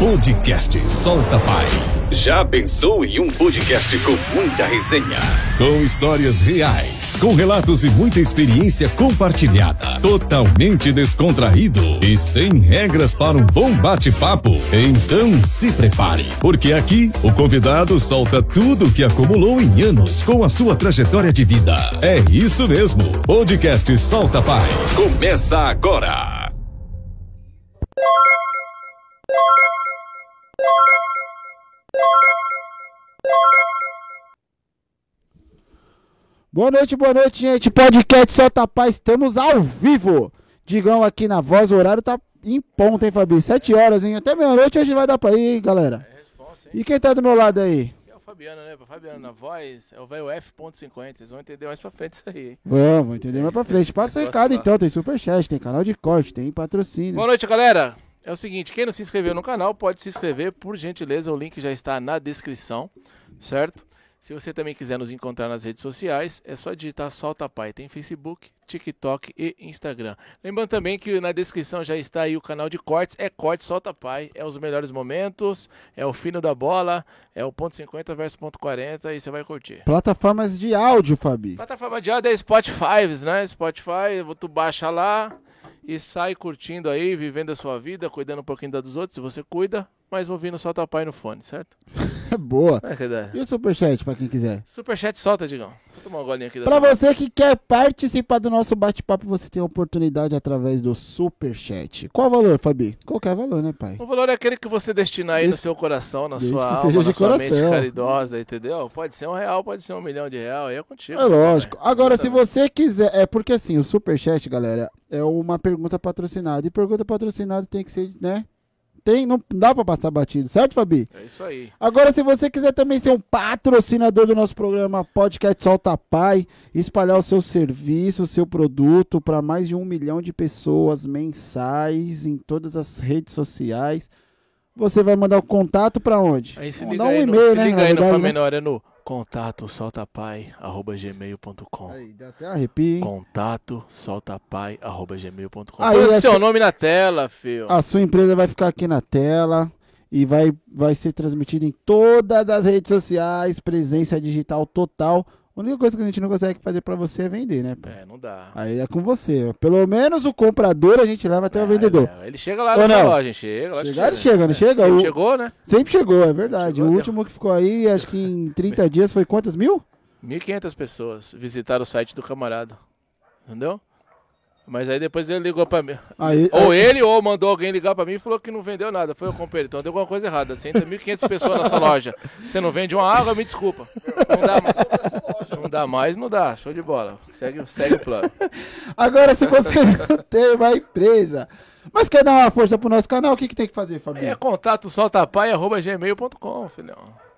Podcast Solta Pai. Já pensou em um podcast com muita resenha? Com histórias reais, com relatos e muita experiência compartilhada, totalmente descontraído e sem regras para um bom bate-papo? Então se prepare, porque aqui o convidado solta tudo que acumulou em anos com a sua trajetória de vida. É isso mesmo, Podcast Solta Pai. Começa agora! Boa noite, gente. Podcast Solta Pai, estamos ao vivo. Digão aqui na voz, o horário tá em ponta, hein, Fabi? 7 horas, hein? Até meia-noite hoje vai dar pra ir, hein, galera? É resposta, hein? E quem tá do meu lado aí? É o Fabiano, né? O Fabiano na voz, é o velho F.50. Vocês vão entender mais pra frente isso aí, hein? Vamos entender mais pra frente. Passa recado então, tem superchat, tem canal de corte, tem patrocínio. Boa noite, galera. É o seguinte, quem não se inscreveu no canal pode se inscrever, por gentileza, o link já está na descrição, certo? Se você também quiser nos encontrar nas redes sociais, é só digitar Solta Pai. Tem Facebook, TikTok e Instagram. Lembrando também que na descrição já está aí o canal de cortes. É corte Solta Pai. É os melhores momentos, é o fino da bola, é o .50 versus .40 e você vai curtir. Plataformas de áudio, Fabi. Plataforma de áudio é Spotify, né? Spotify, tu baixa lá e sai curtindo aí, vivendo a sua vida, cuidando um pouquinho da dos outros, se você cuida. Mas ouvindo Solta Pai no fone, certo? Boa. É. E o superchat, pra quem quiser? Superchat solta, Digão. Vou tomar uma golinha aqui. Pra você parte que quer participar do nosso bate-papo, você tem a oportunidade através do superchat. Qual o valor, Fabi? Qualquer valor, né, pai? O valor é aquele que você destinar aí no seu coração, na sua alma, seja na sua mente caridosa, entendeu? Pode ser R$1, pode ser R$1 milhão, aí é contigo. É lógico. Cara. Agora, exatamente, se você quiser... É porque assim, o superchat, galera, é uma pergunta patrocinada. E pergunta patrocinada tem que ser, né? Tem, não dá pra passar batido, certo, Fabi? É isso aí. Agora, se você quiser também ser um patrocinador do nosso programa Podcast Solta Pai, espalhar o seu serviço, o seu produto para mais de 1 milhão de pessoas mensais em todas as redes sociais, você vai mandar o contato para onde? Aí se liga aí, no Famenor, é no contato soltapai@gmail.com. Aí dá até arrepio, hein? Contato soltapai@gmail.com. Põe o seu nome na tela, filho. A sua empresa vai ficar aqui na tela e vai ser transmitida em todas as redes sociais, presença digital total. A única coisa que a gente não consegue fazer pra você é vender, né, pai? É, não dá. Aí é com você. Pelo menos o comprador a gente leva até o vendedor. Ele chega lá na sua loja, chega. Sempre chegou, né? Sempre chegou, é verdade. Chegou, o último que ficou aí, acho que em 30 dias, foi quantas mil? 1.500 pessoas visitaram o site do camarada. Entendeu? Mas aí depois ele ligou pra mim. Ou mandou alguém ligar pra mim e falou que não vendeu nada. Foi eu comprei. Então deu alguma coisa errada. Você entra 1.500 pessoas na sua loja. Você não vende uma água, me desculpa. Não dá mais. Não dá. Show de bola. Segue o plano. Agora, se você não tem uma empresa, mas quer dar uma força pro nosso canal, o que tem que fazer, Fabinho? É contato soltapai@gmail.com, filhão.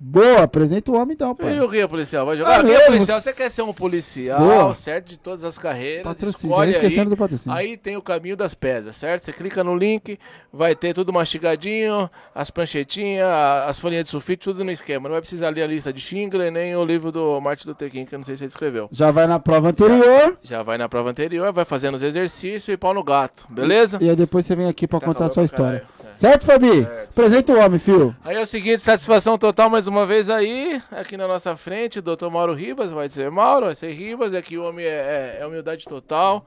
Boa, apresenta o homem então, pai. E o guia policial? Vai jogar guia policial. Você quer ser um policial, boa, certo? De todas as carreiras. Patrocínio, já esquecendo do patrocínio. Aí tem o caminho das pedras, certo? Você clica no link, vai ter tudo mastigadinho, as pranchetinhas, as folhinhas de sulfite, tudo no esquema. Não vai precisar ler a lista de Schindler, nem o livro do Martin Luther King, que eu não sei se ele escreveu. Já vai na prova anterior. Já vai na prova anterior, vai fazendo os exercícios e pau no gato, beleza? E aí depois você vem aqui pra contar a sua história. É. Certo, Fabi? Certo. Apresenta o homem, filho. Aí é o seguinte, satisfação total, mas uma vez aí, aqui na nossa frente, o doutor Mauro Ribas, vai ser Ribas, aqui o homem é humildade total,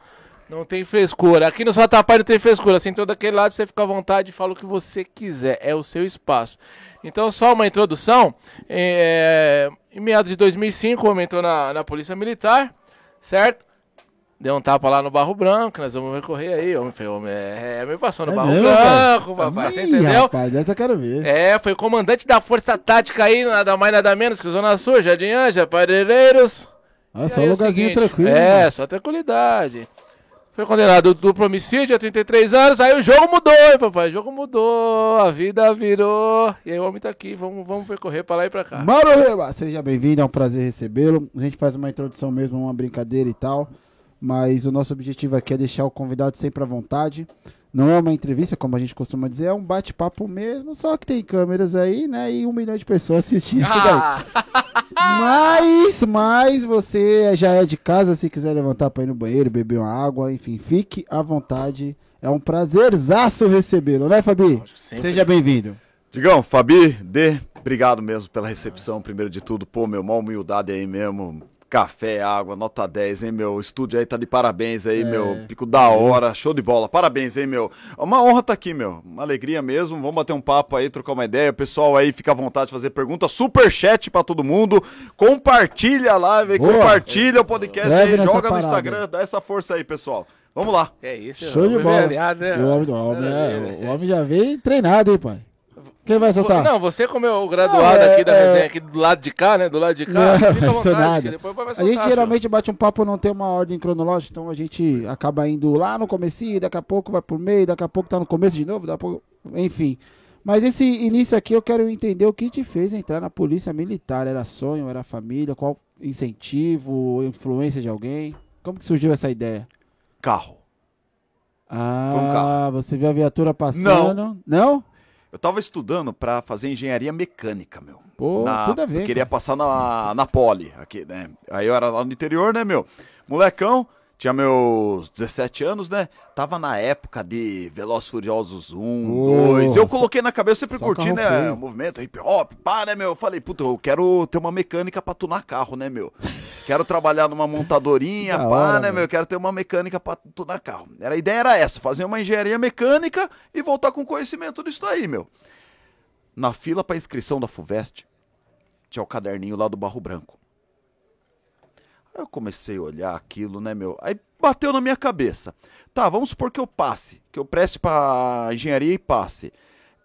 não tem frescura, aqui no Solta Pai não tem frescura, assim, todo aquele lado você fica à vontade e fala o que você quiser, é o seu espaço. Então, só uma introdução, em meados de 2005, o homem entrou na Polícia Militar, certo? Deu um tapa lá no Barro Branco, nós vamos recorrer aí, me passou no Barro Branco, papai, você entendeu? Rapaz, essa eu quero ver. Foi comandante da Força Tática aí, nada mais, nada menos, que Zona Sul, Jardim Anja, Parelheiros. Ah, só um lugarzinho tranquilo. Só tranquilidade. Foi condenado duplo homicídio há 33 anos, aí o jogo mudou, hein, papai? O jogo mudou, a vida virou, e aí o homem tá aqui, vamos percorrer pra lá e pra cá. Mauro Reba, seja bem-vindo, é um prazer recebê-lo, a gente faz uma introdução mesmo, uma brincadeira e tal. Mas o nosso objetivo aqui é deixar o convidado sempre à vontade. Não é uma entrevista, como a gente costuma dizer, é um bate-papo mesmo, só que tem câmeras aí, né? E 1 milhão de pessoas assistindo isso daí. Mas você já é de casa, se quiser levantar para ir no banheiro, beber uma água, enfim, fique à vontade. É um prazerzaço recebê-lo, né, Fabi? Seja bem-vindo. Digão, Fabi, obrigado mesmo pela recepção, primeiro de tudo. Pô, meu, mó humildade aí mesmo. Café, água, nota 10, hein, meu? O estúdio aí tá de parabéns aí, meu. Pico da hora, show de bola. Parabéns, hein, meu? Uma honra tá aqui, meu. Uma alegria mesmo. Vamos bater um papo aí, trocar uma ideia. O pessoal aí fica à vontade de fazer pergunta. Superchat pra todo mundo. Compartilha a live, compartilha o podcast aí, joga no Instagram. Dá essa força aí, pessoal. Vamos lá. É isso, show de bola. O homem já veio treinado, hein, pai? Quem vai soltar? Não, você como é o graduado aqui da resenha, aqui do lado de cá, né? Do lado de cá, não, fica à vontade, depois vai soltar. A gente geralmente bate um papo, não tem uma ordem cronológica, então a gente acaba indo lá no comecinho, daqui a pouco vai pro meio, daqui a pouco tá no começo de novo, daqui a pouco... enfim. Mas esse início aqui eu quero entender o que te fez entrar na Polícia Militar. Era sonho, era família, qual incentivo, influência de alguém? Como que surgiu essa ideia? Carro. Ah, você viu a viatura passando? Não? Não? Eu tava estudando pra fazer engenharia mecânica, meu. Pô, tudo a ver. Eu queria passar na Poli, aqui, né? Aí eu era lá no interior, né, meu? Molecão, tinha meus 17 anos, né? Tava na época de Velozes Furiosos 1, 2. Eu coloquei na cabeça, sempre curti, né? O movimento hip hop, pá, né, meu? Eu falei, puta, eu quero ter uma mecânica pra tunar carro, né, meu? Quero trabalhar numa montadorinha, pá, hora, né, meu? Eu quero ter uma mecânica pra tunar carro. A ideia era essa, fazer uma engenharia mecânica e voltar com conhecimento disso aí, meu. Na fila pra inscrição da FUVEST, tinha o caderninho lá do Barro Branco. Aí eu comecei a olhar aquilo, né, meu? Aí bateu na minha cabeça. Tá, vamos supor que eu passe, que eu preste pra engenharia e passe.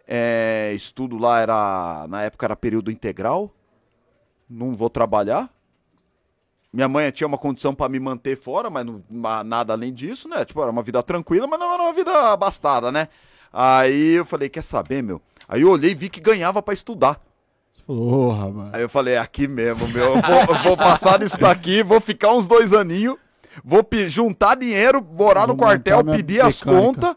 É, estudo lá era, na época era período integral, não vou trabalhar. Minha mãe tinha uma condição pra me manter fora, mas não, nada além disso, né? Tipo, era uma vida tranquila, mas não era uma vida abastada, né? Aí eu falei, quer saber, meu? Aí eu olhei e vi que ganhava pra estudar. Porra, mano. Aí eu falei, é aqui mesmo, meu. Eu vou passar isso daqui, vou ficar uns 2 aninhos, vou juntar dinheiro, morar no quartel, pedir as contas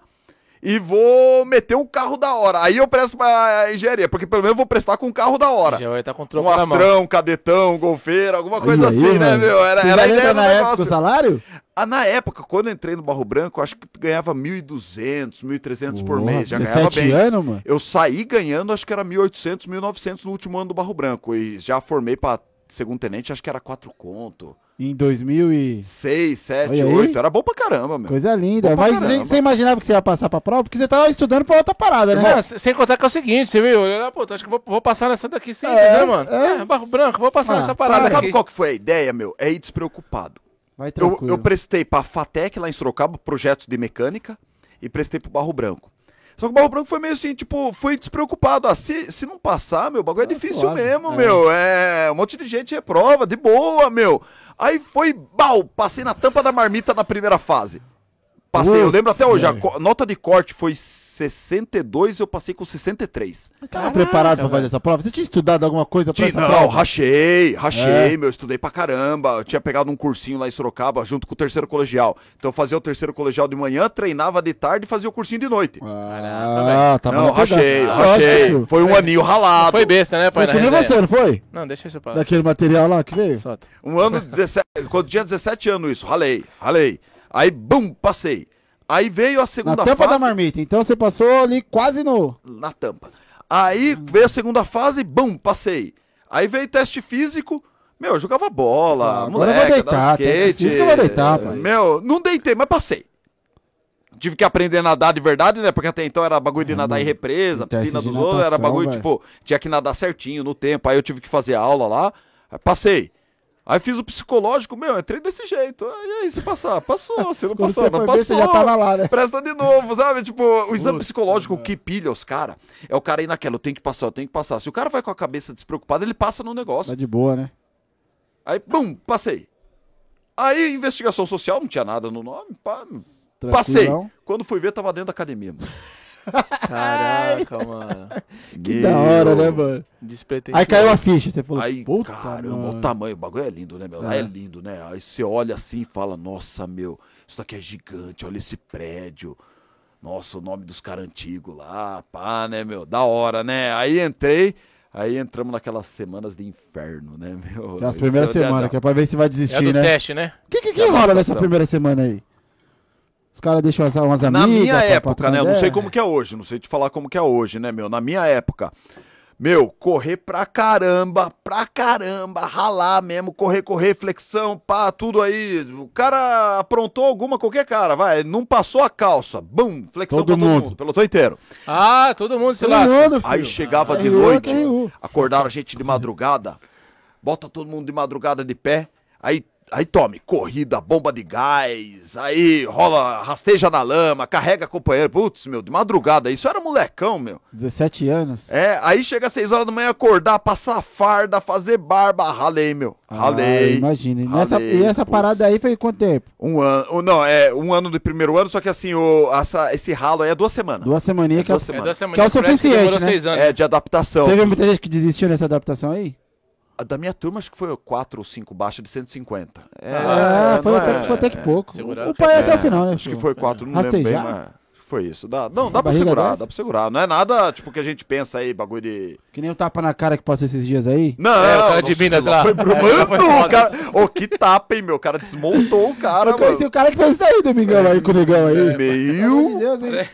e vou meter um carro da hora. Aí eu presto pra engenharia, porque pelo menos eu vou prestar com um carro da hora. Já vai estar com troco na mão. Astrão, cadetão, golfeiro, alguma coisa aí, assim, mano. Né, meu? Era a ideia do negócio. O salário? Ah, na época, quando eu entrei no Barro Branco, eu acho que ganhava 1.200, 1.300 por mês. Já ganhava bem. Anos, mano? Eu saí ganhando, acho que era 1.800, 1.900 no último ano do Barro Branco. E já formei pra segundo tenente, acho que era 4 conto. Em 2006, 2007, 2008, era bom pra caramba, meu. Coisa linda, mas você imaginava que você ia passar pra prova? Porque você tava estudando pra outra parada, né? Não, sem contar que é o seguinte, você viu, pô, acho que vou passar nessa daqui sempre, né, mano? Barro Branco, vou passar nessa parada aqui. Sabe qual que foi a ideia, meu? É ir despreocupado. Vai tranquilo. Eu prestei pra FATEC lá em Sorocaba, projetos de mecânica, e prestei pro Barro Branco. Só que o Barro Branco foi meio assim, tipo, foi despreocupado. Ah, se não passar, meu, o bagulho é difícil suave, mesmo, meu. Um monte de gente reprova, de boa, meu. Aí foi, bau, passei na tampa da marmita na primeira fase. Passei, eu lembro até hoje, a nota de corte foi 62, eu passei com 63. Eu tava preparado pra fazer essa prova? Você tinha estudado alguma coisa pra essa prova? Não, rachei, meu, estudei pra caramba. Eu tinha pegado um cursinho lá em Sorocaba, junto com o terceiro colegial. Então eu fazia o terceiro colegial de manhã, treinava de tarde e fazia o cursinho de noite. Tá bom. Não, rachei. Foi um aninho ralado. Foi besta, né, pai? Foi que nem você, não foi? Não, deixa isso pra lá. Daquele material lá que veio? Solta. Um ano, 17, quando tinha 17 anos isso, ralei. Aí, bum, passei. Aí veio a segunda fase. Na tampa da marmita. Então você passou ali quase no... Na tampa. Aí veio a segunda fase, bum, passei. Aí veio teste físico. Meu, eu jogava bola, moleque, eu vou deitar, skate. Físico eu vou deitar, pai. Meu, não deitei, mas passei. Tive que aprender a nadar de verdade, né? Porque até então era bagulho de nadar em represa, piscina dos outros, era bagulho, véio. Tipo, tinha que nadar certinho no tempo. Aí eu tive que fazer aula lá, passei. Aí fiz o psicológico, meu, entrei desse jeito. E aí, se passar, passou. Se não passar, não passou. Você já tava lá, né? Presta de novo, sabe? Tipo, o exame psicológico que pilha os caras é o cara aí naquela, eu tenho que passar, eu tenho que passar. Se o cara vai com a cabeça despreocupada, ele passa no negócio. Tá de boa, né? Aí, bum, passei. Aí, investigação social, não tinha nada no nome, pá, passei. Quando fui ver, tava dentro da academia, mano. Caraca, mano. Que da hora, né, mano? Aí caiu a ficha, você falou, aí, puta, caramba, mano. O tamanho, o bagulho é lindo, né, meu? Lá é lindo, né? Aí você olha assim e fala, nossa, meu, isso aqui é gigante, olha esse prédio. Nossa, o nome dos caras antigos lá, pá, né, meu? Da hora, né? Aí entrei, aí entramos naquelas semanas de inferno, né, meu? Nas primeiras semanas, que é pra ver se vai desistir, né? É do teste, né? O que rola nessa primeira semana aí? Os caras deixam umas amigas. Na minha época, né? Eu não sei como que é hoje, não sei te falar como que é hoje, né, meu? Na minha época, meu, correr pra caramba, ralar mesmo, correr, flexão, pá, tudo aí. O cara aprontou alguma, qualquer cara, vai, não passou a calça, bum, flexão todo pra todo mundo, pelotão inteiro. Ah, todo mundo se lasca. Aí chegava de noite, acordaram a gente de madrugada, bota todo mundo de madrugada de pé, aí tome, corrida, bomba de gás, aí rola, rasteja na lama, carrega companheiro, putz, meu, de madrugada, isso era molecão, meu. 17 anos. É, aí chega às 6 horas da manhã, acordar, passar farda, fazer barba, ralei, meu, ralei. Ah, imagina, e essa parada aí foi quanto tempo? Um ano do primeiro ano, só que assim, esse ralo aí é 2 semanas. 2 semaninhas que é o suficiente, né? 6 anos. É, de adaptação. Teve muita gente que desistiu nessa adaptação aí? Da minha turma, acho que foi 4 ou 5 baixas de 150. Foi até que pouco. O pai até o final, né? Acho que foi 4, não lembro bem, mas foi isso. Dá pra segurar, dá pra segurar. Não é nada, tipo, que a gente pensa aí, bagulho de... Que nem o tapa na cara que passou esses dias aí? Não, o cara de Minas lá. Foi pro mano, o cara... Ô, que tapa, hein, meu? O cara desmontou o cara, mano. Eu conheci o cara que fez isso aí, Domingão, aí com o negão aí. Meu Deus, hein?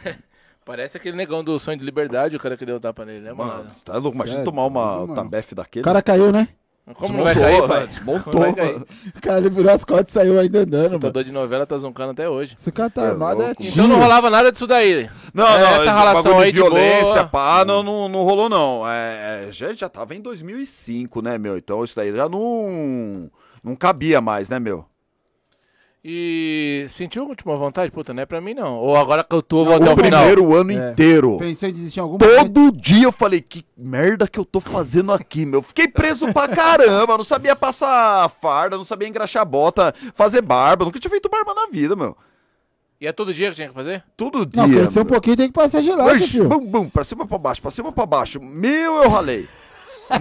Parece aquele negão do Sonho de Liberdade, o cara que deu o tapa nele, né, mano? Tá louco, imagina tomar uma tabefe daquele. O cara caiu, né? Como desmontou, não vai cair, pai? Desmontou. O cara liberou as costas e saiu ainda andando, mano. O lutador de novela tá zoncando até hoje. Esse cara tá armado é aqui. Então não rolava nada disso daí. Não. Essa relação aí de violência, pá, não rolou, não. Já tava em 2005, né, meu? Então isso daí já não cabia mais, né, meu? E sentiu última vontade? Puta, não é pra mim não. Ou agora que eu tô, vou até o final. O primeiro ano inteiro. Pensei em desistir em algum momento. Todo dia eu falei, que merda que eu tô fazendo aqui, meu. Fiquei preso pra caramba, não sabia passar farda, não sabia engraxar bota, fazer barba. Nunca tinha feito barba na vida, meu. E é todo dia que tinha que fazer? Todo dia. Não, cresceu um pouquinho, tem que passar gelado, filho. Bum, bum, pra cima, pra baixo, pra cima, pra baixo. Meu, eu ralei.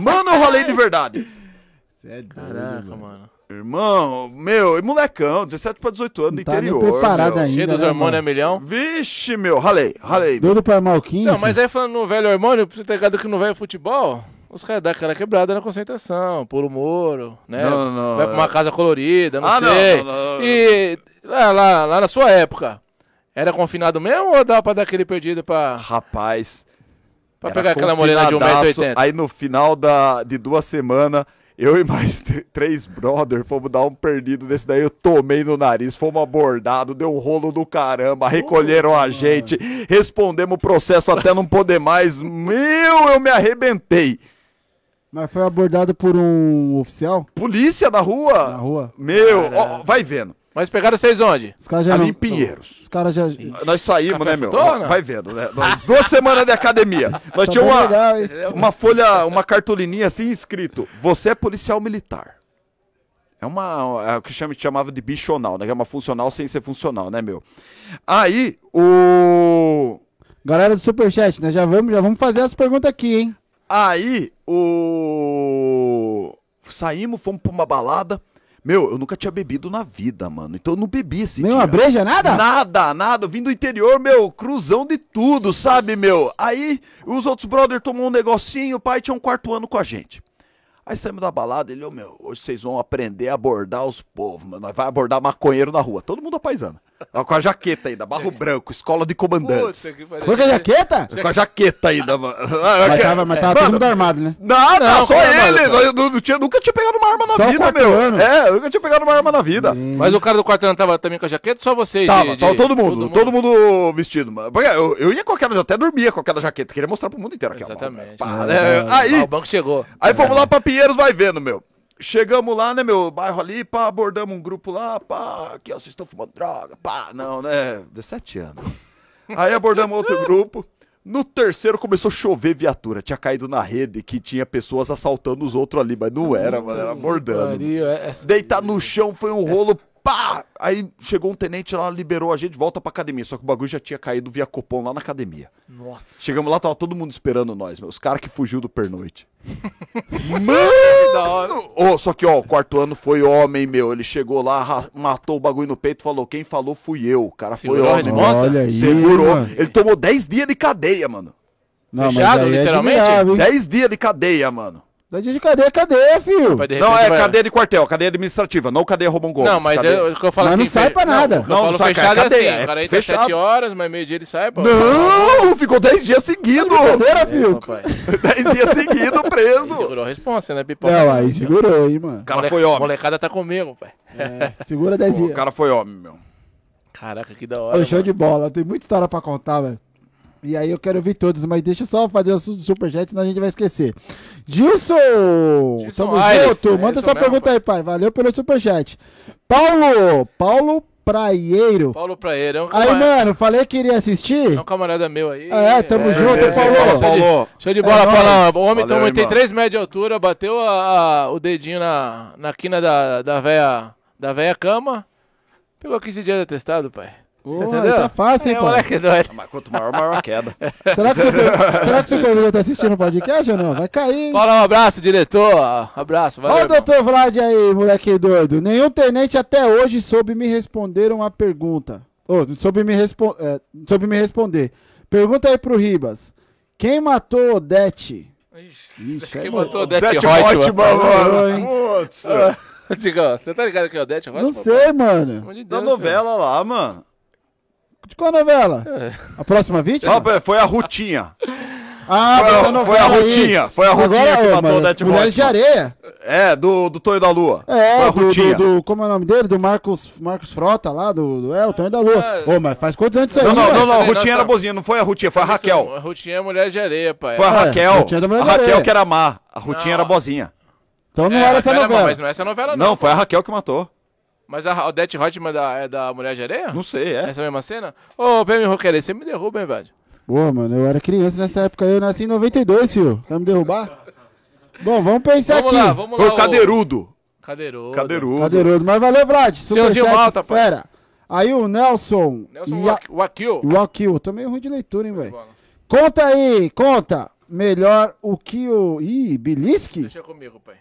Mano, eu ralei de verdade. Você é doido, caraca, mano. Irmão, meu, e molecão, 17 pra 18 anos, não tá interior. Não preparado ainda, cheio dos hormônios, mano? É milhão. Vixe, meu, ralei. Doido pra Malquinho. Não, mas aí falando no velho hormônio, pra você ter ligado que não vai futebol, os caras dão aquela quebrada na concentração, pula o muro, né? Não, vai pra uma casa colorida, não sei. Não. E lá na sua época, era confinado mesmo ou dava pra dar aquele perdido pra... Rapaz, pra pegar aquela morena de 1,80 m? Aí no final de 2 semanas... Eu e mais 3 brother fomos dar um perdido desse daí, eu tomei no nariz, fomos abordados, deu um rolo do caramba, recolheram a gente, respondemos o processo até não poder mais, meu, eu me arrebentei. Mas foi abordado por um oficial? Polícia na rua. Meu, ó, vai vendo. Mas pegaram vocês onde? Os caras já ali em Pinheiros. Os caras já... Nós saímos, café, né, meu? Futona? Vai vendo, né? Nós, 2 semanas de academia. Nós tinha uma folha, uma cartolininha assim, escrito: você é policial militar. É o que chamava de bichonal, né? É uma funcional sem ser funcional, né, meu? Aí, galera do Superchat, né? Já vamos fazer as perguntas aqui, hein? Aí, saímos, fomos pra uma balada. Meu, eu nunca tinha bebido na vida, mano. Então eu não bebi esse dia. Nem uma breja, nada? Nada. Eu vim do interior, meu, cruzão de tudo, sabe, meu? Aí os outros brother tomou um negocinho, o pai tinha um 4º ano com a gente. Aí saímos da balada, ele, hoje vocês vão aprender a abordar os povos, mano. Nós vai abordar maconheiro na rua. Todo mundo apaisando. Com a jaqueta ainda, Barro Branco, escola de comandantes. Foi com a jaqueta? Com a jaqueta ainda, mano. Mas tava todo mundo armado, né? Não, só ele. Eu nunca tinha pegado uma arma na só vida, meu. Anos. Eu nunca tinha pegado uma arma na vida. Mas o cara do 4º ano tava também com a jaqueta, só vocês? Tava todo mundo vestido, mano. Eu ia com aquela, eu até dormia com aquela jaqueta, queria mostrar pro mundo inteiro aquela. Exatamente. Aí o banco chegou. Aí fomos lá pra Pinheiros, vai vendo, meu. Chegamos lá, né, meu, bairro ali, pá, abordamos um grupo lá, pá, aqui, ó, vocês estão fumando droga, pá, não, né, 17 anos. Aí abordamos outro grupo, no terceiro começou a chover viatura, tinha caído na rede que tinha pessoas assaltando os outros ali, mas não era, mano, era abordando. Deitar no chão foi um rolo, pá, aí chegou um tenente lá, liberou a gente, volta pra academia, só que o bagulho já tinha caído via Copom lá na academia. Nossa. Chegamos lá, tava todo mundo esperando nós, meu, os caras que fugiu do pernoite. Mano! Só que, o 4º ano foi homem, meu. Ele chegou lá, matou o bagulho no peito, falou: quem falou fui eu. O cara foi homem. Segurou. Ele tomou 10 dias de cadeia, mano. Fechado, literalmente? 10 dias de cadeia, mano. 2 dias de cadeia, cadeia, filho. Não, é cadeia de quartel, cadeia administrativa, não cadeia Romão Gomes. Não, mas cadeia... eu falo mas assim... Mas não sai pra nada. Não, não, não sai, cara, é assim, o cara entra 7 horas, mas meio-dia ele sai, pô. Não, ficou 10 dias seguidos. É, filho. 10 dias seguidos preso. Aí segurou a responsa, né, Pipoca? Não, aí segurou, hein, mano. O cara foi homem. Molecada tá comigo, pai. É, segura 10 dias. O cara foi homem, meu. Caraca, que da hora. Ô, show de bola. Tem muita história pra contar, velho. E aí eu quero ouvir todos, mas deixa eu só fazer o superchat, senão a gente vai esquecer. Gilson! Tamo junto! Manda essa pergunta aí, pai. Valeu pelo superchat. Paulo Praieiro. Paulo Praieiro. É um camarada... Aí, mano, falei que iria assistir. É um camarada meu aí. É, tamo junto, Paulo. Paulo. Show de bola, Paulão. O homem tem 3 metros de altura, bateu o dedinho na quina da velha cama. Pegou 15 dias atestado, pai. Tá fácil, hein, moleque doido. Mas quanto maior, maior a queda. Será que o Supervisor tá assistindo o podcast ou não? Vai cair. Fala, um abraço, diretor. Abraço, valeu. Olha o doutor Vlad aí, moleque doido. Nenhum tenente até hoje soube me responder uma pergunta. Soube me responder. Pergunta aí pro Ribas. Quem matou Odete? Ixi, quem matou Odete Reutemann, mano? Putz. Digão, você tá ligado que é Odete Reutemann? Não sei, mano. Da novela lá, mano. De qual novela? A próxima vítima? Ah, foi a Rutinha. Ah, foi a Rutinha que matou o Odete Mulheres de Areia. É, do Tonho da Lua. É, como é o nome dele? Do Marcos Frota lá, o Tonho da Lua. Ô, mas faz quantos anos isso aí? Não, a Rutinha era bozinha, não foi a Rutinha, foi a Raquel. A Rutinha é Mulher de Areia, pai. Foi a Raquel. A Raquel que era má, a Rutinha era bozinha. Então não era essa novela. Mas não é essa novela, não. Não, foi a Raquel que matou. Mas a Odete Reutemann é da Mulher de Areia? Não sei, é. Essa mesma cena? Ô, PM Roqueiro, você me derruba, hein, velho? Boa, mano, eu era criança nessa época, eu nasci em 92, filho. Quer me derrubar? Bom, vamos pensar aqui. Foi o Cadeirudo. Cadeirudo. Mas valeu, Vlad. Senhorzinho Malta, pai. Pera. Aí o Nelson Wakil. Tô meio ruim de leitura, hein, velho. Conta. Melhor o que o... Ih, Bilisque? Deixa comigo, pai.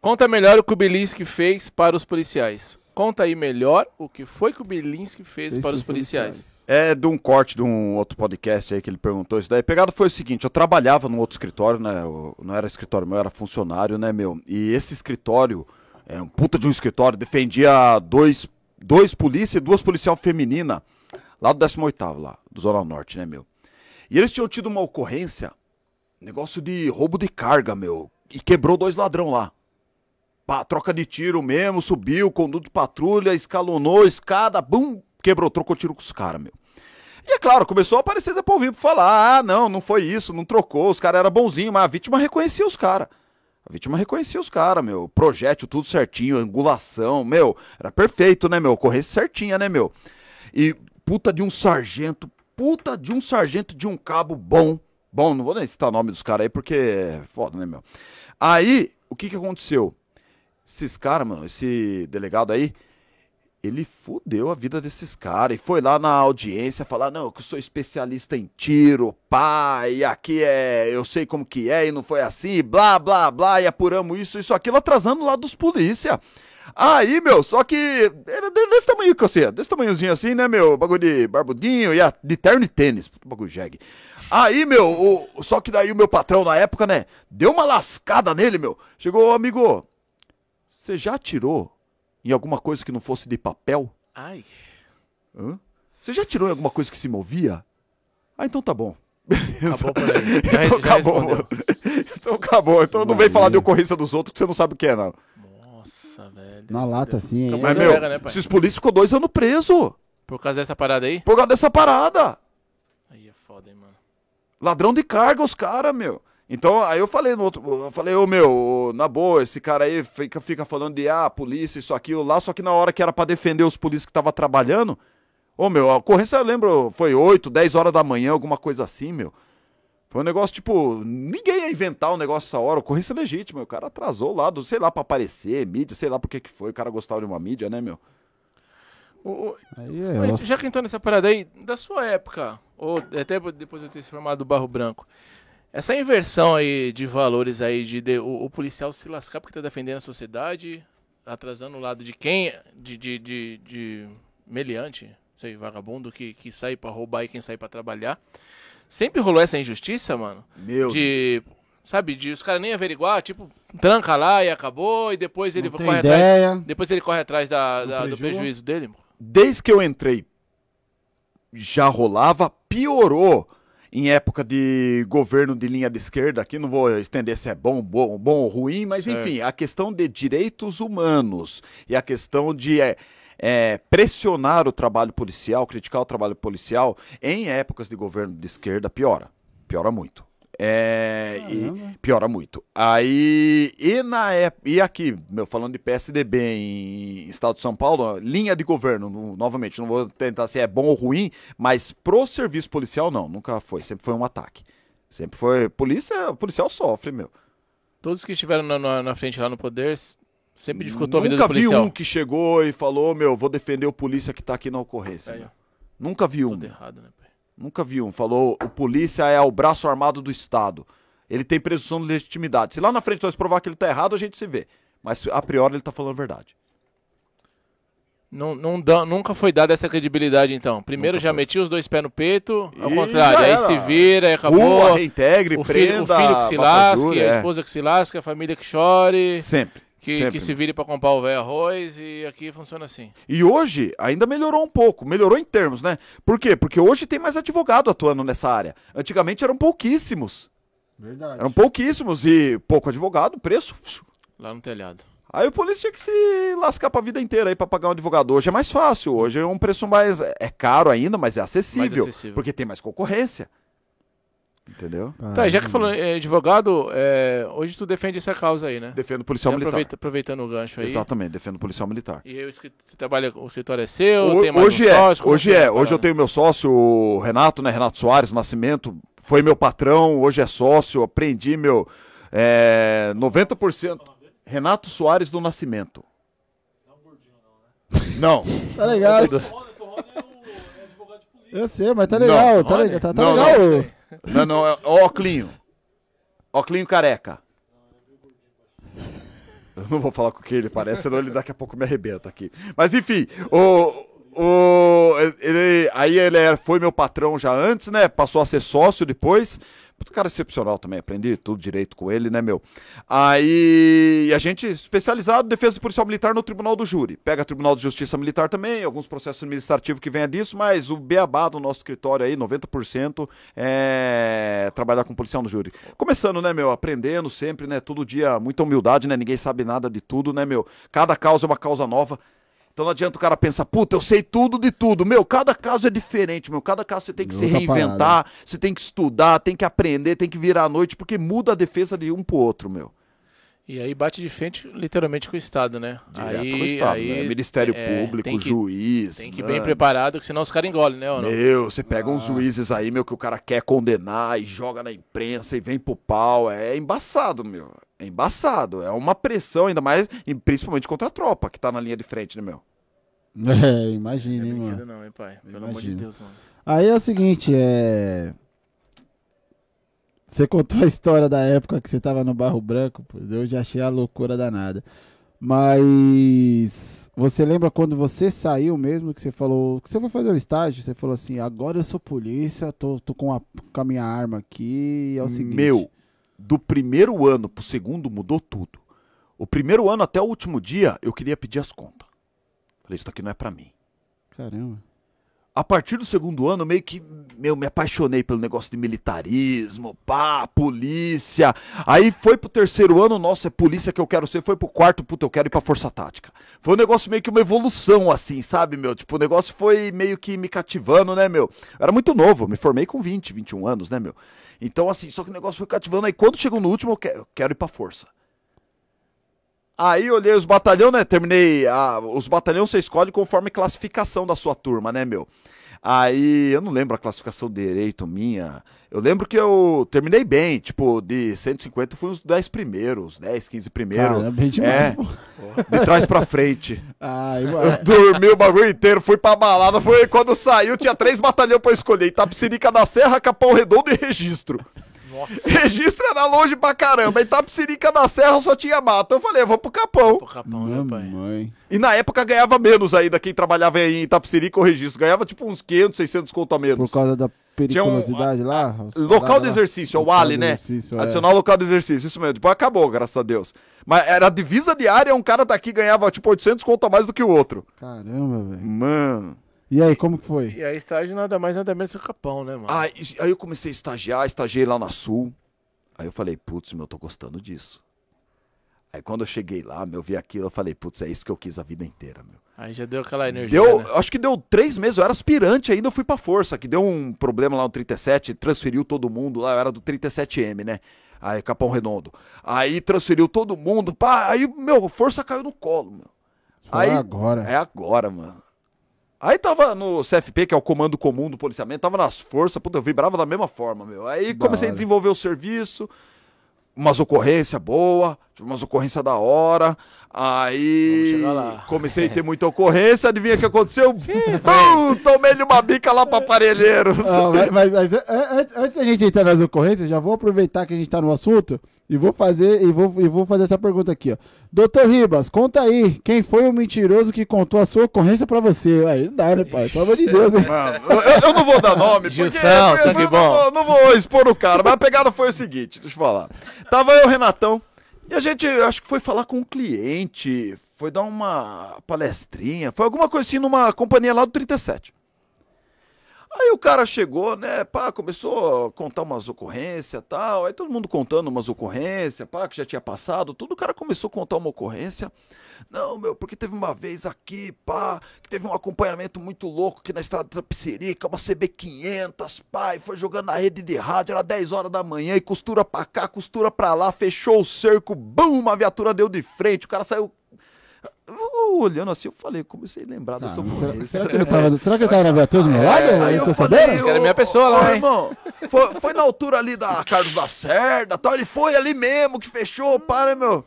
Conta melhor o que o Bilinski fez para os policiais. Conta aí melhor o que foi que o Bilinski fez para os policiais. É de um corte de um outro podcast aí que ele perguntou isso daí. Pegado foi o seguinte, eu trabalhava num outro escritório, né? Eu não era escritório meu, era funcionário, né, meu? E esse escritório, é um puta de um escritório, defendia dois polícia e 2 policial feminina lá do 18º, lá, do Zona Norte, né, meu? E eles tinham tido uma ocorrência, negócio de roubo de carga, meu, e quebrou 2 ladrão lá. Troca de tiro mesmo, subiu, conduto de patrulha, escalonou, escada, bum, quebrou, trocou tiro com os caras, meu. E é claro, começou a aparecer da polvilha pra falar, não foi isso, não trocou, os caras eram bonzinhos, mas a vítima reconhecia os caras. A vítima reconhecia os caras, meu, projétil, tudo certinho, angulação, meu, era perfeito, né, meu, ocorrência certinha, né, meu. E puta de um sargento de um cabo bom, não vou nem citar o nome dos caras aí, porque é foda, né, meu. Aí, o que aconteceu? Esses caras, mano, esse delegado aí, ele fudeu a vida desses caras e foi lá na audiência falar, não, que eu sou especialista em tiro, pá, e aqui é, eu sei como que é e não foi assim, blá, blá, blá, e apuramos isso, aquilo, atrasando lá dos polícia. Aí, meu, só que era desse tamanho que eu sei, desse tamanhozinho assim, né, meu, bagulho de barbudinho e de terno e tênis, bagulho jegue. Aí, meu, só que daí o meu patrão na época, né, deu uma lascada nele, meu, chegou, amigo... Você já atirou em alguma coisa que não fosse de papel? Ai. Hã? Você já atirou em alguma coisa que se movia? Ah, então tá bom. Acabou por aí. Então acabou. Então não vem falar de ocorrência dos outros que você não sabe o que é, não. Nossa, velho. Na lata, sim. Então, mas, meu, era, né, esses polícias ficou 2 anos preso. Por causa dessa parada aí? Por causa dessa parada. Aí é foda, hein, mano. Ladrão de carga, os caras, meu. Então, aí eu falei no outro, eu falei, meu, na boa, esse cara aí fica falando de, polícia, isso, aquilo, lá, só que na hora que era pra defender os polícias que tava trabalhando, meu, a ocorrência, eu lembro, foi 8, 10 horas da manhã, alguma coisa assim, meu. Foi um negócio, tipo, ninguém ia inventar um negócio essa hora, ocorrência legítima, o cara atrasou lá, sei lá, pra aparecer, mídia, sei lá por que foi, o cara gostava de uma mídia, né, meu. Mas já que entrou nessa parada aí, da sua época, ou até depois de eu ter se formado do Barro Branco, essa inversão aí de valores aí, o policial se lascar porque tá defendendo a sociedade, atrasando o lado de quem? De meliante, sei, vagabundo que sai pra roubar e quem sai pra trabalhar. Sempre rolou essa injustiça, mano? Meu Deus. Sabe, de os caras nem averiguar, tipo, tranca lá e acabou, e depois ele corre atrás. Depois ele corre atrás do prejuízo dele. Desde que eu entrei, já rolava, piorou em época de governo de linha de esquerda. Aqui não vou estender se é bom ou ruim, mas certo. Enfim, a questão de direitos humanos e a questão de pressionar o trabalho policial, criticar o trabalho policial, em épocas de governo de esquerda, piora muito. Piora muito. Aí, e aqui, falando de PSDB em estado de São Paulo, linha de governo, novamente, não vou tentar se é bom ou ruim, mas pro serviço policial não, nunca foi, sempre foi um ataque. Sempre foi, policial sofre, meu. Todos que estiveram na frente lá no poder, sempre dificultou a vida do policial. Nunca vi um que chegou e falou, vou defender o polícia que tá aqui na ocorrência. Nunca vi um. Tudo errado, né? Nunca vi um. Falou, o polícia é o braço armado do Estado. Ele tem presunção de legitimidade. Se lá na frente nós provar que ele tá errado, a gente se vê. Mas a priori ele tá falando a verdade. Nunca foi dada essa credibilidade, então. Primeiro já metia os dois pés no peito, ao contrário. Aí se vira, aí acabou. Reintegre, prenda, o filho que se lasque, a esposa que se lasque, a família que chore. Sempre. Que se vire para comprar o velho arroz, e aqui funciona assim. E hoje ainda melhorou um pouco, melhorou em termos, né? Por quê? Porque hoje tem mais advogado atuando nessa área. Antigamente eram pouquíssimos. Verdade. Eram pouquíssimos e pouco advogado, preço. Lá no telhado. Aí o polícia tinha que se lascar pra vida inteira aí pra pagar um advogado. Hoje é mais fácil, hoje é um preço mais... É caro ainda, mas é acessível. Mais acessível. Porque tem mais concorrência. Entendeu? Tá, já que falou advogado, hoje tu defende essa causa aí, né? Defendo o policial militar. Aproveitando o gancho aí. Exatamente, defendo o policial militar. E você trabalha, o escritório é seu? Tem mais hoje um sócio? Hoje eu tenho meu sócio, o Renato, né? Renato Soares do Nascimento, foi meu patrão, hoje é sócio, aprendi 90%. Renato Soares do Nascimento. Não é um gordinho, não, né? Não. Tá legal. É advogado de polícia. Eu sei, mas tá legal, não, tá legal. Não. Não, é Oclinho careca. Eu não vou falar com o que ele parece, senão ele daqui a pouco me arrebenta aqui. Mas enfim, ele foi meu patrão já antes, né? Passou a ser sócio depois. O cara excepcional também, aprendi tudo direito com ele, né, meu? Aí a gente, especializado em defesa do policial militar no Tribunal do Júri. Pega Tribunal de Justiça Militar também, alguns processos administrativos que venha disso, mas o beabá do nosso escritório aí, 90%, é trabalhar com policial no júri. Começando, né, meu, aprendendo sempre, né, todo dia, muita humildade, né, ninguém sabe nada de tudo, né, meu? Cada causa é uma causa nova. Então não adianta o cara pensar, puta, eu sei tudo de tudo. Meu, cada caso é diferente, meu. Cada caso você tem que se reinventar, você tem que estudar, tem que aprender, tem que virar à noite, porque muda a defesa de um pro outro, meu. E aí bate de frente literalmente com o Estado, né? Direto com o Estado, né? Ministério Público, juiz... Tem que ir bem preparado, que senão os caras engolem, né? Ou não? Meu, você pega uns juízes aí, meu, que o cara quer condenar e joga na imprensa e vem pro pau. É embaçado, meu. É embaçado. É uma pressão, ainda mais, principalmente contra a tropa, que tá na linha de frente, né, meu? Imagina, hein, mano. Não, hein, pai? Pelo amor de Deus, mano. Aí é o seguinte, você contou a história da época que você tava no Barro Branco, eu já achei a loucura danada. Mas você lembra quando você saiu mesmo, que você falou, que você foi fazer o estágio, você falou assim, agora eu sou polícia, tô com a minha arma aqui, é o seguinte... Meu, do primeiro ano pro segundo mudou tudo. O primeiro ano até o último dia, eu queria pedir as contas. Falei, isso aqui não é pra mim. Caramba. A partir do segundo ano, meio que, me apaixonei pelo negócio de militarismo, polícia. Aí foi pro terceiro ano, nossa, é polícia que eu quero ser. Foi pro quarto, puta, eu quero ir pra Força Tática. Foi um negócio meio que uma evolução, assim, sabe, meu? Tipo, o negócio foi meio que me cativando, né, meu? Eu era muito novo, me formei com 20, 21 anos, né, meu? Então, assim, só que o negócio foi cativando. Aí quando chegou no último, eu quero ir pra Força. Aí olhei os batalhões, né, terminei, os batalhões você escolhe conforme classificação da sua turma, né, meu? Aí eu não lembro a classificação direito minha, eu lembro que eu terminei bem, tipo, de 150 fui uns 10 primeiros, 10, 15 primeiros. Cara, bem demais, de trás pra frente. Ai, eu dormi o bagulho inteiro, fui pra balada, foi quando saiu tinha 3 batalhões pra escolher, Itapecerica da Serra, Capão Redondo e Registro. Nossa. Registro era longe pra caramba. Itapecerica da Serra só tinha mato. Eu falei, eu vou pro Capão. Vou pro Capão, meu pai. E na época ganhava menos ainda. Quem trabalhava em Itapecerica ou Registro ganhava tipo uns 500, 600 conto a menos. Por causa da periculosidade lá. Local de exercício, o Ali, né? Adicional local de exercício, isso mesmo. Depois acabou, graças a Deus. Mas era a divisa diária, um cara daqui ganhava tipo 800 conto a mais do que o outro. Caramba, velho. Mano. E aí, como que foi? E aí, estágio nada mais, nada menos que o Capão, né, mano? Aí eu comecei a estagiar, estagiei lá na Sul. Aí eu falei, putz, meu, eu tô gostando disso. Aí quando eu cheguei lá, meu, vi aquilo, eu falei, putz, é isso que eu quis a vida inteira, meu. Aí já deu aquela energia, né? Acho que deu 3 meses, eu era aspirante ainda, eu fui pra Força, que deu um problema lá no 37, transferiu todo mundo lá, eu era do 37M, né? Aí, Capão Redondo. Aí transferiu todo mundo, pá, aí, meu, Força caiu no colo, meu. Aí, agora. É agora, mano. Aí tava no CFP, que é o Comando Comum do Policiamento, tava nas Forças, puta, eu vibrava da mesma forma, meu. Aí comecei a desenvolver o serviço, umas ocorrências boas, tive umas ocorrências da hora, aí comecei a ter muita ocorrência, adivinha o que aconteceu? Tomei-lhe uma bica lá pra Parelheiros. Ah, mas antes da gente entrar nas ocorrências, já vou aproveitar que a gente tá no assunto e vou fazer essa pergunta aqui, ó. Doutor Ribas, conta aí, quem foi o mentiroso que contou a sua ocorrência pra você? Aí não dá, né, pai? Pelo amor de Deus, hein? Mano, eu não vou dar nome, Gilson, sangue bom. Eu não vou expor o cara, mas a pegada foi o seguinte, deixa eu falar. Tava eu, Renatão, e a gente, acho que foi falar com um cliente, foi dar uma palestrinha, foi alguma coisa assim numa companhia lá do 37. Aí o cara chegou, né, pá, começou a contar umas ocorrências e tal, aí todo mundo contando umas ocorrências, pá, que já tinha passado, tudo, o cara começou a contar uma ocorrência. Não, meu, porque teve uma vez aqui, pá, que teve um acompanhamento muito louco aqui na Estrada de Itapecerica, uma CB500, pá, e foi jogando na rede de rádio, era 10 horas da manhã, e costura pra cá, costura pra lá, fechou o cerco, bum, uma viatura deu de frente, o cara saiu... Olhando assim, eu falei, comecei a lembrar dessa ocorrência. Será que ele tava na viatura do meu lado? Eu tô sabendo? Era minha pessoa lá, irmão. Foi na altura ali da Carlos Lacerda, tal, ele foi ali mesmo que fechou, pá, né, meu?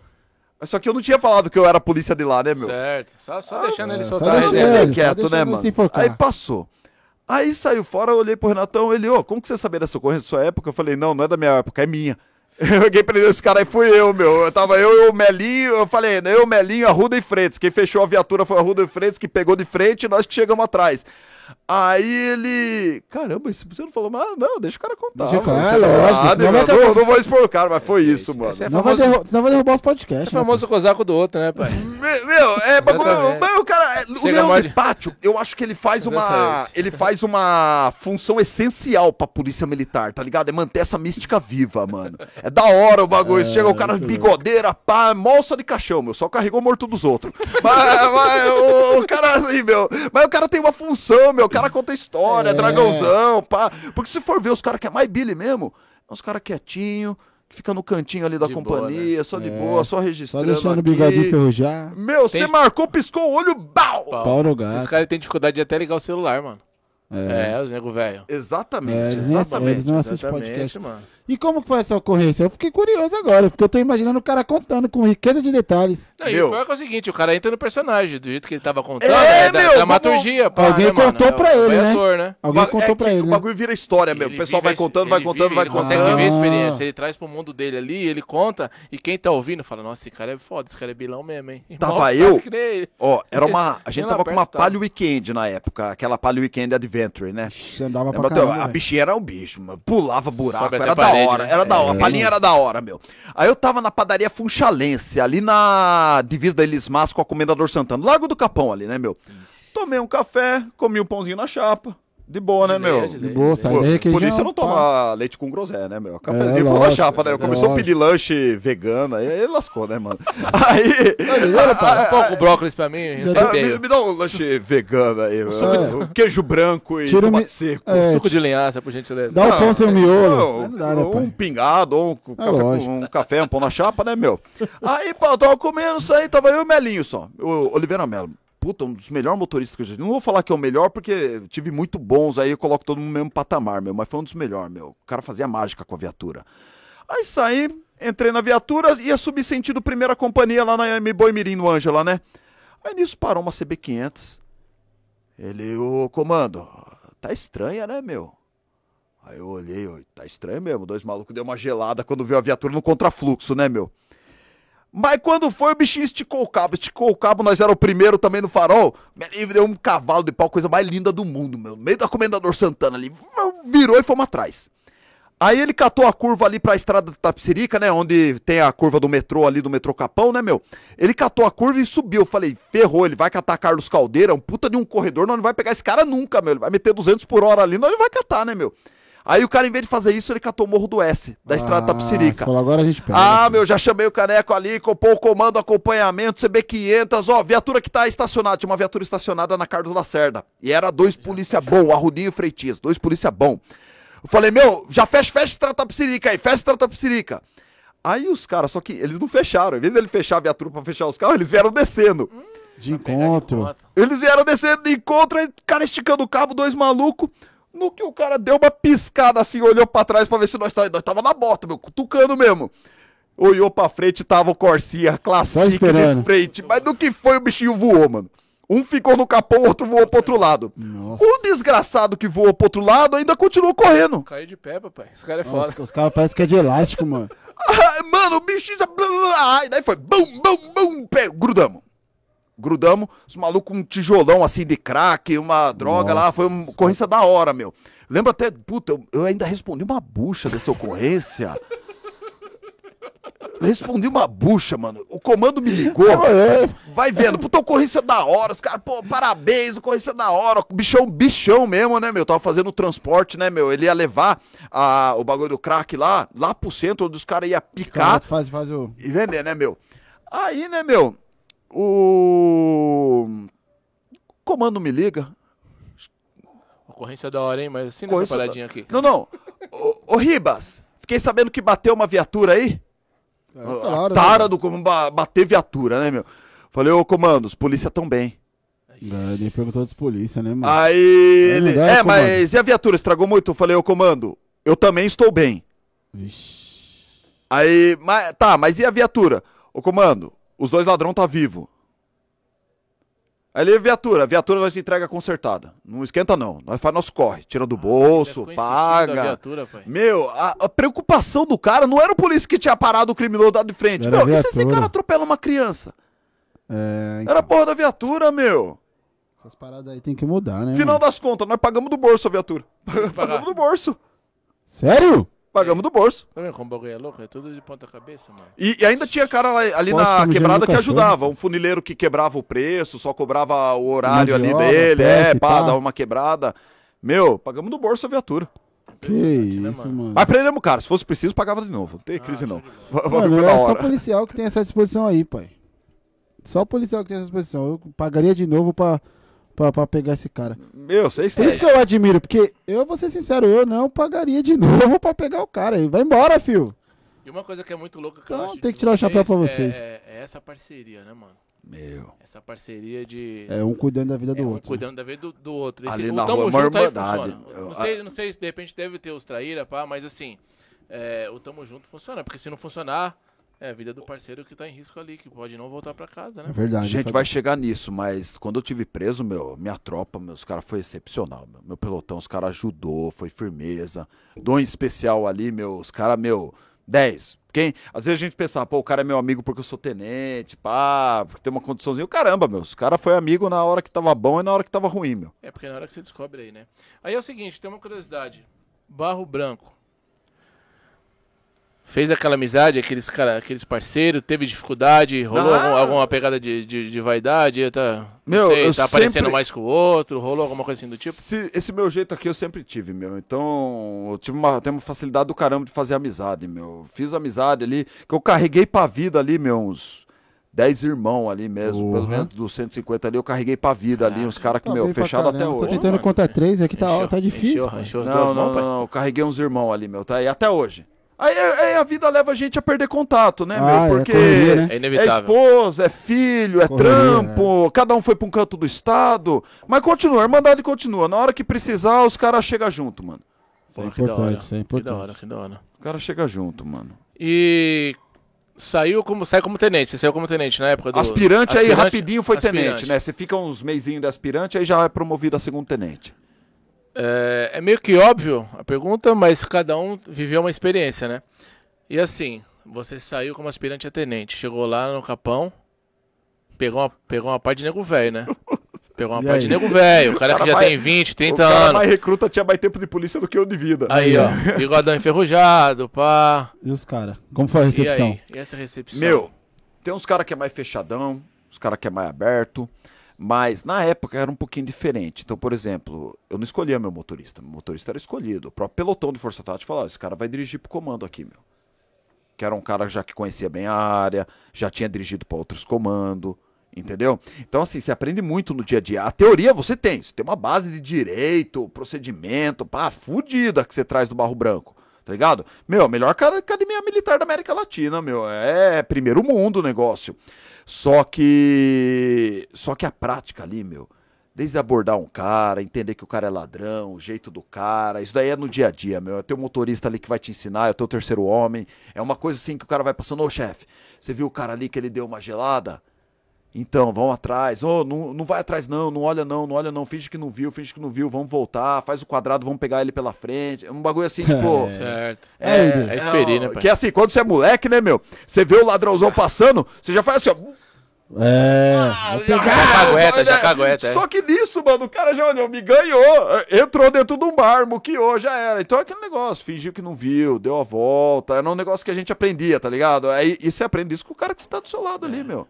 Só que eu não tinha falado que eu era polícia de lá, né, meu? Certo, só deixando ele soltar a resenha quieto, né, mano? Aí passou. Aí saiu fora, eu olhei pro Renatão, ele, como que você sabia dessa ocorrência da sua época? Eu falei, não é da minha época, é minha. Eu peguei pra ele, esse cara aí fui eu, meu. Eu tava o Melinho, eu falei, eu, Melinho, Arruda e Freitas. Quem fechou a viatura foi Arruda e Freitas, que pegou de frente e nós que chegamos atrás. Aí ele... Caramba, você não falou, mas não, deixa o cara contar. Não vou expor o cara, mas foi isso, mano. Senão vai derrubar os podcasts. É famoso cosaco do outro, né, pai? Meu, o cara... O Leão de Pátio, eu acho que ele faz uma... Ele faz uma função essencial pra Polícia Militar, tá ligado? É manter essa mística viva, mano. É da hora o bagulho. Chega o cara de bigodeira, pá, molsa de caixão, meu. Só carregou morto dos outros. Mas o cara assim, meu... Mas o cara tem uma função, meu. O cara conta história, dragãozão, pá. Porque se for ver os caras que é mais Billy mesmo, é uns caras quietinhos, que fica no cantinho ali da de companhia, boa, né? Só de boa, só registrando. Só deixando aqui. O bigodinho ferrujar. Meu, você marcou, piscou o olho, bau! Pau no gato. Esses caras têm dificuldade de até ligar o celular, mano. Os nego velho. Exatamente, exatamente. Eles não assistem podcast, mano. E como que foi essa ocorrência? Eu fiquei curioso agora, porque eu tô imaginando o cara contando com riqueza de detalhes. Não, e o pior é o seguinte, o cara entra no personagem, do jeito que ele tava contando, da dramaturgia. Alguém contou pra ele, né? Alguém contou pra ele, o bagulho vira história, meu. O pessoal vai contando, vai contando, vai contando. Ele consegue viver a experiência, ele traz pro mundo dele ali, ele conta, e quem tá ouvindo fala, nossa, esse cara é foda, esse cara é bilão mesmo, hein? Tava eu, era uma... A gente tava com uma Palio Weekend na época, aquela Palio Weekend Adventure. Né? Andava pra caramba, a bichinha era um bicho, mano. Pulava buraco, era da hora, né? Era da hora, a palhinha era da hora, meu. Aí eu tava na padaria Funchalense, ali na divisa da Elismas com a Comendador Santana, Largo do Capão ali, né, meu? Tomei um café, comi um pãozinho na chapa. De boa, né, meu? De boa, sai daí que por isso eu não tomo leite com groselha, né, meu? Cafézinho com a chapa, né? Eu comecei a pedir lanche vegano, aí ele lascou, né, mano? Aí... Pô, o brócolis pra mim, me dá um lanche vegano aí, meu. Queijo branco e tomate seco. Suco de linhaça, por gentileza. Dá um pão sem miolo. Um pingado, ou um café, um pão na chapa, né, meu? Aí, pô, tava comendo isso aí, tava eu e o Melinho só. O Oliveira Melo. Puta, um dos melhores motoristas que eu já tive. Não vou falar que é o melhor, porque tive muito bons, aí eu coloco todo mundo no mesmo patamar, meu. Mas foi um dos melhores, meu. O cara fazia mágica com a viatura. Aí saí, entrei na viatura, ia subir sentido primeira companhia lá na Boi Mirim, no Ângela, né? Aí nisso parou uma CB500. Ele, ô, comando, tá estranha, né, meu? Aí eu olhei, tá estranho mesmo. Dois malucos deu uma gelada quando viu a viatura no contrafluxo, né, meu? Mas quando foi, o bichinho esticou o cabo. Esticou o cabo, nós era o primeiro também no farol. Deu um cavalo de pau, coisa mais linda do mundo, meu. No meio da Comendador Santana ali. Virou e fomos atrás. Aí ele catou a curva ali pra Estrada de Itapecerica, né? Onde tem a curva do metrô ali, do metrô Capão, né, meu? Ele catou a curva e subiu. Eu falei, ferrou, ele vai catar Carlos Caldeira, um puta de um corredor, nós não vai pegar esse cara nunca, meu. Ele vai meter 200 por hora ali, nós não vai catar, né, meu? Aí o cara, em vez de fazer isso, ele catou o Morro do S, da Estrada de Itapecerica. Falou, agora a gente pega. Ah, meu, já chamei o Caneco ali, compôs o comando, acompanhamento, CB500, ó, viatura que tá estacionada. Tinha uma viatura estacionada na Carlos Lacerda. E era dois polícia bom, Arrudinho e Freitinhas, dois polícia bom. Eu falei, meu, já fecha Estrada de Itapecerica aí, fecha Estrada de Itapecerica. Aí os caras, só que eles não fecharam. Em vez de ele fechar a viatura pra fechar os carros, eles vieram descendo. De encontro. Eles vieram descendo de encontro, aí, cara esticando o cabo, dois malucos. No que o cara deu uma piscada assim, olhou pra trás pra ver se nós tava na bota, meu, cutucando mesmo. Olhou pra frente, tava o Corsia, classique de frente. Mas do que foi, o bichinho voou, mano. Um ficou no capão, o outro voou pro outro lado. Nossa. O desgraçado que voou pro outro lado ainda continuou correndo. Caiu de pé, papai. Esse cara é foda. Os caras parecem que é de elástico, mano. Ah, mano, o bichinho já... Ai, daí foi... Bum, bum, bum, pé. Grudamos, os malucos com um tijolão assim de crack, uma droga. Nossa. Lá, foi uma ocorrência da hora, meu. Lembra até, puta, eu ainda respondi uma bucha dessa ocorrência. Respondi uma bucha, mano. O comando me ligou. Vai vendo, puta, ocorrência da hora. Os caras, pô, parabéns, ocorrência da hora. Bichão mesmo, né, meu? Tava fazendo o transporte, né, meu? Ele ia levar o bagulho do crack lá pro centro, onde os caras iam picar. E vender, né, meu? Aí, né, meu? O comando me liga. Ocorrência da hora, hein? Mas assim nessa paradinha aqui. Não. Ô, Ribas, fiquei sabendo que bateu uma viatura aí. É, claro, tara, né? Do comando bater viatura, né, meu? Falei, ô, comando, os polícia tão bem. Ele perguntou dos polícia, né, mano? Aí ele... mas e a viatura? Estragou muito? Eu falei, ô, comando, eu também estou bem. Vixe. Aí, mas e a viatura? Ô, comando... Os dois ladrões tá vivo. Aí ele, viatura nós entrega consertada. Não esquenta não, nós faz nosso corre. Tira do bolso, paga. Viatura, pai. Meu, a preocupação do cara não era o polícia que tinha parado o criminoso lá de frente. Meu, e se esse cara atropela uma criança? É, então. Era a porra da viatura, meu. Essas paradas aí tem que mudar, né? Final das contas, nós pagamos do bolso a viatura. Pagamos do bolso. Sério? Pagamos do bolso. Tá vendo como o bagulho é louco? É tudo de ponta cabeça, mano. E ainda tinha cara ali na quebrada que ajudava. Um funileiro que quebrava o preço, só cobrava o horário ali dele. É, pá, dava uma quebrada. Meu, pagamos do bolso a viatura. Que isso, mano. Mas prendemos o cara. Se fosse preciso, pagava de novo. Não tem crise, não. É só policial que tem essa disposição aí, pai. Só policial que tem essa disposição. Eu pagaria de novo pra pegar esse cara. Meu, sei que... Por isso que eu admiro, porque eu vou ser sincero, eu não pagaria de novo pra pegar o cara. Ele vai embora, filho. E uma coisa que é muito louca que eu acho, tem que tirar o chapéu pra vocês. É essa parceria, né, mano? Meu. Essa parceria de... É um cuidando da vida do outro. Um cuidando da vida do outro. Esse, ali na rua, uma irmandade. Não sei se de repente deve ter os traíra, pá, mas assim, o tamo junto funciona, porque se não funcionar... É a vida do parceiro que tá em risco ali, que pode não voltar pra casa, né? É verdade. A gente vai chegar nisso, mas quando eu tive preso, meu, minha tropa, os caras foi excepcional, meu. Meu pelotão, os caras ajudou, foi firmeza. Dom especial ali, meu, os caras, meu, 10. Às vezes a gente pensava, pô, o cara é meu amigo porque eu sou tenente, pá, porque tem uma condiçãozinha. Caramba, meu, os caras foi amigo na hora que tava bom e na hora que tava ruim, meu. É, porque na hora que você descobre aí, né? Aí é o seguinte, tem uma curiosidade. Barro Branco. Fez aquela amizade, aqueles parceiros, teve dificuldade, rolou alguma pegada de vaidade, tá aparecendo mais com o outro, rolou alguma coisa assim do tipo? Esse meu jeito aqui eu sempre tive, meu. Então, eu tenho uma facilidade do caramba de fazer amizade, meu. Fiz amizade ali, que eu carreguei pra vida ali, meu, uns 10 irmãos ali mesmo, pelo menos dos 150 ali, eu carreguei pra vida ali, uns caras que, meu, fechado até hoje. Tô tentando contar 3, aqui tá difícil. Não, eu carreguei uns irmãos ali, meu, tá aí até hoje. Aí a vida leva a gente a perder contato, né, meu? Porque é inevitável. É esposa, é filho, é trampo, cada um foi pra um canto do estado. Mas continua, a irmandade continua. Na hora que precisar, os caras chegam junto, mano. Pô, que da hora, que da hora. Os caras chegam junto, mano. E sai como tenente, você saiu como tenente na época do... Aspirante, aí rapidinho foi tenente, né? Você fica uns meizinhos de aspirante, aí já é promovido a segundo tenente. É meio que óbvio a pergunta, mas cada um viveu uma experiência, né? E assim, você saiu como aspirante a tenente, chegou lá no Capão, pegou uma pá de nego velho, né? Pegou uma pá de nego velho, o cara que já tem 20, 30 anos. O cara mais recruta tinha mais tempo de polícia do que eu de vida. Aí, ó, bigodão enferrujado, pá. E os caras? Como foi a recepção? E aí? E essa recepção? Meu, tem uns caras que é mais fechadão, uns caras que é mais aberto, mas na época era um pouquinho diferente. Então, por exemplo, eu não escolhia meu motorista era escolhido. O próprio pelotão de Força Tática falava, esse cara vai dirigir pro comando aqui, meu. Que era um cara já que conhecia bem a área, já tinha dirigido para outros comandos, entendeu? Então, assim, você aprende muito no dia a dia. A teoria você tem uma base de direito, procedimento, pá, fudida que você traz do Barro Branco, tá ligado? Meu, a melhor academia militar da América Latina, meu, é primeiro mundo o negócio. Só que a prática ali, meu, desde abordar um cara, entender que o cara é ladrão, o jeito do cara, isso daí é no dia a dia, meu. É teu motorista ali que vai te ensinar, é o teu terceiro homem. É uma coisa assim que o cara vai passando, ô chefe, você viu o cara ali que ele deu uma gelada? Então, vão atrás, ô, não vai atrás não olha não, finge que não viu, vamos voltar, faz o quadrado, vamos pegar ele pela frente, é um bagulho assim, tipo... Certo, é esperir, né, pai? Que é assim, quando você é moleque, né, meu, você vê o ladrãozão passando, você já faz assim, ó... Já cagueta. Só que nisso, mano, o cara já olhou, me ganhou, entrou dentro do bar, moqueou, já era. Então é aquele negócio, fingiu que não viu, deu a volta, era um negócio que a gente aprendia, tá ligado? Aí você aprende isso com o cara que está do seu lado ali, meu.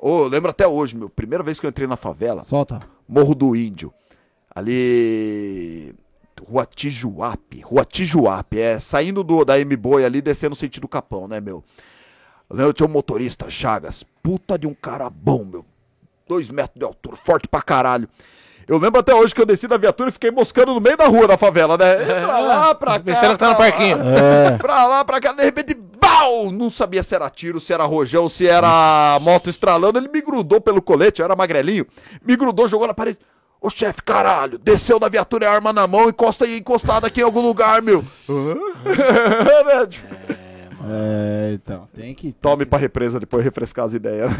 Oh, eu lembro até hoje, meu, primeira vez que eu entrei na favela, solta, Morro do Índio, ali, Rua Tijuape, saindo da M-Boi ali, descendo no sentido do Capão, né, meu? Eu tinha um motorista, Chagas, puta de um cara bom, meu, 2 metros de altura, forte pra caralho. Eu lembro até hoje que eu desci da viatura e fiquei moscando no meio da rua da favela, né? Pra lá, pra cá. Pensando que tá no parquinho. Pra lá, pra cá, de repente, BAU! Não sabia se era tiro, se era rojão, se era moto estralando. Ele me grudou pelo colete, eu era magrelinho. Me grudou, jogou na parede. Ô chefe, caralho, desceu da viatura e arma na mão, encostado aqui em algum lugar, meu. Então. Tem que. Tome pra represa depois refrescar as ideias.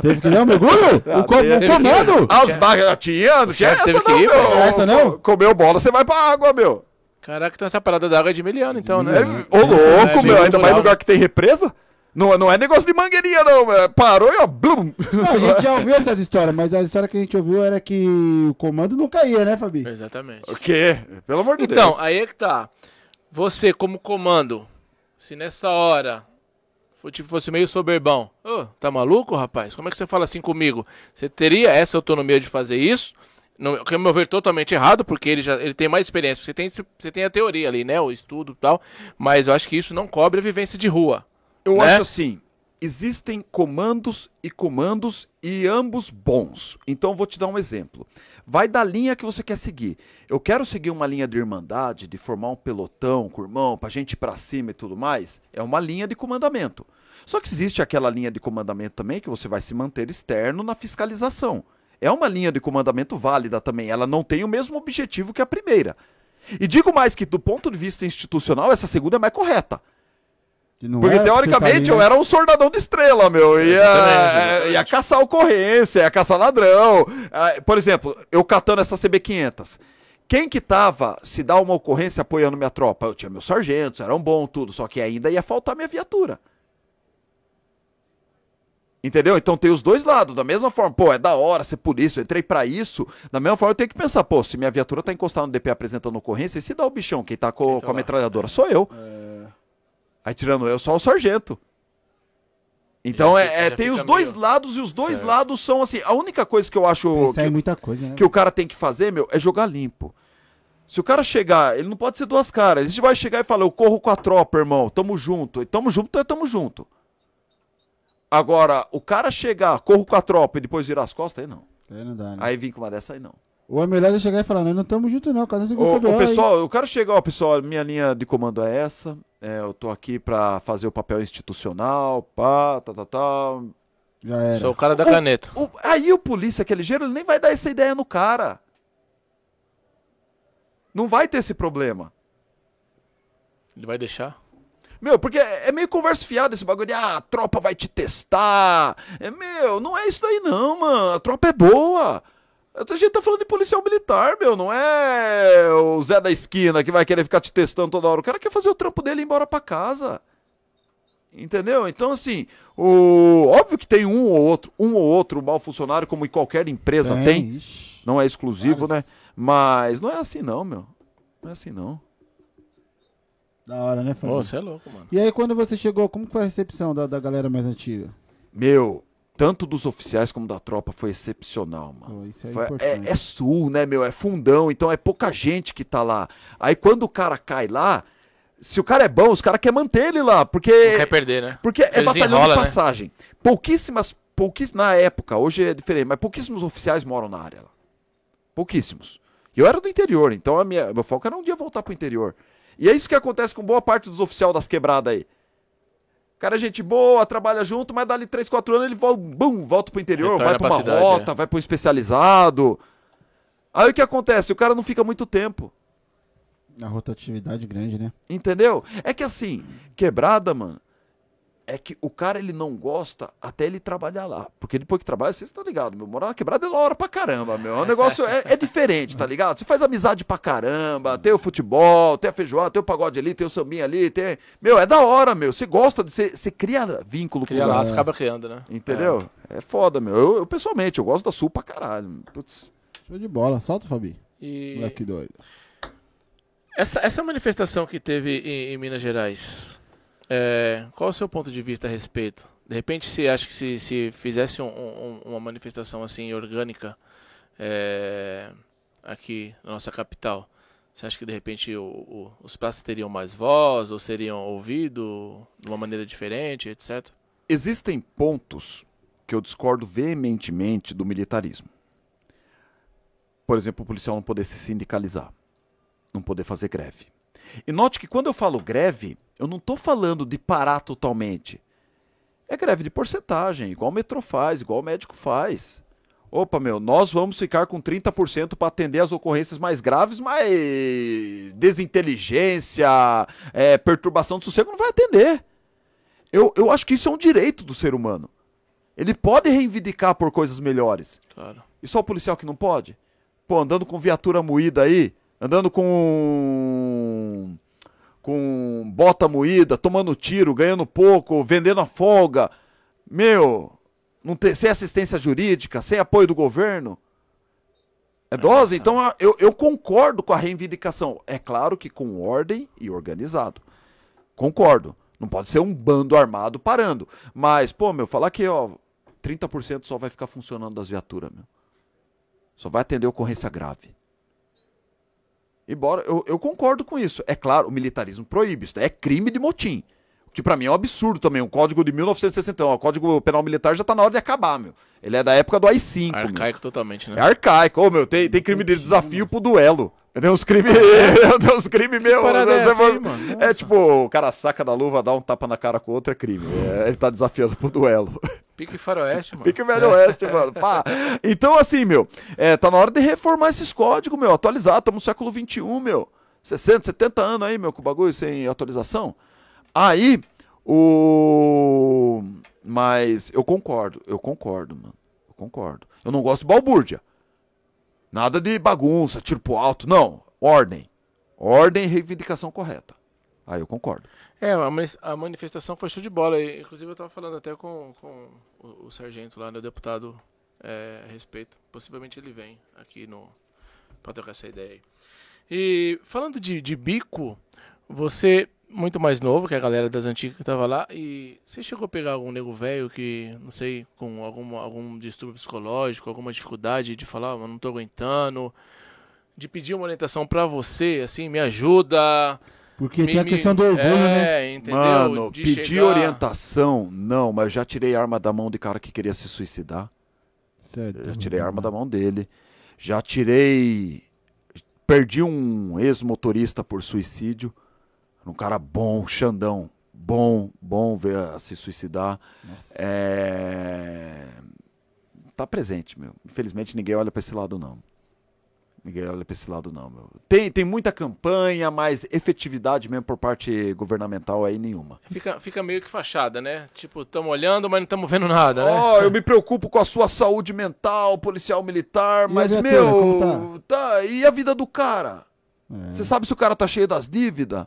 Teve que dar um mergulho? O comando? As barras tinha, não tinha essa não, meu. Essa não? Comeu bola, você vai pra água, meu. Caraca, então essa parada da água é de Meliano, então, né? Ô louco, meu, ainda mais lugar que tem represa? Não é negócio de mangueirinha, não. Parou e ó, blum. Não, a gente já ouviu essas histórias, mas a história que a gente ouviu era que o comando não caía, né, Fabi? Exatamente. O quê? Pelo amor de Deus. Então, aí é que tá. Você, como comando. Se nessa hora fosse meio soberbão, tá maluco, rapaz? Como é que você fala assim comigo? Você teria essa autonomia de fazer isso? O que, ao meu ver, totalmente errado, porque ele tem mais experiência. Você tem a teoria ali, né? O estudo e tal. Mas eu acho que isso não cobre a vivência de rua. Eu acho assim, existem comandos e comandos e ambos bons. Então, vou te dar um exemplo. Vai da linha que você quer seguir. Eu quero seguir uma linha de irmandade, de formar um pelotão com o irmão, pra gente ir pra cima e tudo mais. É uma linha de comandamento. Só que existe aquela linha de comandamento também que você vai se manter externo na fiscalização. É uma linha de comandamento válida também. Ela não tem o mesmo objetivo que a primeira. E digo mais que, do ponto de vista institucional, essa segunda é mais correta. Porque, teoricamente, eu era um soldadão de estrela, meu. Ia caçar ocorrência, ia caçar ladrão. Por exemplo, eu catando essa CB500. Quem que tava, se dá uma ocorrência apoiando minha tropa? Eu tinha meus sargentos, eram bons, tudo. Só que ainda ia faltar minha viatura. Entendeu? Então tem os dois lados. Da mesma forma, pô, é da hora ser polícia, eu entrei pra isso. Da mesma forma, eu tenho que pensar, pô, se minha viatura tá encostada no DP apresentando ocorrência, e se dá o bichão, quem tá com a metralhadora sou eu. Aí tirando eu, só o sargento. Então tem os dois lados e os dois lados são assim. A única coisa que eu acho que o cara tem que fazer, meu, é jogar limpo. Se o cara chegar, ele não pode ser duas caras. A gente vai chegar e falar, eu corro com a tropa, irmão, tamo junto. E tamo junto. Agora, o cara chegar, corro com a tropa e depois virar as costas, aí não. Aí não dá, né? Aí vim com uma dessa, aí não. Ou é melhor eu chegar e falar, não tamo junto não, cara. O cara chega, ó, pessoal, minha linha de comando é essa. Eu tô aqui pra fazer o papel institucional, pá, tá. Já era. Sou o cara da caneta. Aí o polícia, que é ligeiro, ele nem vai dar essa ideia no cara. Não vai ter esse problema. Ele vai deixar? Meu, porque é meio conversa fiada esse bagulho de, a tropa vai te testar. Não é isso daí não, mano. A tropa é boa. A gente tá falando de policial militar, meu, não é o Zé da esquina que vai querer ficar te testando toda hora. O cara quer fazer o trampo dele e ir embora pra casa. Entendeu? Então, assim, óbvio que tem um ou outro mau funcionário, como em qualquer empresa tem. Ixi, não é exclusivo, vários, né? Mas não é assim não, meu. Não é assim não. Da hora, né, família? Pô, você é louco, mano. E aí, quando você chegou, como foi a recepção da galera mais antiga? Meu, tanto dos oficiais como da tropa foi excepcional, mano. Pô, isso é importante. É sul, né, meu? É fundão, então é pouca gente que tá lá. Aí, quando o cara cai lá, se o cara é bom, os caras querem manter ele lá, porque... Não quer perder, né? Porque é batalhão de passagem. Né? Pouquíssimas, na época, hoje é diferente, mas pouquíssimos oficiais moram na área lá. Pouquíssimos. E eu era do interior, então meu foco era um dia voltar pro interior. E é isso que acontece com boa parte dos oficiais das quebradas aí. O cara é gente boa, trabalha junto, mas dali 3, 4 anos ele volta pro interior, então, vai pra uma cidade, rota, vai pro especializado. Aí o que acontece? O cara não fica muito tempo. A rotatividade grande, né? Entendeu? É que assim, quebrada, mano, é que o cara ele não gosta até ele trabalhar lá. Porque depois que trabalha, vocês estão ligados, meu, morar na quebrada é da hora pra caramba, meu. O negócio é diferente, tá ligado? Você faz amizade pra caramba, tem o futebol, tem a feijoada, tem o pagode ali, tem o sambinha ali, tem... Meu, é da hora, meu. Você gosta de... Você cria vínculo com o cara. Cria laço, acaba criando, né? Entendeu? É foda, meu. Eu, pessoalmente, eu gosto da Sul pra caralho. Putz. Show de bola. Solta, Fabi. Moleque doido. Essa manifestação que teve em Minas Gerais, qual o seu ponto de vista a respeito? De repente, você acha que se fizesse uma manifestação assim orgânica aqui na nossa capital, você acha que de repente os praças teriam mais voz ou seriam ouvidos de uma maneira diferente, etc? Existem pontos que eu discordo veementemente do militarismo. Por exemplo, o policial não poder se sindicalizar. Não poder fazer greve. E note que quando eu falo greve, eu não estou falando de parar totalmente. É greve de porcentagem, igual o metrô faz, igual o médico faz. Opa, meu, nós vamos ficar com 30% para atender as ocorrências mais graves, mas desinteligência, perturbação de sossego não vai atender. Eu acho que isso é um direito do ser humano. Ele pode reivindicar por coisas melhores. Claro. E só o policial que não pode? Pô, andando com viatura moída aí, andando com bota moída, tomando tiro, ganhando pouco, vendendo a folga. Meu, não tem, sem assistência jurídica, sem apoio do governo. É dose? Então eu concordo com a reivindicação. É claro que com ordem e organizado. Concordo. Não pode ser um bando armado parando. Mas, pô, meu, falar que 30% só vai ficar funcionando das viaturas, meu. Só vai atender ocorrência grave. Embora, eu concordo com isso. É claro, o militarismo proíbe isso. É crime de motim. O que pra mim é um absurdo também. O código de 1961, o Código Penal Militar já tá na hora de acabar, meu. Ele é da época do AI-5. Arcaico, meu. Totalmente, né? É arcaico. Ô, meu, tem crime de desafio pro duelo. Tem uns crimes... Tem uns crimes meio... É tipo, o cara saca da luva, dá um tapa na cara com o outro, é crime. Ele tá desafiando pro duelo. Pique faroeste, mano. Pique velho oeste, mano. Pá. Então, assim, meu, tá na hora de reformar esses códigos, meu, atualizar. Estamos no século XXI, meu. 60, 70 anos aí, meu, com o bagulho sem atualização. Aí, Mas eu concordo, mano. Eu concordo. Eu não gosto de balbúrdia. Nada de bagunça, tiro pro alto. Não, ordem. Ordem e reivindicação correta. Aí eu concordo. A manifestação foi show de bola. Inclusive, eu estava falando até com o sargento lá, meu deputado, a respeito. Possivelmente ele vem aqui para trocar essa ideia aí. E falando de bico, você, muito mais novo que a galera das antigas que estava lá, e você chegou a pegar algum nego velho que, não sei, com algum distúrbio psicológico, alguma dificuldade de falar, não estou aguentando, de pedir uma orientação para você, assim, me ajuda... Porque tem a questão do orgulho, né? Entendeu? Mano, pedir orientação, não, mas eu já tirei a arma da mão de cara que queria se suicidar. Certo. Já tirei a arma da mão dele. Já tirei... Perdi um ex-motorista por suicídio. Um cara bom, Xandão. Bom ver se suicidar. Nossa. Tá presente, meu. Infelizmente ninguém olha pra esse lado, não. Meu. Tem muita campanha, mas efetividade mesmo por parte governamental aí nenhuma. Fica meio que fachada, né? Tipo, estamos olhando, mas não estamos vendo nada, né? Eu me preocupo com a sua saúde mental, policial militar, mas, meu, tá? E a vida do cara? Você sabe se o cara tá cheio das dívidas?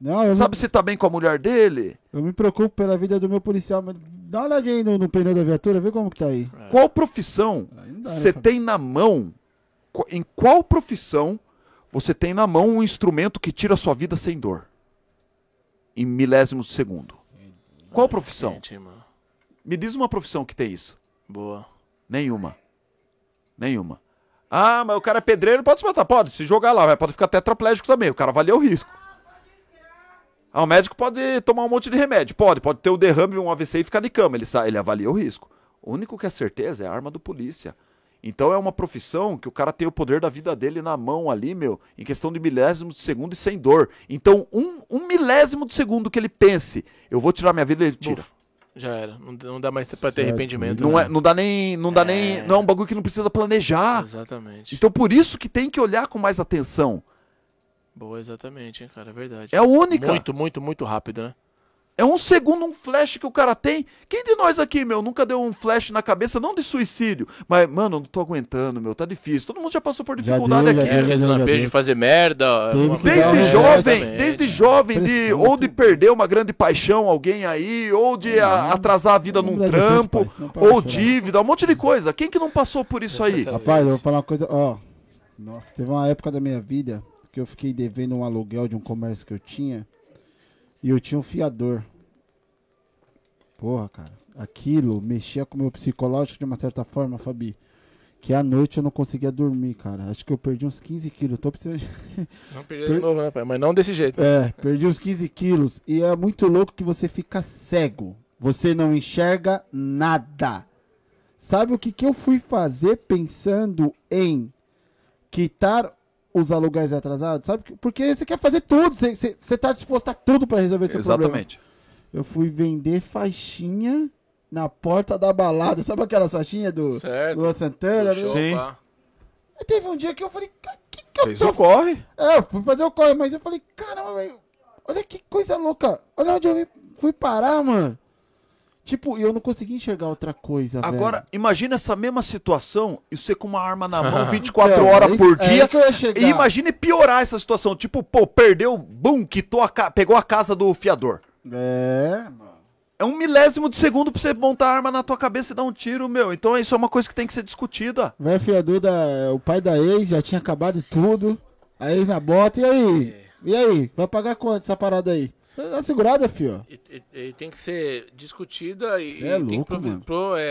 Não, eu sabe se tá bem com a mulher dele? Eu me preocupo pela vida do meu policial, mas dá uma olhadinha aí no pneu da viatura, vê como que tá aí. É. Qual profissão você tem na mão? Em qual profissão você tem na mão um instrumento que tira a sua vida sem dor? Em milésimos de segundo. Qual profissão? Me diz uma profissão que tem isso. Boa. Nenhuma. Ah, mas o cara é pedreiro, pode se matar. Pode, se jogar lá, pode ficar tetraplégico também. O cara avaliou o risco. Ah, o médico pode tomar um monte de remédio. Pode ter um derrame, um AVC e ficar de cama. Ele avalia o risco. O único que é certeza é a arma do polícia. Então é uma profissão que o cara tem o poder da vida dele na mão ali, meu, em questão de milésimos de segundo e sem dor. Então um milésimo de segundo que ele pense, eu vou tirar minha vida, ele tira. Uf, já era, não dá mais pra ter arrependimento. Não, né? Não é um bagulho que não precisa planejar. Exatamente. Então por isso que tem que olhar com mais atenção. Boa, exatamente, cara, é verdade. É a única. Muito rápido, né? É um segundo, um flash que o cara tem. Quem de nós aqui, meu, nunca deu um flash na cabeça, não de suicídio, mas, mano, eu não tô aguentando, meu, tá difícil. Todo mundo já passou por dificuldade aqui. De fazer merda. Desde jovem, ou de perder uma grande paixão, alguém aí, ou de atrasar a vida num trampo, ou dívida, um monte de coisa. Quem que não passou por isso aí? Rapaz, eu vou falar uma coisa, ó. Nossa, teve uma época da minha vida que eu fiquei devendo um aluguel de um comércio que eu tinha. E eu tinha um fiador. Porra, cara. Aquilo mexia com o meu psicológico de uma certa forma, Fabi. Que à noite eu não conseguia dormir, cara. Acho que eu perdi uns 15 quilos. Tô precisando... Não perdi de novo, né, pai? Mas não desse jeito. É, perdi uns 15 quilos. E é muito louco que você fica cego. Você não enxerga nada. Sabe o que eu fui fazer pensando em quitar... os aluguéis atrasados, sabe? Porque você quer fazer tudo, você tá disposto a tudo para resolver seu problema. Exatamente. Eu fui vender faixinha na porta da balada, sabe aquela faixinha do Luan Santana? Do sim. Aí teve um dia que eu falei, que eu tô... corre. É, eu fui fazer o corre, mas eu falei, caramba, velho, olha que coisa louca, olha onde eu fui parar, mano. Tipo, eu não consegui enxergar outra coisa, agora, velho. Imagina essa mesma situação e você com uma arma na mão 24 horas por dia. E imagine piorar essa situação. Tipo, pô, perdeu, bum, pegou a casa do fiador. É, mano. É um milésimo de segundo pra você montar a arma na tua cabeça e dar um tiro, meu. Então isso é uma coisa que tem que ser discutida. Velho, fiador, o pai da ex já tinha acabado tudo. Aí na bota, e aí? E aí? Vai pagar quanto essa parada aí? Dá segurada, filho. E tem que ser discutida e é tem louco, que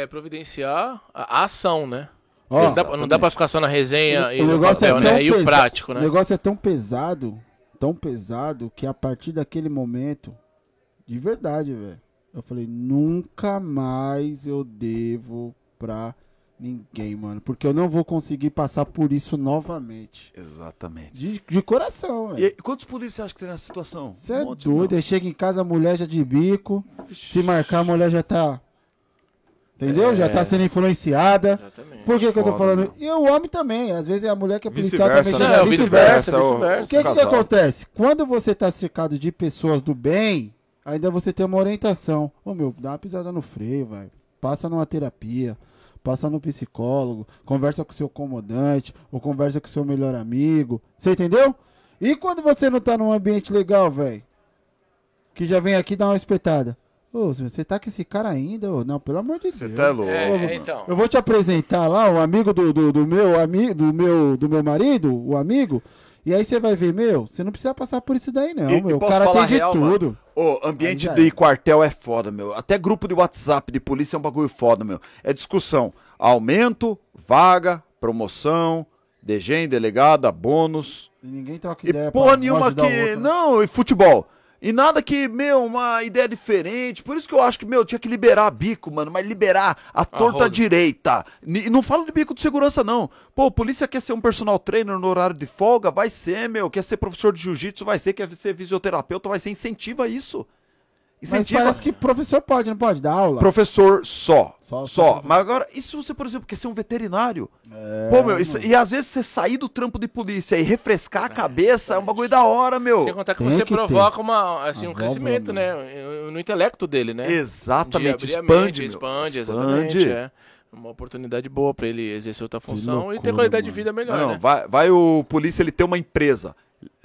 providenciar a ação, né? Ó, não dá pra ficar só na resenha e no papel, né? E o prático, né? O negócio é tão pesado, que a partir daquele momento, de verdade, velho, eu falei, nunca mais eu devo pra ninguém, mano. Porque eu não vou conseguir passar por isso novamente. Exatamente. De coração, velho. E quantos policiais acha que tem nessa situação? Você é doido. Aí chega em casa, a mulher já de bico. Vixe. Se marcar, a mulher já tá... Entendeu? Já tá sendo influenciada. Exatamente. Por que eu tô falando? Não. E o homem também. Às vezes é a mulher que é policial também. Não, vice-versa. O que acontece? Quando você tá cercado de pessoas do bem, ainda você tem uma orientação. Ô, meu, dá uma pisada no freio, velho. Passa numa terapia. Passa no psicólogo, conversa com seu comandante, ou conversa com seu melhor amigo. Você entendeu? E quando você não tá num ambiente legal, velho, que já vem aqui dar uma espetada. Ô, você tá com esse cara ainda? Ô? Não, pelo amor de Deus. Você tá louco. Então. Eu vou te apresentar lá, o amigo do meu marido, o amigo. E aí você vai ver, meu, você não precisa passar por isso daí, não, meu. O cara tem de tudo. Ô, ambiente de quartel é foda, meu. Até grupo de WhatsApp de polícia é um bagulho foda, meu. É discussão. Aumento, vaga, promoção, DG, delegada, bônus. E ninguém troca ideia. E pô, nenhuma que... Não, e futebol. E nada que, meu, uma ideia diferente. Por isso que eu acho que, meu, tinha que liberar bico, mano. Mas liberar a torta direita. E não falo de bico de segurança, não. Pô, polícia quer ser um personal trainer no horário de folga? Vai ser, meu. Quer ser professor de jiu-jitsu? Vai ser. Quer ser fisioterapeuta? Vai ser. Incentiva isso. Incentiva. Mas parece que professor pode, não pode dar aula? Professor só. Mas agora, e se você, por exemplo, quer ser um veterinário? É, pô, meu, isso, e às vezes você sair do trampo de polícia e refrescar a cabeça é um bagulho da hora, meu. Sem contar que tem você que provoca um crescimento, né? No intelecto dele, né? Exatamente, expande, meu. Exatamente, é. Uma oportunidade boa para ele exercer outra função loucura, e ter qualidade de vida melhor, né? Vai o polícia, ele tem uma empresa.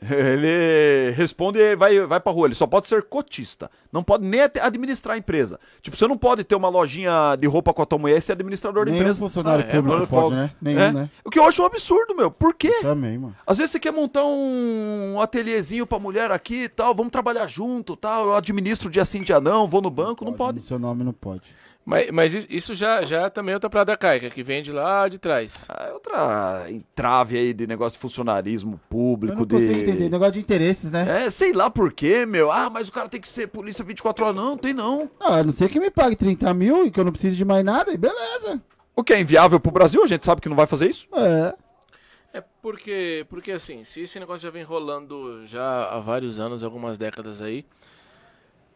Ele responde e vai pra rua. Ele só pode ser cotista. Não pode nem administrar a empresa. Tipo, você não pode ter uma lojinha de roupa com a tua mulher e ser administrador de empresa. Nenhum funcionário público pode, né? Nenhum, né? O que eu acho um absurdo, meu. Por quê? Eu também, mano. Às vezes você quer montar um ateliêzinho pra mulher aqui e tal. Vamos trabalhar junto e tal. Eu administro dia sim, dia não. Vou no banco. Não pode. Seu nome não pode. Mas isso já também é outra parada caica, que vem de lá de trás. É outra entrave aí de negócio de funcionarismo público. Eu não consigo entender, negócio de interesses, né? É, sei lá por quê, meu. Ah, mas o cara tem que ser polícia 24 horas. Não, tem não. Ah, a não ser que me pague 30 mil e que eu não precise de mais nada, e beleza. O que é inviável pro Brasil, a gente sabe que não vai fazer isso. É. É porque assim, se esse negócio já vem rolando já há vários anos, algumas décadas aí,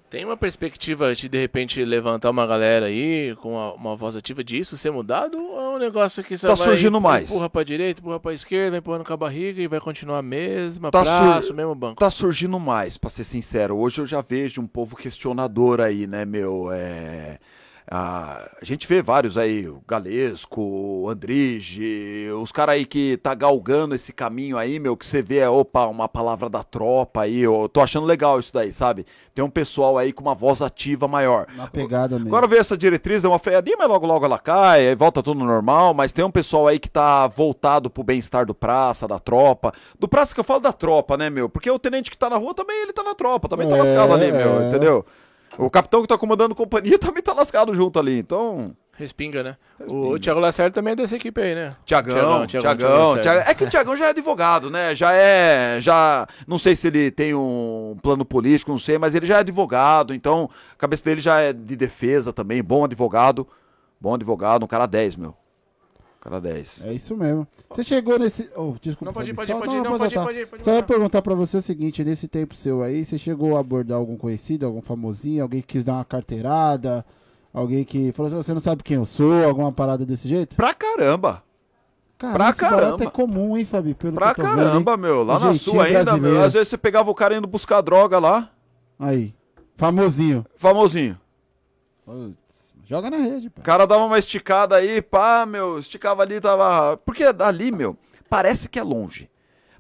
tem uma perspectiva de repente, levantar uma galera aí com uma voz ativa disso ser mudado? Ou é um negócio que só tá vai surgindo mais? Empurra pra direita, empurra pra esquerda, empurrando com a barriga e vai continuar a mesma, o mesmo banco. Tá surgindo mais, pra ser sincero. Hoje eu já vejo um povo questionador aí, né, meu? A gente vê vários aí, o Galesco, o Andrige, os caras aí que tá galgando esse caminho aí, meu, que você vê uma palavra da tropa aí, eu tô achando legal isso daí, sabe? Tem um pessoal aí com uma voz ativa maior. Uma pegada mesmo. Agora veio essa diretriz, deu uma freadinha, mas logo logo ela cai, aí volta tudo normal, mas tem um pessoal aí que tá voltado pro bem-estar do praça, da tropa. Do praça que eu falo da tropa, né, meu? Porque o tenente que tá na rua também, ele tá na tropa, também tá lascado ali, meu, entendeu? O capitão que tá comandando companhia também tá lascado junto ali, então... Respinga, né? Respinga. O Thiago Lacerda também é dessa equipe aí, né? Thiagão. É que o Thiagão já é advogado, né? Não sei se ele tem um plano político, não sei, mas ele já é advogado, então a cabeça dele já é de defesa também, bom advogado, um cara 10, meu. Cara 10. É isso mesmo. Você chegou nesse... Oh, desculpa. Não, pode ir. Só ia perguntar pra você o seguinte, nesse tempo seu aí, você chegou a abordar algum conhecido, algum famosinho, alguém que quis dar uma carteirada, alguém que falou assim, você não sabe quem eu sou, alguma parada desse jeito? Pra caramba. Cara, é comum, hein, Fabi? Pra caramba, meu. Lá na sua ainda, meu. Às vezes você pegava o cara indo buscar droga lá. Aí. Famosinho. Joga na rede, pá. O cara dava uma esticada aí, pá, meu, esticava ali, tava... Porque ali, meu, parece que é longe.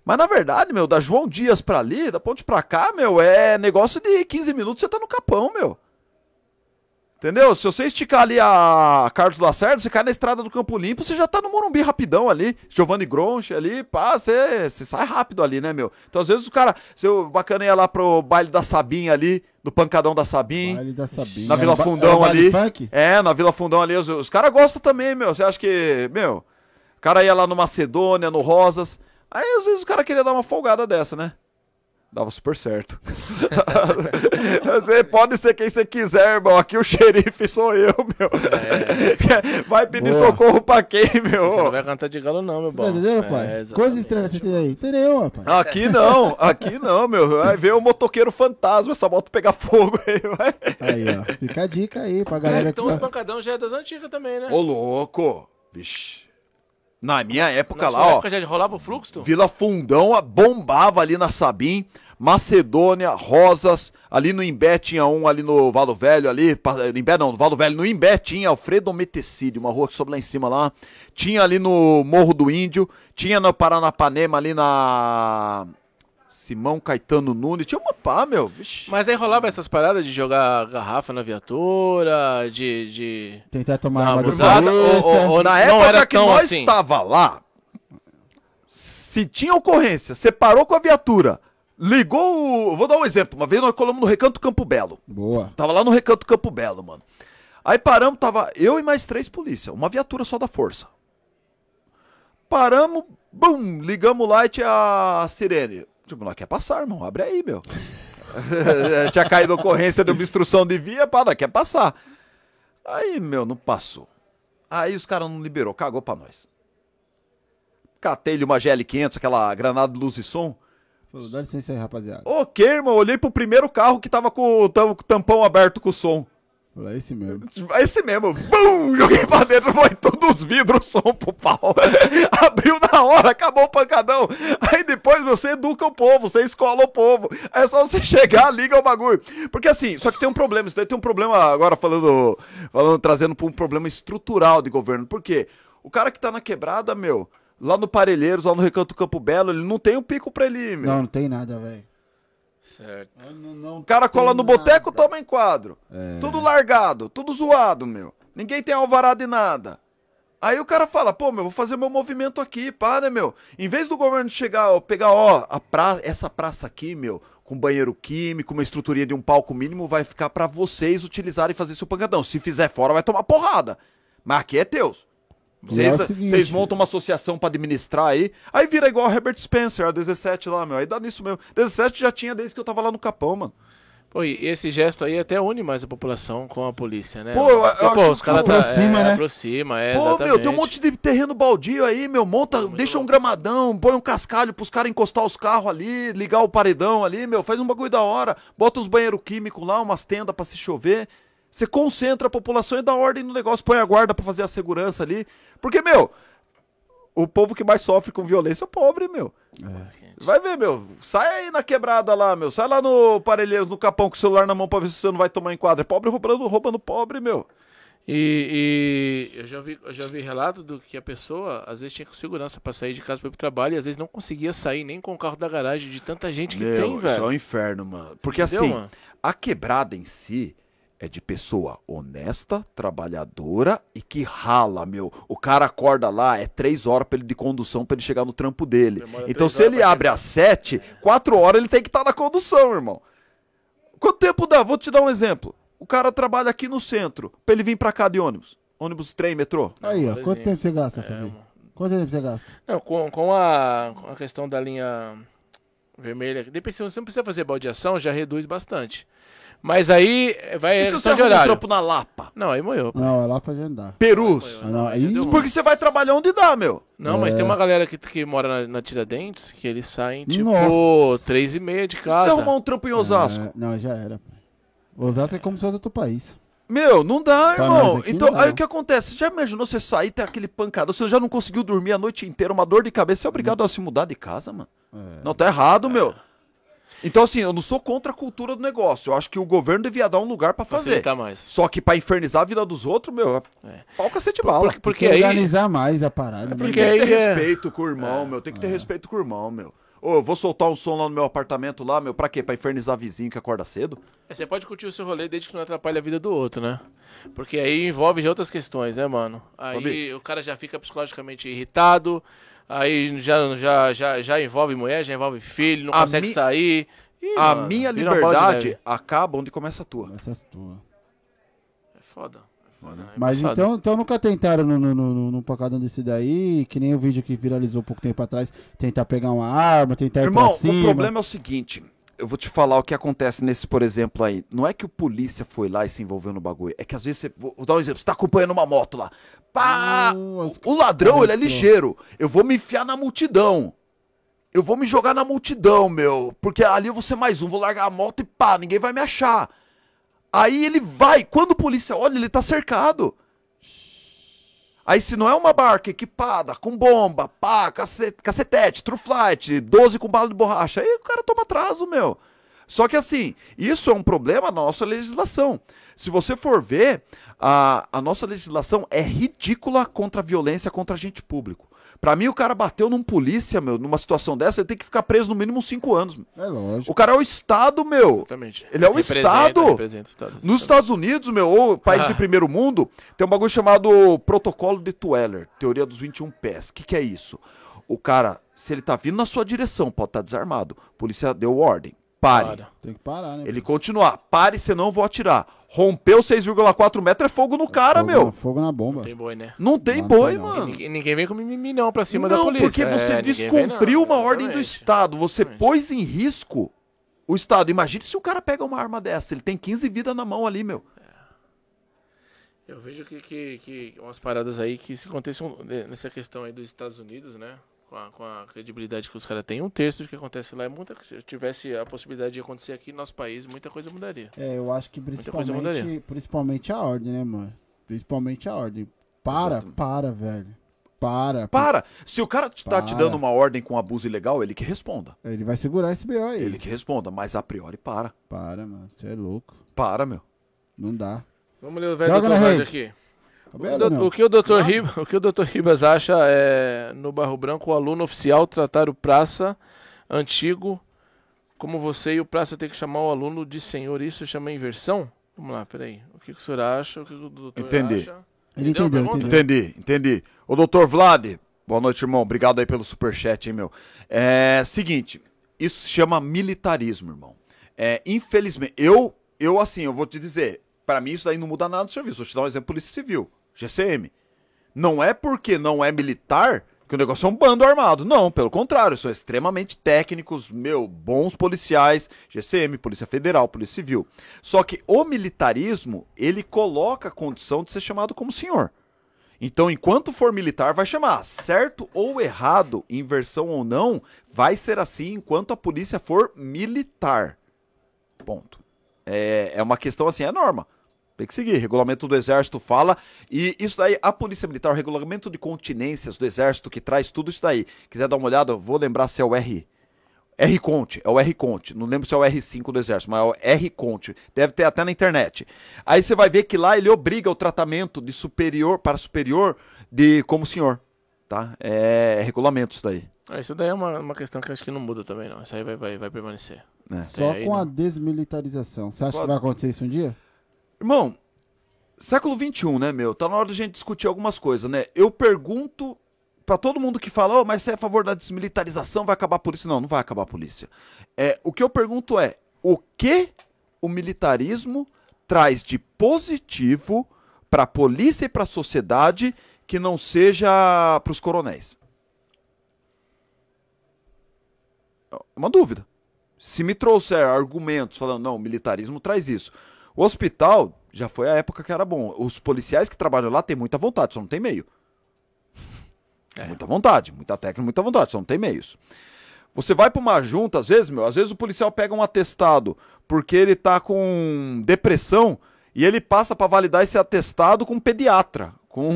Mas, na verdade, meu, da João Dias pra ali, da ponte pra cá, meu, é negócio de 15 minutos, você tá no Capão, meu. Entendeu? Se você esticar ali a Carlos Lacerda, você cai na Estrada do Campo Limpo, você já tá no Morumbi rapidão ali, Giovanni Gronchi ali, pá, você sai rápido ali, né, meu? Então, às vezes, o cara, seu bacana ia lá pro baile da Sabinha ali, do pancadão da Sabinha, na Vila Fundão ali. Na Vila Fundão ali, os caras gostam também, meu, você acha que, meu, o cara ia lá no Macedônia, no Rosas, aí às vezes o cara queria dar uma folgada dessa, né? Dava super certo. Você pode ser quem você quiser, irmão. Aqui o xerife sou eu, meu. Vai pedir socorro pra quem, meu? Você não vai cantar de galo, não, meu bom. Tá entendendo, pai? Quantas estrelas você tem aí? Tem nenhuma, pai. Aqui não, meu. Vai ver o motoqueiro fantasma, essa moto pegar fogo aí, vai. Aí, ó. Fica a dica aí pra galera. Então os pancadão já é das antigas também, né? Ô, louco. Vixe. Na minha época lá, ó. Na época já rolava o fluxo? Tu? Vila Fundão bombava ali na Sabim, Macedônia, Rosas, ali no Imbé tinha um, ali no Valo Velho, ali, no Valo Velho, no Imbé tinha Alfredo Metecídio, uma rua que sobe lá em cima lá, tinha ali no Morro do Índio, tinha na Paranapanema, ali na... Simão Caetano Nunes, tinha uma pá, meu, vixi. Mas aí rolava essas paradas de jogar garrafa na viatura, de... Tentar tomar uma abusada. Ou na época era que nós assim. Tava lá, se tinha ocorrência, você parou com a viatura, ligou o... Vou dar um exemplo, uma vez nós colamos no Recanto Campo Belo. Boa. Tava lá no Recanto Campo Belo, mano. Aí paramos, tava eu e mais 3 polícia, uma viatura só da força. Paramos, bum, ligamos lá e tinha a sirene. Tipo, não quer passar, irmão, abre aí, meu. Tinha caído ocorrência de obstrução de via, pá, não quer passar. Aí, meu, não passou. Aí os caras não liberou, cagou pra nós. Catei-lhe uma GL500, aquela granada de luz e som. Dá licença aí, rapaziada. Ok, irmão, olhei pro primeiro carro que tava com o tampão aberto com o som. É esse mesmo. Bum! Joguei pra dentro, foi todos os vidros, som pro pau. Abriu na hora, acabou o pancadão. Aí depois você educa o povo, você escola o povo. Aí é só você chegar, liga o bagulho. Porque assim, só que tem um problema, isso daí tem um problema agora trazendo pra um problema estrutural de governo. Por quê? O cara que tá na quebrada, meu, lá no Parelheiros, lá no Recanto Campo Belo, ele não tem um pico pra ele, meu. Não, não tem nada, velho. Certo. Não, o cara cola no boteco, toma em quadro. É. Tudo largado, tudo zoado, meu. Ninguém tem alvará de nada. Aí o cara fala, pô, meu, vou fazer meu movimento aqui, pá, né, meu? Em vez do governo chegar, ó, pegar, ó, essa praça aqui, meu, com banheiro químico, uma estruturinha de um palco mínimo, vai ficar pra vocês utilizarem e fazer seu pancadão. Se fizer fora, vai tomar porrada. Mas aqui é teus. Vocês montam uma associação pra administrar aí. Aí vira igual o Herbert Spencer, a 17 lá, meu. Aí dá nisso mesmo. 17 já tinha desde que eu tava lá no Capão, mano. Pô, e esse gesto aí até une mais a população com a polícia, né? Pô, os caras aproxima, né? Pô, exatamente. Meu, tem um monte de terreno baldio aí, meu. Monta, deixa um gramadão, põe um cascalho pros caras encostar os carros ali, ligar o paredão ali, meu. Faz um bagulho da hora. Bota uns banheiros químicos lá, umas tendas pra se chover. Você concentra a população e dá ordem no negócio, põe a guarda pra fazer a segurança ali. Porque, meu, o povo que mais sofre com violência é o pobre, meu. É. Vai ver, meu, sai aí na quebrada lá, meu. Sai lá no Parelheiros, no Capão, com o celular na mão pra ver se você não vai tomar enquadro. É pobre roubando pobre, meu. E eu já vi relato do que a pessoa, às vezes, tinha segurança pra sair de casa pra ir pro trabalho e, às vezes, não conseguia sair nem com o carro da garagem de tanta gente que tem, velho. Isso é um inferno, mano. Porque, entendeu, assim, mano? A quebrada em si... é de pessoa honesta, trabalhadora e que rala, meu. O cara acorda lá, é 3 horas pra ele de condução pra ele chegar no trampo dele. Demora então se ele abre às 7, 4 horas ele tem que estar na condução, irmão. Quanto tempo dá? Vou te dar um exemplo. O cara trabalha aqui no centro pra ele vir pra cá de ônibus. Ônibus, trem, metrô. Aí, ó. Quanto tempo você gasta, Fabinho? Quanto tempo você gasta? Não, com a questão da linha vermelha, depois você não precisa fazer baldeação, já reduz bastante. Mas aí vai a questão de horário. Trampo na Lapa? Não, aí morreu. Não, a Lapa já não dá. Perus. Não, isso porque você vai trabalhar onde dá, meu. Não, mas tem uma galera que mora na Tiradentes que eles saem tipo 3h30 de casa. Se você arrumar um trampo em Osasco? Não, já era. Osasco é como se fosse outro país. Meu, não dá, irmão. Então, aí o que acontece? Você já imaginou você sair e ter aquele pancadão? Você já não conseguiu dormir a noite inteira, uma dor de cabeça, você é obrigado a se mudar de casa, mano? Não, tá errado, meu. Então, assim, eu não sou contra a cultura do negócio. Eu acho que o governo devia dar um lugar pra fazer. Mais. Só que pra infernizar a vida dos outros, meu, pau cacete bala. Porque aí... organizar mais a parada. Porque aí tem que ter respeito com o irmão, meu. Tem que ter respeito com o irmão, meu. Ô, eu vou soltar um som lá no meu apartamento lá, meu. Pra quê? Pra infernizar vizinho que acorda cedo? Você pode curtir o seu rolê desde que não atrapalhe a vida do outro, né? Porque aí envolve já outras questões, né, mano? Aí o cara já fica psicologicamente irritado... Aí já envolve mulher, já envolve filho, não consegue sair. Ih, a minha liberdade acaba onde começa a tua. É foda. Mas então nunca tentaram no pancadão desse daí, que nem o vídeo que viralizou pouco tempo atrás, tentar pegar uma arma, tentar ir pra cima. Irmão, o problema é o seguinte, eu vou te falar o que acontece nesse, por exemplo, aí. Não é que o polícia foi lá e se envolveu no bagulho, é que às vezes você, vou dar um exemplo, você tá acompanhando uma moto lá. Pá! O ladrão, ele é ligeiro. Eu vou me enfiar na multidão. Eu vou me jogar na multidão, meu. Porque ali eu vou ser mais um. Vou largar a moto e pá, ninguém vai me achar. Aí ele vai. Quando o polícia olha, ele tá cercado. Aí se não é uma barca equipada, com bomba, pá, cacetete, true flight, 12 com bala de borracha, aí o cara toma atraso, meu. Só que assim, isso é um problema na nossa legislação. Se você for ver, a nossa legislação é ridícula contra a violência contra agente público. Pra mim, o cara bateu num polícia, meu, numa situação dessa, ele tem que ficar preso no mínimo 5 anos. Meu. É lógico. O cara é o Estado, meu. Exatamente. Ele é o Estado. Representa o Estado. Exatamente. Nos Estados Unidos, meu, ou país de primeiro mundo, tem um bagulho chamado Protocolo de Tueller, Teoria dos 21 Pés. O que é isso? O cara, se ele tá vindo na sua direção, pode estar desarmado. A polícia deu ordem. Pare. Para. Tem que parar, né? Ele continuar. Pare, senão eu vou atirar. Rompeu 6,4 metros, é fogo no cara, fogo, meu. Fogo na bomba. Não tem boi, né? Não tem boi, mano. E ninguém vem com mimimi, não, pra cima da polícia. Porque você descumpriu uma ordem do Estado. Você pôs em risco o Estado. Imagina se o cara pega uma arma dessa. Ele tem 15 vidas na mão ali, meu. Eu vejo que umas paradas aí que se acontecem nessa questão aí dos Estados Unidos, né? com a credibilidade que os caras têm, um terço do que acontece lá é muita. Se eu tivesse a possibilidade de acontecer aqui no nosso país, muita coisa mudaria. É, eu acho que principalmente a ordem, né, mano? Principalmente a ordem. Para, velho. Se o cara tá te dando uma ordem com abuso ilegal, ele que responda. Ele vai segurar esse BO aí. Ele que responda, mas a priori para. Para, mano. Você é louco. Para, meu. Não dá. Vamos ler o velho doutor aqui. O que o doutor Ribas acha é, no Barro Branco, o aluno oficial tratar o praça antigo como você e o praça ter que chamar o aluno de senhor. Isso chama inversão? Vamos lá, peraí. O que o senhor acha? O que o doutor acha? Ele entendi. O doutor Vlad, boa noite, irmão. Obrigado aí pelo superchat, hein, meu. É, seguinte, isso se chama militarismo, irmão. É, infelizmente, eu vou te dizer, pra mim isso daí não muda nada do serviço. Vou te dar um exemplo, Polícia Civil, GCM. Não é porque não é militar que o negócio é um bando armado. Não, pelo contrário, são extremamente técnicos, bons policiais, GCM, Polícia Federal, Polícia Civil. Só que o militarismo, ele coloca a condição de ser chamado como senhor. Então, enquanto for militar, vai chamar. Certo ou errado, inversão ou não, vai ser assim enquanto a polícia for militar. Ponto. É uma questão assim, é norma. Tem que seguir. Regulamento do Exército fala. E isso daí, a Polícia Militar, o Regulamento de Continências do Exército, que traz tudo isso daí. Quiser dar uma olhada, eu vou lembrar se é o R Conte. Não lembro se é o R5 do Exército, mas é o R Conte. Deve ter até na internet. Aí você vai ver que lá ele obriga o tratamento de superior para superior de como senhor. Tá? É regulamento isso daí. Isso daí é uma questão que acho que não muda também, não. Isso aí vai permanecer. É. Só aí, com a desmilitarização. Você acha que vai acontecer isso um dia? Irmão, século XXI, né, meu? Tá na hora da gente discutir algumas coisas, né? Eu pergunto pra todo mundo que fala, mas você é a favor da desmilitarização, vai acabar a polícia? Não, não vai acabar a polícia. O que eu pergunto é, o que o militarismo traz de positivo pra polícia e pra sociedade que não seja pros coronéis? É uma dúvida. Se me trouxer argumentos falando, não, o militarismo traz isso. O hospital já foi a época que era bom. Os policiais que trabalham lá têm muita vontade, só não tem meio. Muita vontade, muita técnica, muita vontade, só não tem meios. Você vai para uma junta, às vezes o policial pega um atestado porque ele tá com depressão e ele passa para validar esse atestado com um pediatra, com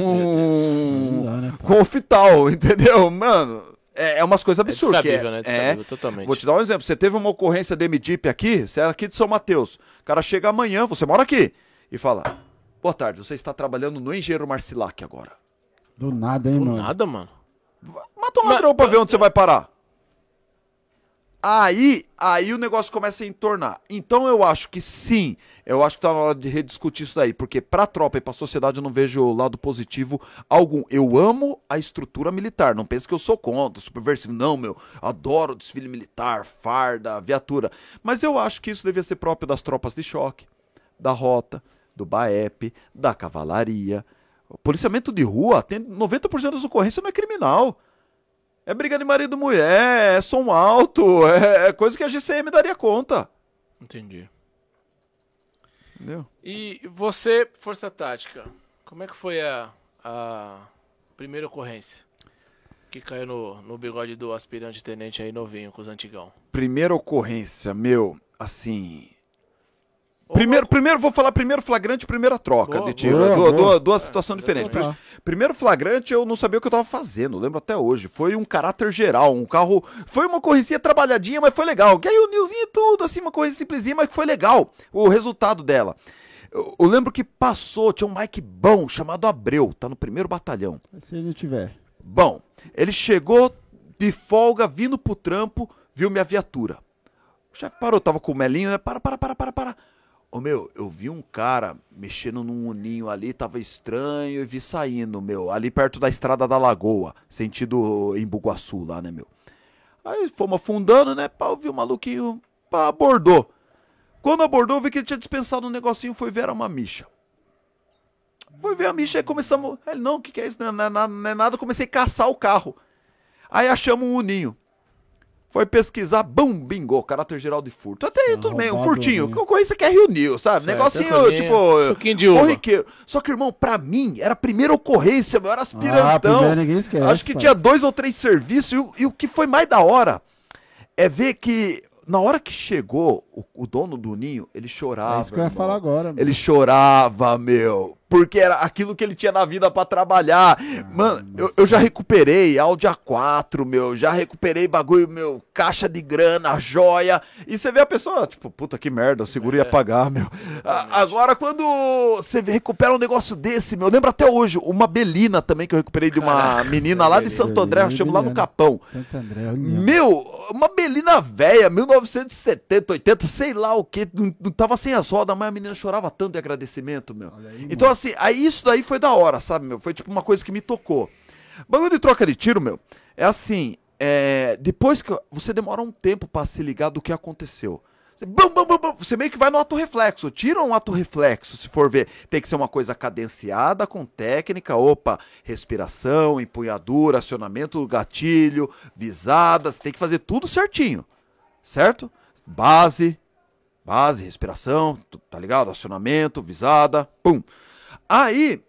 oftalmo, entendeu? Mano... É umas coisas absurdas. Descabível, totalmente. Vou te dar um exemplo. Você teve uma ocorrência da MDIP aqui, você era aqui de São Mateus. O cara chega amanhã, você mora aqui, e fala, boa tarde, você está trabalhando no Engenheiro Marcilac agora. Do nada, hein, mano? Do nada, mano. Mata um ladrão pra ver onde você vai parar. Aí o negócio começa a entornar. Então eu acho que sim, eu acho que tá na hora de rediscutir isso daí, porque pra tropa e pra sociedade eu não vejo o lado positivo algum. Eu amo a estrutura militar, não pense que eu sou contra, subversivo, não, meu, adoro desfile militar, farda, viatura, mas eu acho que isso devia ser próprio das tropas de choque, da rota, do BAEP, da cavalaria. O policiamento de rua, tem 90% das ocorrências não é criminal. É briga de marido e mulher, é som alto, é coisa que a GCM daria conta. Entendi. Entendeu? E você, Força Tática, como é que foi a primeira ocorrência que caiu no bigode do aspirante tenente aí novinho, com os antigão? Primeira ocorrência, meu, assim... Primeiro vou falar flagrante e primeira troca de tiro. Duas situações diferentes. Primeiro flagrante, eu não sabia o que eu tava fazendo, lembro até hoje. Foi um caráter geral, um carro... Foi uma correria trabalhadinha, mas foi legal. Que aí o Nilzinho tudo, assim, uma correria simplesinha, mas que foi legal o resultado dela. Eu lembro que passou, tinha um Mike bom, chamado Abreu, tá no 1º batalhão. Se ele tiver. Bom, ele chegou de folga, vindo pro trampo, viu minha viatura. O chefe parou, tava com o Melinho, né? Para. Meu, eu vi um cara mexendo num uninho ali, tava estranho, e vi saindo, meu, ali perto da Estrada da Lagoa, sentido em Bugaçu lá, né, meu. Aí fomos afundando, né, eu vi o maluquinho, abordou. Quando abordou, eu vi que ele tinha dispensado um negocinho, foi ver, era uma micha. Foi ver a micha, aí começamos, ele, não, o que é isso, não é nada, comecei a caçar o carro. Aí achamos um uninho. Foi pesquisar, bum, bingo, caráter geral de furto. Até aí, tudo bem, um furtinho. Que ocorrência que é reuniu, sabe? Certo, negocinho, tipo, suquinho de uva. Corriqueiro. Só que, irmão, pra mim, era a primeira ocorrência, meu, era aspirantão. Ninguém esquece, acho que pai. Tinha 2 ou 3 serviços. E o que foi mais da hora é ver que, na hora que chegou, o dono do ninho, ele chorava. É isso que eu ia falar agora. Mano. Ele chorava, meu. Porque era aquilo que ele tinha na vida pra trabalhar. Ah, mano, eu já recuperei Audi A4, meu. Já recuperei bagulho, meu. Caixa de grana, joia. E você vê a pessoa, tipo, puta que merda, o seguro ia pagar, meu. Agora, quando você recupera um negócio desse, meu. Eu lembro até hoje, uma belina também que eu recuperei de uma menina lá de Santo André. Eu chamo lá no Capão. Santo André, meu, uma belina velha, 1970, 80, sei lá o que. Não tava sem as rodas, mas a menina chorava tanto de agradecimento, meu. Aí, então, assim, aí isso daí foi da hora, sabe, meu? Foi tipo uma coisa que me tocou. Bagulho de troca de tiro, meu, é assim, depois que você demora um tempo pra se ligar do que aconteceu. Você, bum, bum, bum, bum, você meio que vai no ato reflexo, tira um ato reflexo, se for ver. Tem que ser uma coisa cadenciada, com técnica, opa, respiração, empunhadura, acionamento do gatilho, visada, você tem que fazer tudo certinho, certo? Base, respiração, tá ligado? Acionamento, visada, pum. Aí,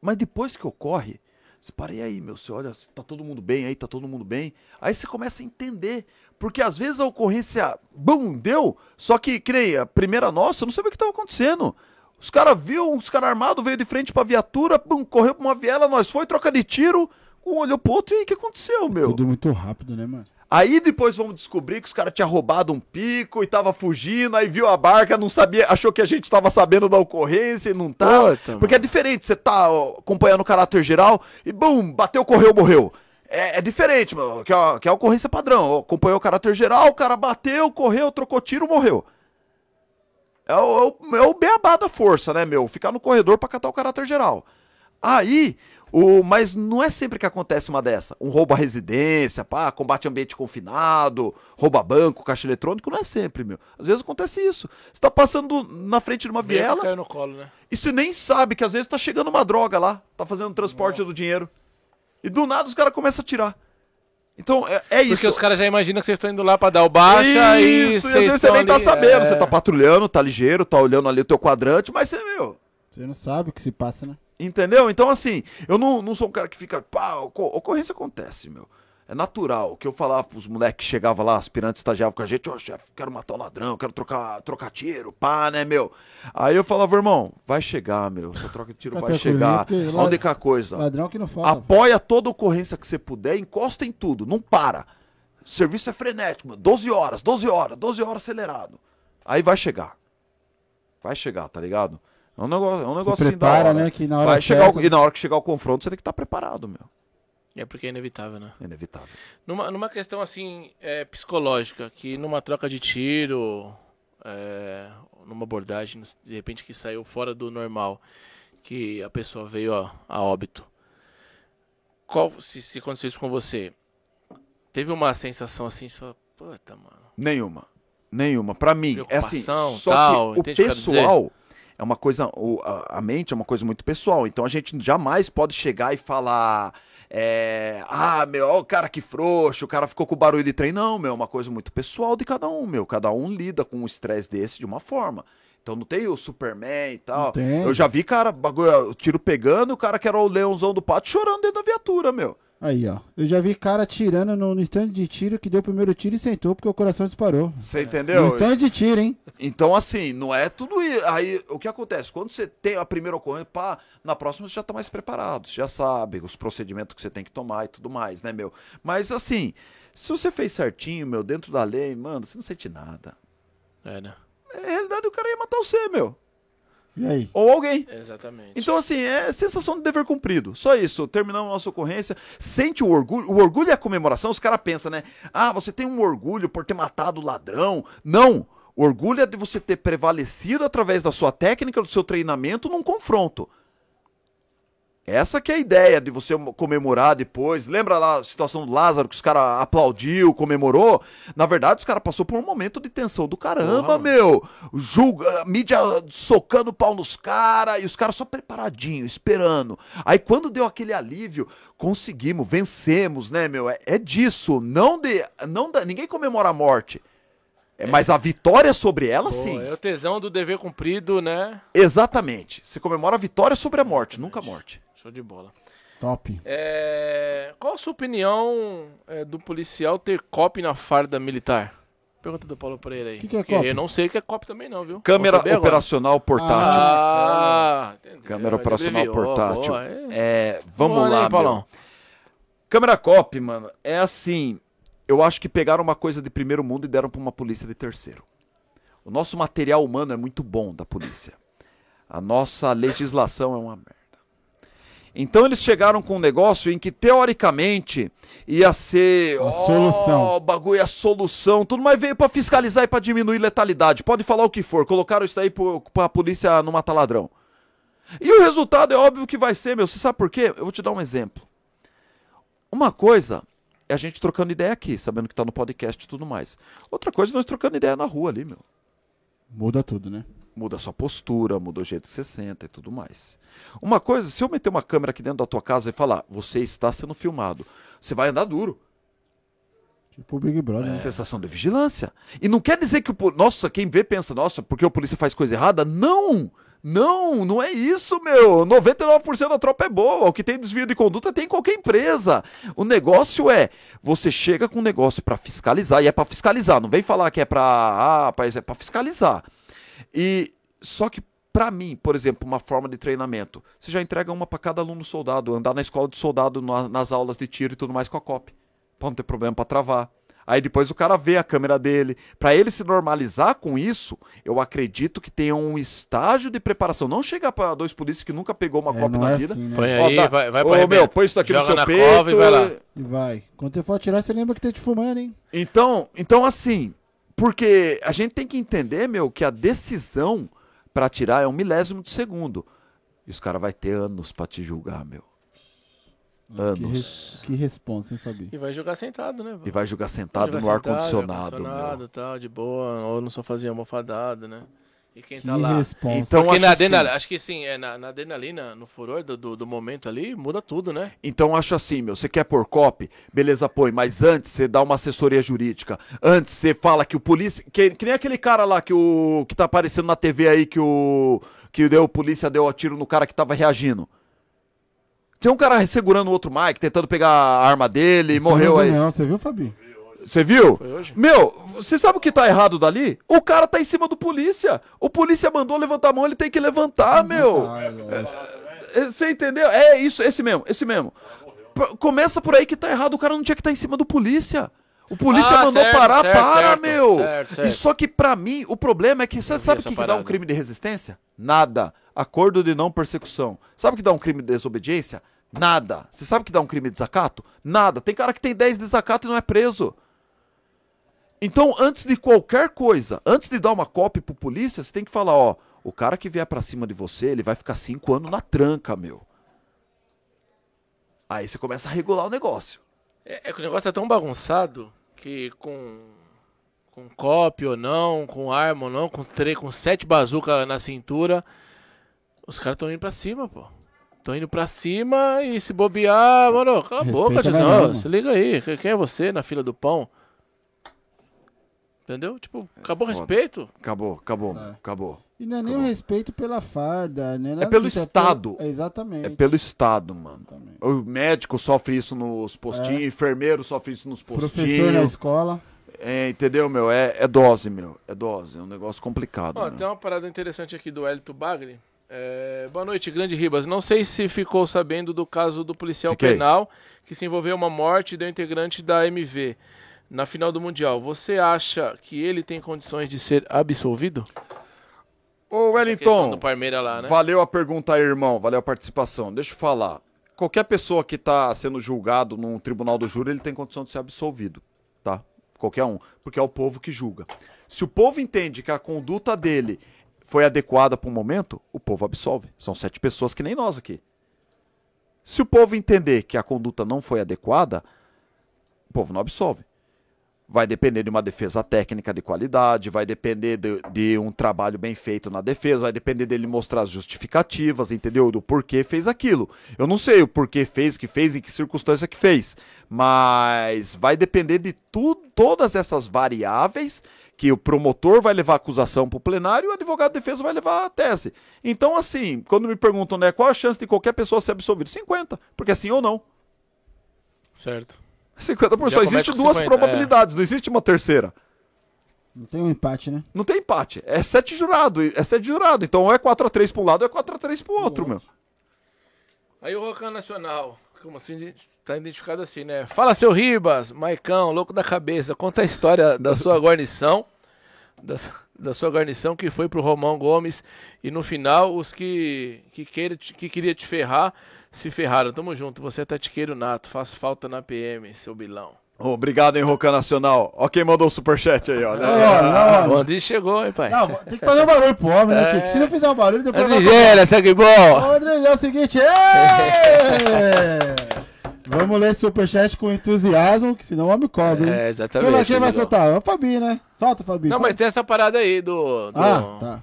mas depois que ocorre, você para aí, meu, você olha, tá todo mundo bem, aí tá todo mundo bem. Aí você começa a entender, porque às vezes a ocorrência, bum, deu, só que, creia, primeira nossa, eu não sabia o que tava acontecendo. Os caras viram, os caras armados, veio de frente pra viatura, bum, correu pra uma viela, nós foi, troca de tiro, um olhou pro outro, e aí o que aconteceu, meu? Tudo muito rápido, né, mano? Aí depois vamos descobrir que os caras tinham roubado um pico e tava fugindo, aí viu a barca, não sabia, achou que a gente tava sabendo da ocorrência e não tava. Puta, porque é diferente, você tá acompanhando o caráter geral e bum, bateu, correu, morreu. É diferente, mano, que é a ocorrência padrão. Acompanhou o caráter geral, o cara bateu, correu, trocou tiro, morreu. É o beabá da força, né, meu? Ficar no corredor pra catar o caráter geral. Aí... Mas não é sempre que acontece uma dessa. Um roubo à residência, pá, combate a ambiente confinado, roubo a banco, caixa eletrônico, não é sempre, meu. Às vezes acontece isso. Você tá passando na frente de uma viela. Caiu no colo, né? E você nem sabe que às vezes tá chegando uma droga lá, tá fazendo transporte do dinheiro. E do nada os caras começam a tirar. Então, isso. Porque os caras já imaginam que vocês estão indo lá pra dar o baixa e... Isso, e às vezes você nem tá sabendo. Você tá patrulhando, tá ligeiro, tá olhando ali o teu quadrante, mas você, meu... Você não sabe o que se passa, né? Entendeu? Então, assim, eu não sou um cara que fica... Pá, ocorrência acontece, meu. É natural. O que eu falava pros moleques que chegavam lá, aspirantes, estagiavam com a gente, ô, chefe, quero matar o ladrão, quero trocar tiro, pá, né, meu? Aí eu falava, irmão, vai chegar, meu. Essa troca de tiro vai chegar. A única coisa... Ladrão que não fala. Apoia toda ocorrência que você puder, encosta em tudo, não para. O serviço é frenético, meu. 12 horas acelerado. Aí vai chegar. Vai chegar, tá ligado? É um negócio assim da hora, né? Que na hora e na hora que chegar o confronto, você tem que estar preparado, meu. É porque é inevitável, né? É inevitável. Numa questão, assim, psicológica, que numa troca de tiro, numa abordagem, de repente que saiu fora do normal, que a pessoa veio a óbito. Se aconteceu isso com você, teve uma sensação assim, você fala, puta, mano. Nenhuma. Pra mim, é assim, só tal, que o pessoal... É uma coisa, a mente é uma coisa muito pessoal, então a gente jamais pode chegar e falar, meu, ó, o cara que frouxo, o cara ficou com barulho de trem. Não, meu, é uma coisa muito pessoal de cada um, meu, cada um lida com um estresse desse de uma forma. Então não tem o Superman e tal, eu já vi, cara, bagulho, tiro pegando, o cara que era o leãozão do pátio chorando dentro da viatura, meu. Aí, ó. Eu já vi cara tirando no stand de tiro que deu o primeiro tiro e sentou porque o coração disparou. Você entendeu? No stand de tiro, hein? Então, assim, não é tudo isso. Aí, o que acontece? Quando você tem a primeira ocorrência, pá, na próxima você já tá mais preparado. Você já sabe os procedimentos que você tem que tomar e tudo mais, né, meu? Mas, assim, se você fez certinho, meu, dentro da lei, mano, você não sente nada. É, né? Na realidade, o cara ia matar você, meu. E aí? Ou alguém. Exatamente. Então, assim, é sensação de dever cumprido. Só isso. Terminamos a nossa ocorrência. Sente o orgulho. O orgulho é a comemoração. Os caras pensam, né? Ah, você tem um orgulho por ter matado o ladrão. Não. O orgulho é de você ter prevalecido através da sua técnica, do seu treinamento, num confronto. Essa que é a ideia de você comemorar depois. Lembra lá a situação do Lázaro, que os caras aplaudiu, comemorou? Na verdade, os caras passaram por um momento de tensão do caramba, meu. Julga, mídia socando o pau nos caras, e os caras só preparadinhos, esperando. Aí quando deu aquele alívio, conseguimos, vencemos, né, meu? É disso, ninguém comemora a morte. Mas a vitória sobre ela, sim. É o tesão do dever cumprido, né? Exatamente. Se comemora a vitória sobre a morte, nunca a morte. Show de bola. Top. Qual a sua opinião do policial ter COP na farda militar? Pergunta do Paulo Pereira aí. O que é COP? Eu não sei o que é COP também não, viu? Câmera operacional portátil. Ah, entendeu. Câmera operacional portátil. Vamos lá, Paulão. Câmera COP, mano, é assim... Eu acho que pegaram uma coisa de primeiro mundo e deram para uma polícia de terceiro. O nosso material humano é muito bom da polícia. A nossa legislação é uma merda. Então eles chegaram com um negócio em que teoricamente ia ser... solução. O bagulho é a solução, tudo, mas veio para fiscalizar e para diminuir letalidade. Pode falar o que for, colocaram isso daí para a polícia no mata ladrão. E o resultado é óbvio que vai ser, meu, você sabe por quê? Eu vou te dar um exemplo. Uma coisa... É a gente trocando ideia aqui, sabendo que tá no podcast e tudo mais. Outra coisa, nós trocando ideia na rua ali, meu. Muda tudo, né? Muda a sua postura, muda o jeito que você senta e tudo mais. Uma coisa, se eu meter uma câmera aqui dentro da tua casa e falar, você está sendo filmado, você vai andar duro. Tipo o Big Brother. Sensação de vigilância. E não quer dizer que o... Nossa, quem vê pensa, nossa, porque o polícia faz coisa errada? Não! Não, não é isso, meu. 99% da tropa é boa. O que tem desvio de conduta tem em qualquer empresa. O negócio é, você chega com um negócio pra fiscalizar, e é pra fiscalizar. Não vem falar que é pra fiscalizar. E só que pra mim, por exemplo, uma forma de treinamento, você já entrega uma pra cada aluno soldado, andar na escola de soldado, nas aulas de tiro e tudo mais com a COP, pra não ter problema pra travar. Aí depois o cara vê a câmera dele. Pra ele se normalizar com isso, eu acredito que tenha um estágio de preparação. Não chegar pra dois polícias que nunca pegou uma copa na vida. Assim, né? Põe aí, vai pra arrebenta. Meu, põe isso daqui no seu peito. Joga na cova e vai lá. E vai. Quando você for atirar, você lembra que tá te fumando, hein? Então assim, porque a gente tem que entender, meu, que a decisão pra atirar é 1 milésimo de segundo. E os caras vão ter anos pra te julgar, meu. Anos. Que responsa, hein, Fabi? E vai jogar sentado, né? E vai jogar sentado no ar-condicionado. Tal, de boa, ou não só fazia almofadada, né? E quem tá lá... Então, porque acho que sim, na adrenalina, no furor do momento ali, muda tudo, né? Então acho assim, meu, você quer pôr COP? Beleza, põe, mas antes você dá uma assessoria jurídica. Antes você fala que o polícia... Que nem aquele cara lá que tá aparecendo na TV aí, que o polícia deu tiro no cara que tava reagindo. Tem um cara segurando o outro Mike, tentando pegar a arma dele, e morreu aí. Não, você viu, Fabi? Você viu? Foi hoje. Meu, você sabe o que tá errado dali? O cara tá em cima do polícia. O polícia mandou levantar a mão, ele tem que levantar, meu. Você entendeu? É isso, esse mesmo. Começa por aí que tá errado, o cara não tinha que estar em cima do polícia. O polícia mandou parar, meu. Certo. E só que pra mim, o problema é que você sabe o que dá um crime de resistência? Nada. Acordo de não persecução. Sabe o que dá um crime de desobediência? Nada. Você sabe o que dá um crime de desacato? Nada. Tem cara que tem 10 desacato e não é preso. Então, antes de qualquer coisa, antes de dar uma cópia pro polícia, você tem que falar, ó, o cara que vier pra cima de você, ele vai ficar 5 anos na tranca, meu. Aí você começa a regular o negócio. É que o negócio é tão bagunçado que com cópia ou não, com arma ou não, com 7 bazuca na cintura... Os caras estão indo pra cima, pô. Estão indo pra cima e se bobear, mano. Cala a boca, tiozão. Se liga aí. Quem é você na fila do pão? Entendeu? Tipo, acabou o respeito. Acabou. E não é nem o respeito pela farda, né? É pelo Estado. Exatamente. É pelo Estado, mano. Exatamente. O médico sofre isso nos postinhos, o enfermeiro sofre isso nos postinhos. Professor na escola. Entendeu, meu? É dose, meu. É dose. É um negócio complicado. Ó, tem uma parada interessante aqui do Hélito Bagli. Boa noite, grande Ribas. Não sei se ficou sabendo do caso do policial penal que se envolveu uma morte do integrante da MV na final do Mundial. Você acha que ele tem condições de ser absolvido? Ô, Wellington, do lá, né? Valeu a pergunta aí, irmão. Valeu a participação. Deixa eu falar. Qualquer pessoa que está sendo julgado num tribunal do júri, ele tem condição de ser absolvido, tá? Qualquer um, porque é o povo que julga. Se o povo entende que a conduta dele foi adequada para o momento, o povo absolve. São 7 pessoas que nem nós aqui. Se o povo entender que a conduta não foi adequada, o povo não absolve. Vai depender de uma defesa técnica de qualidade, vai depender de um trabalho bem feito na defesa, vai depender dele mostrar as justificativas, entendeu? Do porquê fez aquilo. Eu não sei o porquê fez, que fez, em que circunstância que fez, mas vai depender de todas essas variáveis que o promotor vai levar a acusação para o plenário e o advogado de defesa vai levar a tese. Então, assim, quando me perguntam, né, qual a chance de qualquer pessoa ser absolvida? 50%, porque é sim ou não. Certo. 50%. Só existem duas 50, probabilidades, não existe uma terceira. Não tem um empate, né? Não tem empate. É 7 jurados. É 7 jurados. Então ou é 4-3 para um lado, ou é 4-3 para o outro, meu. Aí o Rocan Nacional, como assim, tá identificado assim, né? Fala, seu Ribas, Maicão, louco da cabeça, conta a história da sua guarnição, da sua guarnição que foi pro Romão Gomes e no final os que queria te ferrar se ferraram. Tamo junto, você é tatiqueiro nato, faz falta na PM, seu bilão. Obrigado, hein, Rocan Nacional. Ó quem mandou o superchat aí, ó. Bom dia, chegou, hein, pai. Não, tem que fazer um barulho pro homem, né, Kiko? Se não fizer um barulho, depois... Adrigela, segue bom. É o seguinte, vamos ler esse superchat com entusiasmo, que senão o homem cobre, hein? É, exatamente. Quem vai soltar? É o Fabi, né? Solta, Fabi. Não, mas tem essa parada aí do... Ah, tá.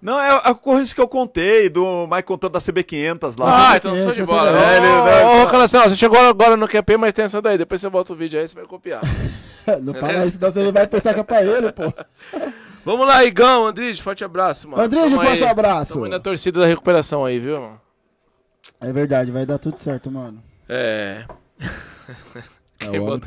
Não, é a ocorrência que eu contei, do Mike contando da CB500 lá. Ah, então show de bola. Ô, Rocan Nacional, você chegou agora no QP, mas tem essa daí. Depois você volta o vídeo aí, você vai copiar. Não fala isso, senão você vai pensar que é pra ele, pô. Vamos lá, Igão, Andrige, forte abraço, mano. Andrige, forte abraço. Tamo na torcida da recuperação aí, viu, mano? É verdade, vai dar tudo certo, mano. É.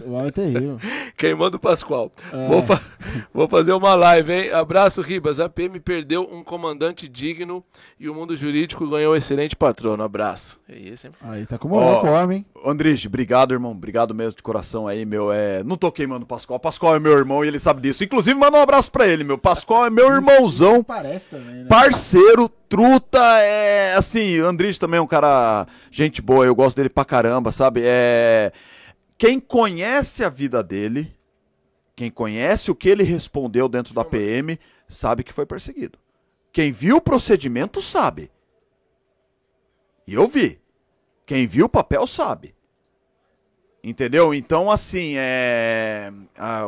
O homem é terrível. Queimando o Pascoal. É. Vou fazer uma live, hein? Abraço, Ribas. A PM perdeu um comandante digno e o mundo jurídico ganhou um excelente patrono. Abraço. É isso, hein? Aí tá com moral com o homem, hein? Andrige, obrigado, irmão. Obrigado mesmo de coração aí, meu. Não tô queimando o Pascoal. O Pascoal é meu irmão e ele sabe disso. Inclusive, manda um abraço pra ele, meu. Pascoal é meu irmãozão. Parece também, né? Parceiro, truta, assim, Andrige também é um cara, gente boa. Eu gosto dele pra caramba, sabe? Quem conhece a vida dele, quem conhece o que ele respondeu dentro da PM, sabe que foi perseguido. Quem viu o procedimento sabe. E eu vi. Quem viu o papel sabe. Entendeu? Então, assim,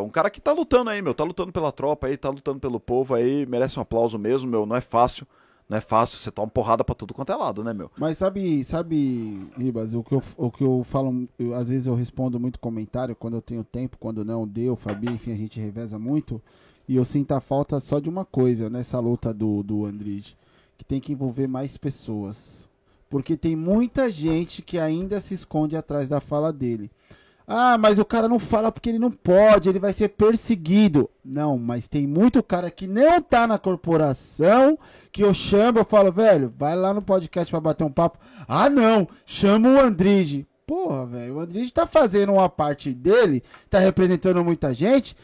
um cara que tá lutando aí, meu. Tá lutando pela tropa aí, tá lutando pelo povo aí. Merece um aplauso mesmo, meu. Não é fácil. Não é fácil, você toma porrada pra tudo quanto é lado, né, meu? Mas sabe Ribas, o que eu falo, às vezes eu respondo muito comentário, quando eu tenho tempo, quando não, deu, Fabi, enfim, a gente reveza muito, e eu sinto a falta só de uma coisa nessa luta do Andrige, que tem que envolver mais pessoas, porque tem muita gente que ainda se esconde atrás da fala dele. Ah, mas o cara não fala porque ele não pode, ele vai ser perseguido. Não, mas tem muito cara que não tá na corporação, que eu chamo, eu falo, velho, vai lá no podcast pra bater um papo. Ah, não, chama o Andrige. Porra, velho, o Andrige tá fazendo uma parte dele, tá representando muita gente,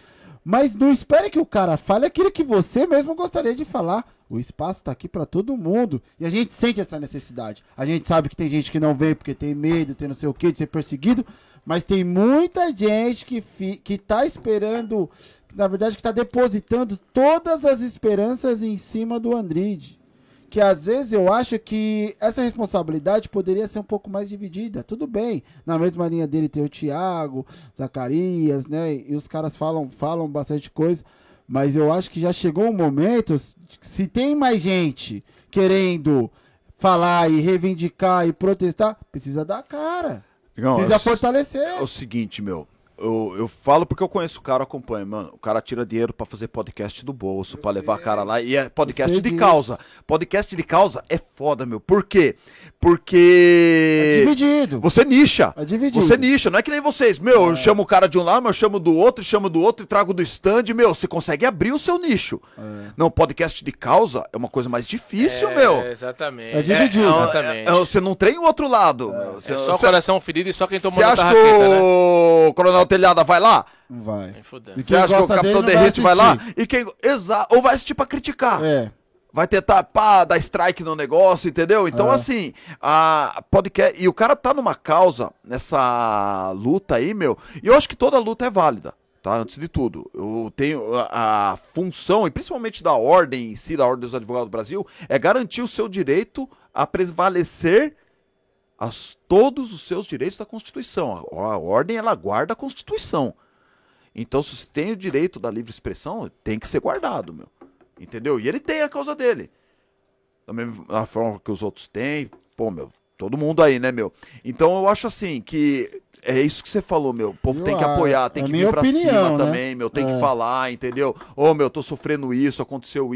mas não espere que o cara fale aquilo que você mesmo gostaria de falar. O espaço tá aqui pra todo mundo. E a gente sente essa necessidade. A gente sabe que tem gente que não vem porque tem medo, tem não sei o que, de ser perseguido. Mas tem muita gente que tá esperando, na verdade, que tá depositando todas as esperanças em cima do Andrige. Que às vezes eu acho que essa responsabilidade poderia ser um pouco mais dividida. Tudo bem, na mesma linha dele tem o Thiago, Zacarias, né? E os caras falam bastante coisa. Mas eu acho que já chegou um momento, se tem mais gente querendo falar e reivindicar e protestar, precisa dar cara. Não, precisa fortalecer. É o seguinte, meu. Eu falo porque eu conheço o cara, acompanho, mano. O cara tira dinheiro pra fazer podcast do bolso, pra levar a cara lá. E é podcast de causa. Podcast de causa é foda, meu. Por quê? Porque... é dividido. Você nicha. É dividido. Você nicha. Não é que nem vocês. Meu, eu chamo o cara de um lado, mas eu chamo do outro e trago do stand. Meu, você consegue abrir o seu nicho. Não, podcast de causa é uma coisa mais difícil, meu. Exatamente. É dividido. Exatamente. Você não treina o outro lado. É só coração ferido e só quem tomou na tarraqueta, né? O Coronel Telhada vai lá? Vai. Você acha que o Capitão Derrite vai lá? E quem... Ou vai assistir pra criticar. Vai tentar, dar strike no negócio, entendeu? Então, assim, podcast... E o cara tá numa causa, nessa luta aí, meu. E eu acho que toda luta é válida, tá? Antes de tudo. Eu tenho a função, e principalmente da ordem em si, da Ordem dos Advogados do Brasil, é garantir o seu direito a prevalecer todos os seus direitos da Constituição. A ordem, ela guarda a Constituição. Então, se você tem o direito da livre expressão, tem que ser guardado, meu. Entendeu? E ele tem a causa dele. Da mesma forma que os outros têm. Pô, meu, todo mundo aí, né, meu? Então, eu acho assim, que é isso que você falou, meu. O povo tem que apoiar, tem que vir pra cima, né? Também, meu. Tem que falar, entendeu? Ô, meu, tô sofrendo isso, aconteceu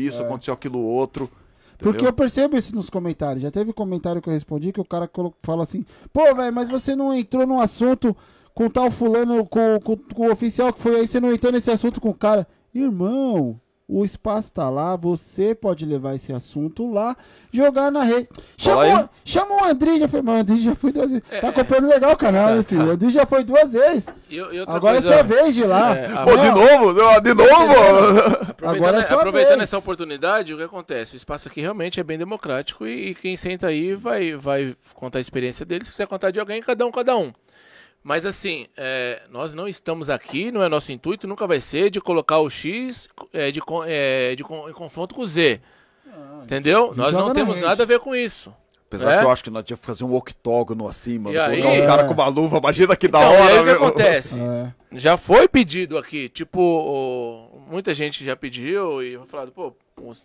aquilo outro. Entendeu? Porque eu percebo isso nos comentários. Já teve comentário que eu respondi que o cara fala assim, pô, velho, mas você não entrou num assunto com tal fulano, com o oficial que foi aí, você não entrou nesse assunto com o cara. Irmão, o espaço tá lá, você pode levar esse assunto lá, jogar na rede. Chama o André, já foi, mas o André já foi duas vezes. Tá comprando legal o canal, né, filho? O André já foi duas vezes. Agora é sua vez de ir lá. Pô, de novo? Agora é sua vez. Aproveitando essa oportunidade, o que acontece? O espaço aqui realmente é bem democrático e quem senta aí vai contar a experiência dele. Se quiser contar de alguém, cada um. Mas assim, nós não estamos aqui, não é nosso intuito, nunca vai ser de colocar o X em confronto com o Z. Entendeu? Nós não temos nada a ver com isso. Apesar que eu acho que nós tínhamos que fazer um octógono assim, mano. Colocar os caras com uma luva, imagina que da hora. Aí o que acontece? Já foi pedido aqui, tipo, muita gente já pediu e falado, pô,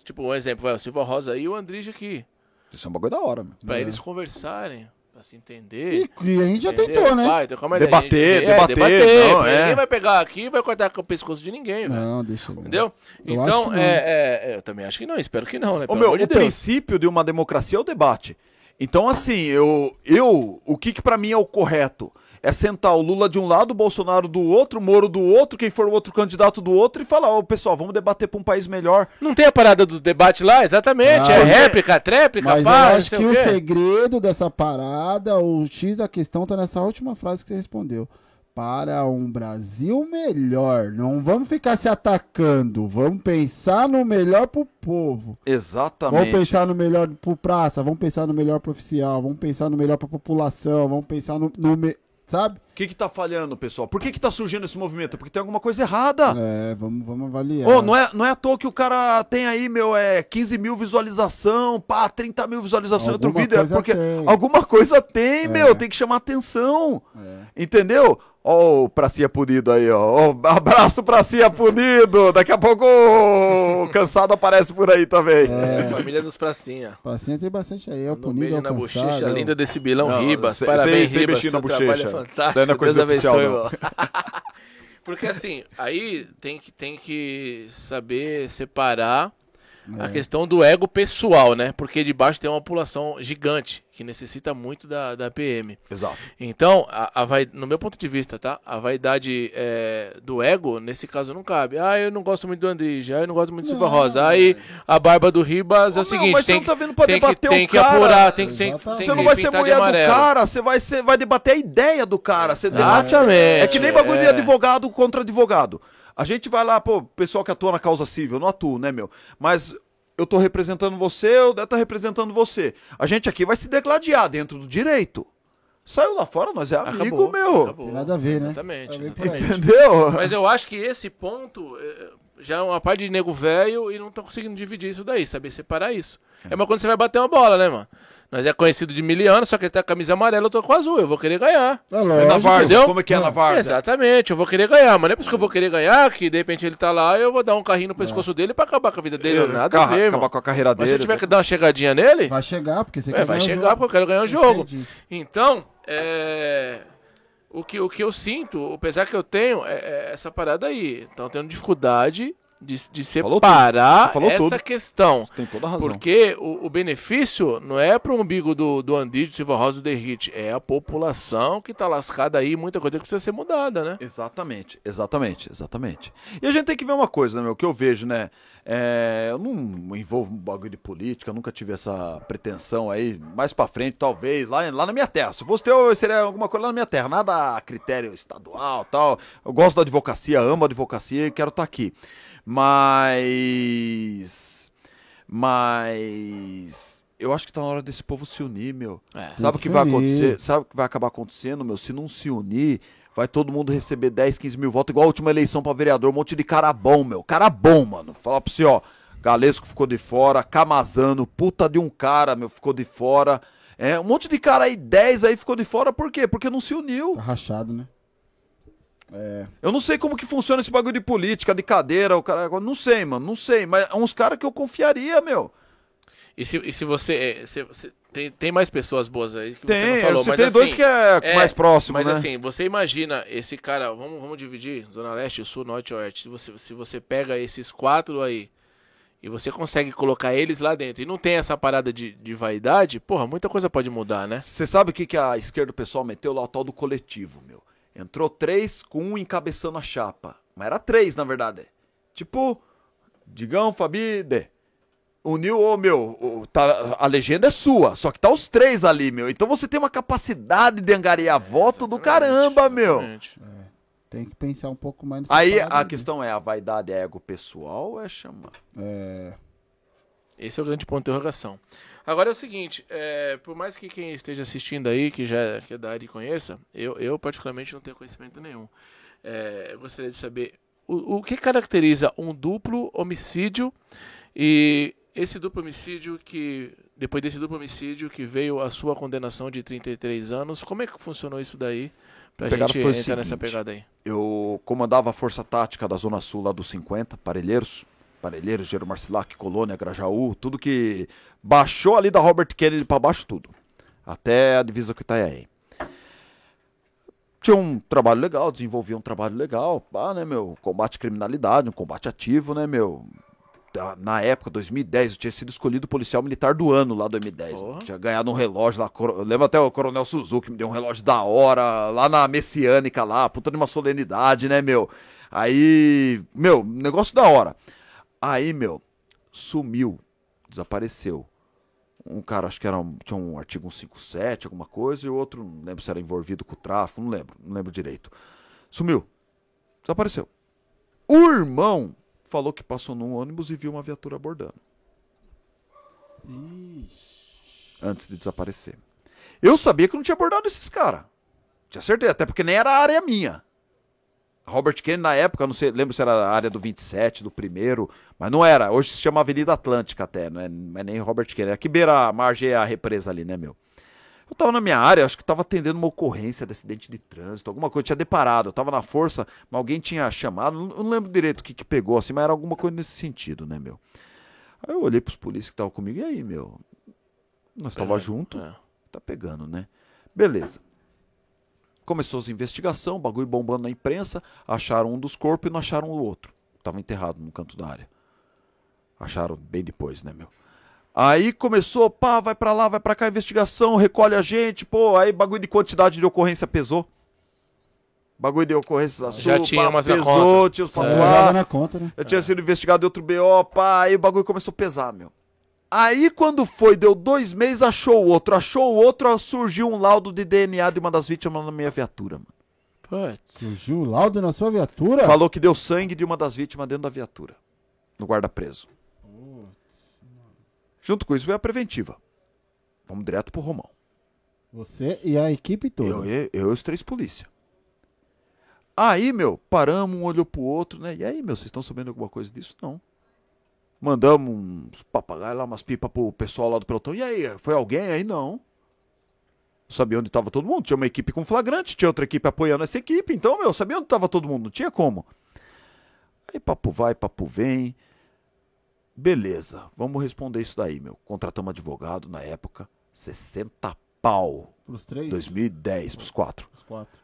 tipo, um exemplo, o Silva Rosa aí e o Andrige aqui. Isso é um bagulho da hora, mano. Pra eles conversarem. Pra se entender. E a gente já tentou, né? Vai, então, debater. Não, ninguém vai pegar aqui e vai cortar o pescoço de ninguém, velho. Não, deixa eu ver. Entendeu? Eu então, eu também acho que não, espero que não, né? Pelo amor de Deus. O princípio de uma democracia é o debate. Então, assim, o que pra mim é o correto? É sentar o Lula de um lado, o Bolsonaro do outro, o Moro do outro, quem for o outro candidato do outro e falar, ô pessoal, vamos debater pra um país melhor. Não tem a parada do debate lá? Exatamente, réplica, tréplica, mas pá, eu acho que o segredo dessa parada, o X da questão tá nessa última frase que você respondeu. Para um Brasil melhor, não vamos ficar se atacando, vamos pensar no melhor pro povo. Exatamente. Vamos pensar no melhor pro praça, vamos pensar no melhor pro oficial, vamos pensar no melhor pra população, vamos pensar sabe? O que tá falhando, pessoal? Por que tá surgindo esse movimento? Porque tem alguma coisa errada. Vamos avaliar. Oh, não é à toa que o cara tem aí, meu, 15 mil visualização, 30 mil visualizações em outro vídeo. Alguma coisa tem, meu, tem que chamar atenção. Entendeu? Ó, o Pracinha Punido aí, ó. Abraço, Pracinha Punido. Daqui a pouco o Cansado aparece por aí também. Família dos Pracinha. Pracinha tem bastante aí. É o Punido, é o Cansado. No beijo na bochecha linda desse Bilão Ribas. Parabéns, Ribas. Seu trabalho é fantástico. Não é coisa oficial, não. Porque assim, aí tem que saber separar a questão do ego pessoal, né? Porque debaixo tem uma população gigante que necessita muito da PM. Exato. Então, no meu ponto de vista, tá? A vaidade do ego, nesse caso, não cabe. Ah, eu não gosto muito do Andrige, eu não gosto muito do Silva Rosa. Aí a barba do Ribas é o seguinte, mas você não tá vendo pra debater o cara. Tem que apurar, tem que você não vai ser mulher do cara, você vai debater a ideia do cara. Você debate. É que nem bagulho de advogado contra advogado. A gente vai lá, pô, pessoal que atua na causa civil, não atuo, né, meu? Mas eu tô representando você, o Dé tá representando você. A gente aqui vai se degladiar dentro do direito. Saiu lá fora, nós é amigo, acabou, meu. Acabou. Tem nada a ver, né? Exatamente. Entendeu? Mas eu acho que esse ponto já é uma parte de nego velho e não tô conseguindo dividir isso daí, saber separar isso. É uma coisa que você vai bater uma bola, né, mano? Nós é conhecido de miliano, só que ele tá com a camisa amarela, eu tô com a azul, eu vou querer ganhar. Na Varsa, como é que é na Varsa? Exatamente, eu vou querer ganhar, mas não é por isso que eu vou querer ganhar, que de repente ele tá lá e eu vou dar um carrinho no pescoço dele pra acabar com a vida dele, nada a ver, acabar com a carreira dele. Mas se eu tiver que dar uma chegadinha nele... Vai chegar, porque você quer ganhar o jogo. Vai chegar, porque eu quero ganhar o jogo. Então, o que eu sinto, o pesar que eu tenho, é essa parada aí. Então, eu tenho dificuldade... De separar essa questão. Você tem toda a razão. Porque o benefício não é pro umbigo do Andrige, do Silva Rosa, do Derrite. É a população que tá lascada aí, muita coisa que precisa ser mudada, né? Exatamente. E a gente tem que ver uma coisa, né, meu? O que eu vejo, né? Eu não me envolvo no bagulho de política, eu nunca tive essa pretensão aí. Mais pra frente, talvez, lá na minha terra. Se fosse teu, seria alguma coisa lá na minha terra. Nada a critério estadual, tal. Eu gosto da advocacia, amo a advocacia e quero estar aqui. Mas eu acho que tá na hora desse povo se unir, meu. Sabe o que vai acontecer? Sabe o que vai acabar acontecendo, meu? Se não se unir, vai todo mundo receber 10, 15 mil votos, igual a última eleição pra vereador, um monte de cara bom, meu. Cara bom, mano. Falar pra você, ó, Galesco ficou de fora, Camazano, puta de um cara, meu, ficou de fora. É, um monte de cara aí, 10 aí ficou de fora, por quê? Porque não se uniu. Tá rachado, né? É. Eu não sei como que funciona esse bagulho de política, de cadeira, o cara... Não sei, mano, não sei. Mas é uns caras que eu confiaria, meu. E se você... Tem mais pessoas boas aí que você não falou. Mas tem assim, dois que é mais próximo, mas, né? Mas assim, você imagina esse cara... Vamos dividir Zona Leste, Sul, Norte e Oeste. Se você pega esses quatro aí e você consegue colocar eles lá dentro e não tem essa parada de vaidade, porra, muita coisa pode mudar, né? Você sabe o que a esquerda, o pessoal meteu lá? O tal do coletivo, meu. Entrou 3 com um encabeçando a chapa. Mas era 3, na verdade. Tipo, Digão, Fabide. Uniu, ô, meu, tá, a legenda é sua. Só que tá os 3 ali, meu. Então você tem uma capacidade de angariar voto do caramba, exatamente, meu. É, tem que pensar um pouco mais nessa aí parada, a questão, né? É, a vaidade é ego pessoal ou é chamar? É... Esse é o grande ponto de interrogação. Agora é o seguinte, por mais que quem esteja assistindo aí, que já que é da área e conheça, eu particularmente não tenho conhecimento nenhum. Eu gostaria de saber o que caracteriza um duplo homicídio e esse duplo homicídio que, depois desse duplo homicídio que veio a sua condenação de 33 anos, como é que funcionou isso daí? Pra gente entrar seguinte, nessa pegada aí. Eu comandava a Força Tática da Zona Sul lá dos 50, Parelheiros, Gero Marcilac, Colônia, Grajaú, tudo que baixou ali da Robert Kennedy pra baixo, tudo. Até a divisa com Itaiaí. Tinha um trabalho legal, desenvolvia um trabalho legal, pá, né, meu? Combate à criminalidade, um combate ativo, né, meu? Na época, 2010, eu tinha sido escolhido policial militar do ano lá do M10. Oh. Tinha ganhado um relógio lá, eu lembro até o Coronel Suzuki me deu um relógio da hora, lá na Messiânica lá, puta de uma solenidade, né, meu? Aí, meu, negócio da hora. Aí, meu, sumiu, desapareceu. Um cara, acho que era tinha um artigo 157, alguma coisa, e o outro, não lembro se era envolvido com o tráfico, não lembro direito. Sumiu, desapareceu. O irmão falou que passou num ônibus e viu uma viatura abordando. Ixi. Antes de desaparecer. Eu sabia que não tinha abordado esses caras. Tinha certeza, até porque nem era a área minha. Robert Kennedy, na época, não sei, lembro se era a área do 27, do primeiro, mas não era. Hoje se chama Avenida Atlântica até, não é nem Robert Kennedy. É que beira a margem é a represa ali, né, meu? Eu tava na minha área, acho que tava atendendo uma ocorrência de acidente de trânsito, alguma coisa, tinha deparado. Eu tava na força, mas alguém tinha chamado, não lembro direito o que pegou, assim, mas era alguma coisa nesse sentido, né, meu? Aí eu olhei pros polícias que estavam comigo, e aí, meu? Nós tava junto, tá pegando, né? Beleza. Começou as investigações, bagulho bombando na imprensa, acharam um dos corpos e não acharam o outro. Tava enterrado no canto da área. Acharam bem depois, né, meu? Aí começou, pá, vai pra lá, vai pra cá, investigação, recolhe a gente, pô, aí bagulho de quantidade de ocorrência pesou. Bagulho de ocorrência já tinha umas pesou, tinha os conta, né? Eu tinha sido investigado de outro BO, pá, aí o bagulho começou a pesar, meu. Aí quando foi, deu 2 meses, achou o outro, surgiu um laudo de DNA de uma das vítimas na minha viatura, mano. Putz. Surgiu o laudo na sua viatura? Falou que deu sangue de uma das vítimas dentro da viatura, no guarda-preso. Junto com isso veio a preventiva. Vamos direto pro Romão. Você e a equipe toda? Eu e os 3 polícia. Aí, meu, paramos, um olhou pro outro, né? E aí, meu, vocês estão sabendo alguma coisa disso? Não. Mandamos uns papagaios lá, umas pipas pro pessoal lá do pelotão. E aí, foi alguém? Aí não. Eu sabia onde tava todo mundo. Tinha uma equipe com flagrante, tinha outra equipe apoiando essa equipe. Então, meu, sabia onde tava todo mundo. Não tinha como. Aí papo vai, papo vem. Beleza, vamos responder isso daí, meu. Contratamos advogado na época. 60 pau. Pros 3? 2010, pros 4.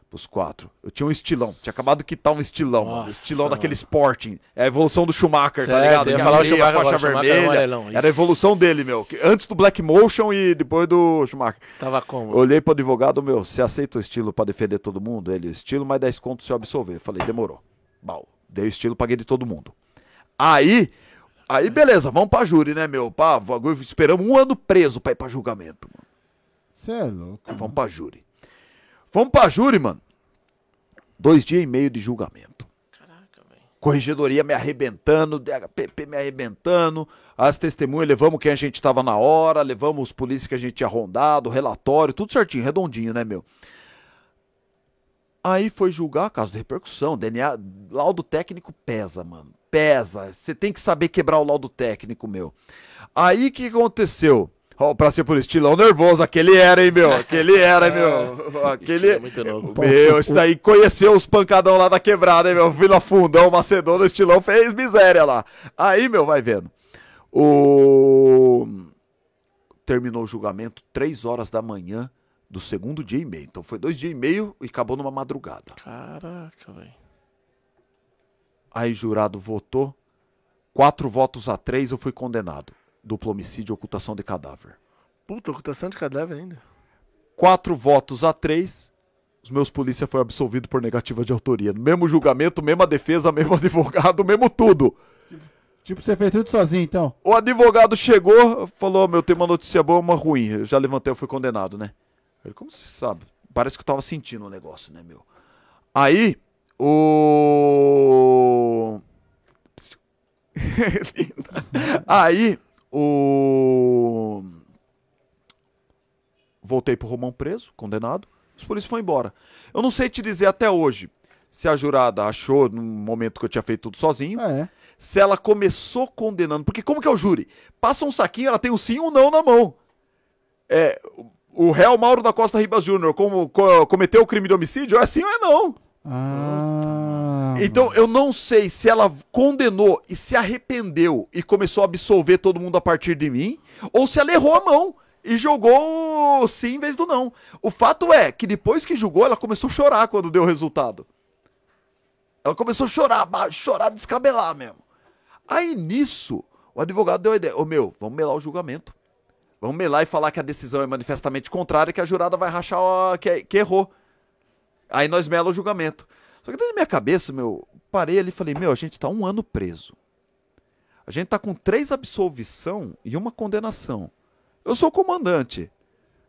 Pros quatro. Eu tinha um estilão. Tinha acabado de quitar um estilão. Nossa, estilão daquele Sporting. É a evolução do Schumacher, certo, tá ligado? Eu ia falar o Schumacher, faixa vermelha. Era a evolução dele, meu. Antes do Black Motion e depois do Schumacher. Tava como? Olhei pro advogado, meu, você aceita o estilo pra defender todo mundo? Ele, o estilo, mas 10 conto se eu absolver. Falei, demorou. Bom, dei o estilo, paguei de todo mundo. Aí beleza, vamos pra júri, né, meu? Pá, esperamos um ano preso pra ir pra julgamento, mano. Cê é louco. Então, vamos pra júri, mano. 2 dias e meio de julgamento. Caraca, velho. Corregedoria me arrebentando, DHPP me arrebentando, as testemunhas, levamos quem a gente tava na hora, levamos os polícias que a gente tinha rondado, relatório, tudo certinho, redondinho, né, meu? Aí foi julgar, caso de repercussão, DNA, laudo técnico pesa, mano. Pesa, você tem que saber quebrar o laudo técnico, meu. Aí o que aconteceu? Ó, pra ser por estilão nervoso, aquele era, hein, meu? Aquele era, meu? Aquele... Muito novo. Meu, esse daí conheceu os pancadão lá da quebrada, hein, meu? Vila Fundão, Macedônia, estilão, fez miséria lá. Aí, meu, vai vendo. Terminou o julgamento 3 horas da manhã do segundo dia e meio. Então foi 2 dias e meio e acabou numa madrugada. Caraca, velho. Aí jurado votou. 4 votos a 3, eu fui condenado. Duplo homicídio e ocultação de cadáver. Puta, ocultação de cadáver ainda. 4 votos a 3, os meus polícia foi absolvido por negativa de autoria. No mesmo julgamento, mesma defesa, mesmo advogado, mesmo tudo. Tipo, você fez tudo sozinho, então? O advogado chegou, falou, meu, tem uma notícia boa e uma ruim. Eu já levantei, eu fui condenado, né? Ele, como você sabe? Parece que eu tava sentindo o negócio, né, meu? Aí, voltei pro Romão preso, condenado. Os polícias foram embora. Eu não sei te dizer até hoje se a jurada achou, no momento que eu tinha feito tudo sozinho, se ela começou condenando. Porque como que é o júri? Passa um saquinho, ela tem um sim ou um não na mão. O réu Mauro da Costa Ribas Júnior, como cometeu o crime de homicídio, é sim ou é não. Então eu não sei se ela condenou e se arrependeu e começou a absolver todo mundo a partir de mim, ou se ela errou a mão e jogou sim em vez do não. O fato é que depois que julgou, ela começou a chorar quando deu o resultado. Ela começou a chorar, descabelar mesmo. Aí nisso, o advogado deu a ideia, vamos melar o julgamento. Vamos melar e falar que a decisão é manifestamente contrária, que a jurada vai rachar que errou. Aí nós melamos o julgamento. Só que dentro da minha cabeça, parei ali e falei, a gente tá 1 ano preso. A gente tá com 3 absolvição e 1 condenação. Eu sou o comandante.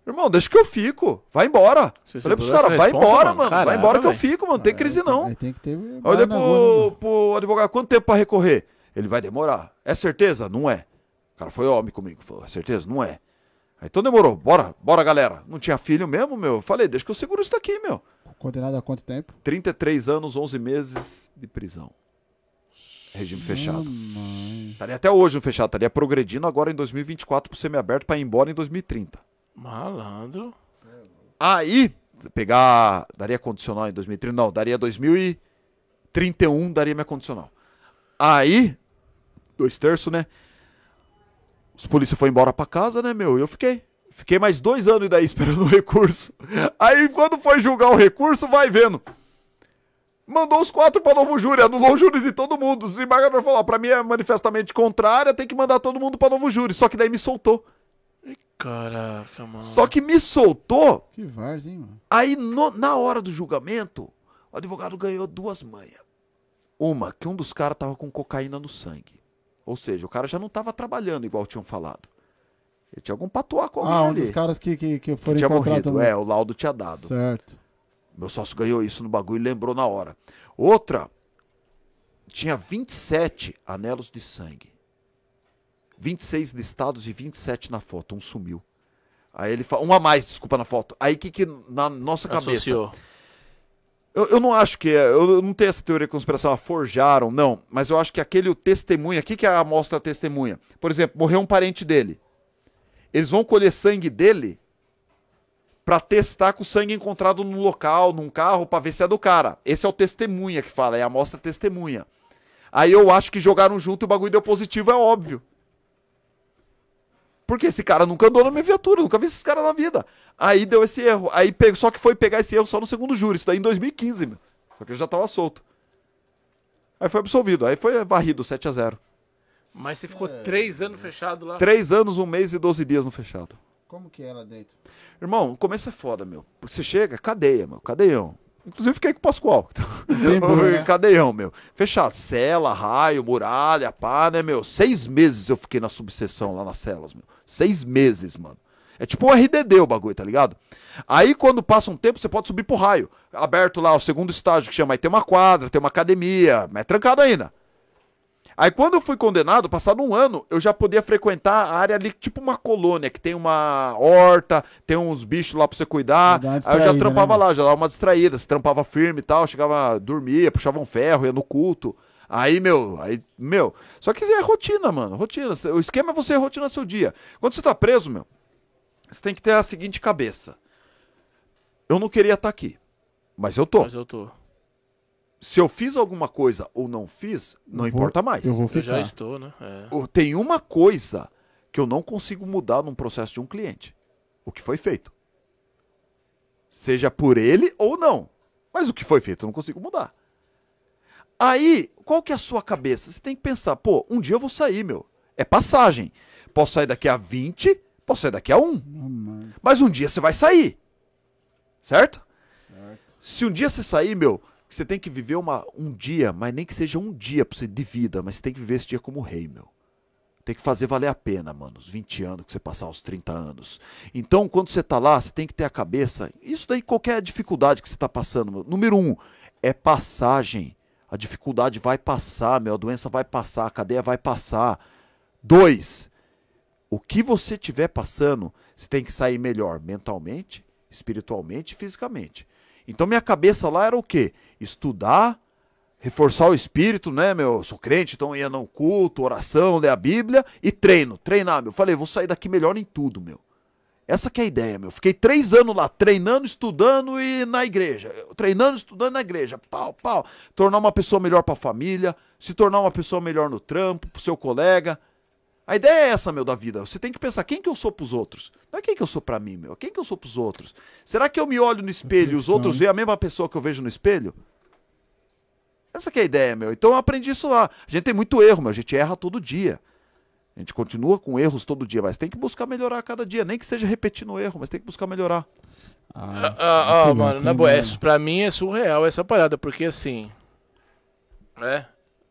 Irmão, deixa que eu fico. Vai embora. Falei pros caras, vai embora, mano. Vai embora que eu fico, mano. Não tem crise não. Tem que ter... Olha pro advogado, quanto tempo pra recorrer? Ele vai demorar. É certeza? Não é. O cara foi homem comigo. Falou, é certeza? Não é. Aí, então demorou. Bora, galera. Não tinha filho mesmo, Falei, deixa que eu seguro isso daqui, Condenado a quanto tempo? 33 anos, 11 meses de prisão. Regime fechado. Estaria até hoje no fechado. Estaria progredindo agora em 2024 pro semiaberto pra ir embora em 2030. Malandro. Aí, daria condicional em 2030. Não, daria 2031, daria minha condicional. Aí, 2/3, né? Os polícia foi embora pra casa, E eu fiquei. Fiquei mais 2 anos e daí esperando o recurso. Aí, quando foi julgar o recurso, vai vendo. Mandou os 4 pra novo júri. Anulou o júri de todo mundo. O desembargador falou, pra mim é manifestamente contrária, tem que mandar todo mundo pra novo júri. Só que daí me soltou. Caraca, mano. Só que me soltou. Que varzinho, mano. Aí, na hora do julgamento, o advogado ganhou 2 manhas. Uma, que um dos caras tava com cocaína no sangue. Ou seja, o cara já não tava trabalhando igual tinham falado. Ele tinha algum patuá com alguém ali. Um dos caras que foram tinha morrido, também. O laudo tinha dado. Certo. Meu sócio ganhou isso no bagulho e lembrou na hora. Outra, tinha 27 anelos de sangue. 26 listados e 27 na foto. Um sumiu. Aí ele fala, uma a mais, desculpa, na foto. Aí que na nossa cabeça... Associou. Eu não acho que... Eu não tenho essa teoria de conspiração. Forjaram, não. Mas eu acho que aquele testemunha... O que é a amostra testemunha? Por exemplo, morreu um parente dele. Eles vão colher sangue dele pra testar com o sangue encontrado num local, num carro, pra ver se é do cara. Esse é o testemunha que fala. É a amostra testemunha. Aí eu acho que jogaram junto e o bagulho deu positivo, é óbvio. Porque esse cara nunca andou na minha viatura, nunca vi esses caras na vida. Aí deu esse erro. Aí só que foi pegar esse erro só no segundo júri. Isso daí em 2015, Só que eu já tava solto. Aí foi absolvido. Aí foi varrido, 7-0. Mas você ficou 3 anos fechado lá? 3 anos, 1 mês e 12 dias no fechado. Como que é lá dentro? Irmão, o começo é foda, Porque você chega, cadeia, cadeião. Inclusive fiquei com o Pascoal. Cadeião, Fechado. Cela, raio, muralha, pá, 6 meses eu fiquei na subseção lá nas celas, 6 meses, É tipo um RDD o bagulho, tá ligado? Aí quando passa um tempo, você pode subir pro raio. Aberto lá o segundo estágio que chama. Aí tem uma quadra, tem uma academia, mas é trancado ainda. Aí quando eu fui condenado, passado 1 ano, eu já podia frequentar a área ali, tipo uma colônia, que tem uma horta, tem uns bichos lá pra você cuidar. Aí eu já trampava lá, já dava uma distraída, se trampava firme e tal, chegava, dormia, puxava um ferro, ia no culto. Aí, só que é rotina, rotina. O esquema é você rotina seu dia. Quando você tá preso, Você tem que ter a seguinte cabeça. Eu não queria estar aqui, mas eu tô. Mas eu tô. Se eu fiz alguma coisa ou não fiz, não importa mais. Eu vou ficar. Eu já estou, né? É. Tem uma coisa que eu não consigo mudar num processo de um cliente. O que foi feito. Seja por ele ou não. Mas o que foi feito eu não consigo mudar. Aí, qual que é a sua cabeça? Você tem que pensar, pô, um dia eu vou sair, meu. É passagem. Posso sair daqui a 20, posso sair daqui a 1. Mas um dia você vai sair. Certo? Certo. Se um dia você sair, meu... Você tem que viver um dia, mas nem que seja um dia pra você de vida, mas você tem que viver esse dia como rei, meu. Tem que fazer valer a pena, mano, os 20 anos que você passar, os 30 anos. Então, quando você tá lá, você tem que ter a cabeça, isso daí qualquer dificuldade que você tá passando, meu. Número 1, é passagem. A dificuldade vai passar, meu, a doença vai passar, a cadeia vai passar. 2, o que você tiver passando, você tem que sair melhor mentalmente, espiritualmente e fisicamente. Então minha cabeça lá era o quê? Estudar, reforçar o espírito, né, meu? Eu sou crente, então ia no culto, oração, ler a Bíblia e treinar, meu. Falei, vou sair daqui melhor em tudo, meu. Essa que é a ideia, meu. Fiquei 3 anos lá, treinando, estudando e na igreja. Treinando, estudando na igreja. Pau. Tornar uma pessoa melhor pra família, se tornar uma pessoa melhor no trampo, pro seu colega. A ideia é essa, meu, da vida. Você tem que pensar, quem que eu sou pros outros? Não é quem que eu sou pra mim, meu. Quem que eu sou pros outros? Será que eu me olho no espelho e os outros veem a mesma pessoa que eu vejo no espelho? Essa que é a ideia, meu. Então eu aprendi isso lá. A gente tem muito erro, meu. A gente erra todo dia. A gente continua com erros todo dia, mas tem que buscar melhorar a cada dia. Nem que seja repetindo o erro, mas tem que buscar melhorar. Mano, na boa, pra mim é surreal essa parada, porque assim...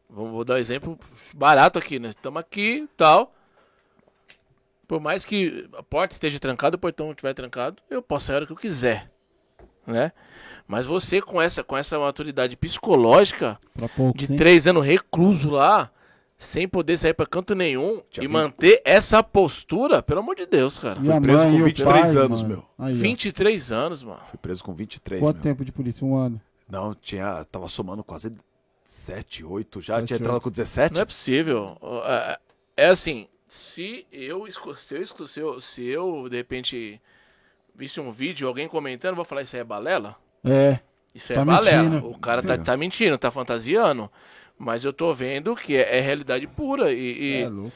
Vou dar um exemplo barato aqui, né? Estamos aqui e tal. Por mais que a porta esteja trancada, o portão estiver trancado, eu posso sair a hora que eu quiser, né? Mas você com essa maturidade psicológica de 3 anos recluso lá, sem poder sair pra canto nenhum e manter essa postura, pelo amor de Deus, cara. Fui preso com 23 anos, meu. 23 anos, mano. Fui preso com 23, meu. Quanto tempo de polícia? 1 ano? Não, tava somando quase... 7, 8, já tinha entrado com 17? Não é possível. É assim, se eu de repente visse um vídeo, alguém comentando, eu vou falar, isso aí é balela? Isso tá balela. Mentindo. O cara tá mentindo, tá fantasiando. Mas eu tô vendo que é realidade pura. É louco.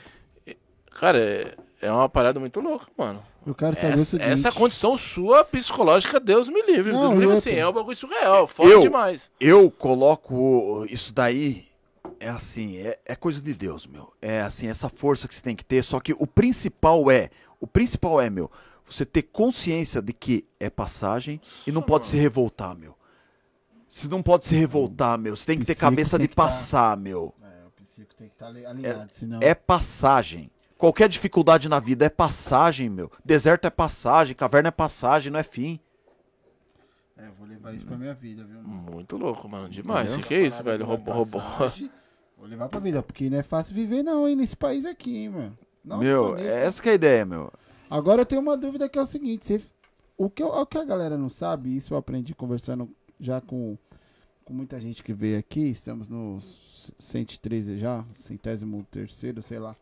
Cara, é uma parada muito louca, mano. Eu quero saber essa condição sua psicológica, Deus me livre. Não, Deus me livre, assim, é um bagulho surreal, foda demais. Eu coloco isso daí, é coisa de Deus, meu. É assim, essa força que você tem que ter, só que o principal é, meu, você ter consciência de que é passagem e não pode se revoltar, meu. Você não pode se revoltar, meu. Você tem que ter cabeça de passar, meu. O psico tem que estar alinhado, senão... É passagem. Qualquer dificuldade na vida é passagem, meu. Deserto é passagem, caverna é passagem, não é fim. Eu vou levar isso pra minha vida, viu? Mano? Muito louco, mano, demais. O que é isso, velho? Roubou. Vou levar pra vida, porque não é fácil viver não, hein, nesse país aqui, hein, mano. Não, meu, essa que é a ideia, meu. Agora eu tenho uma dúvida que é o seguinte, o que a galera não sabe, isso eu aprendi conversando já com muita gente que veio aqui, estamos no 113 já, 103º, sei lá.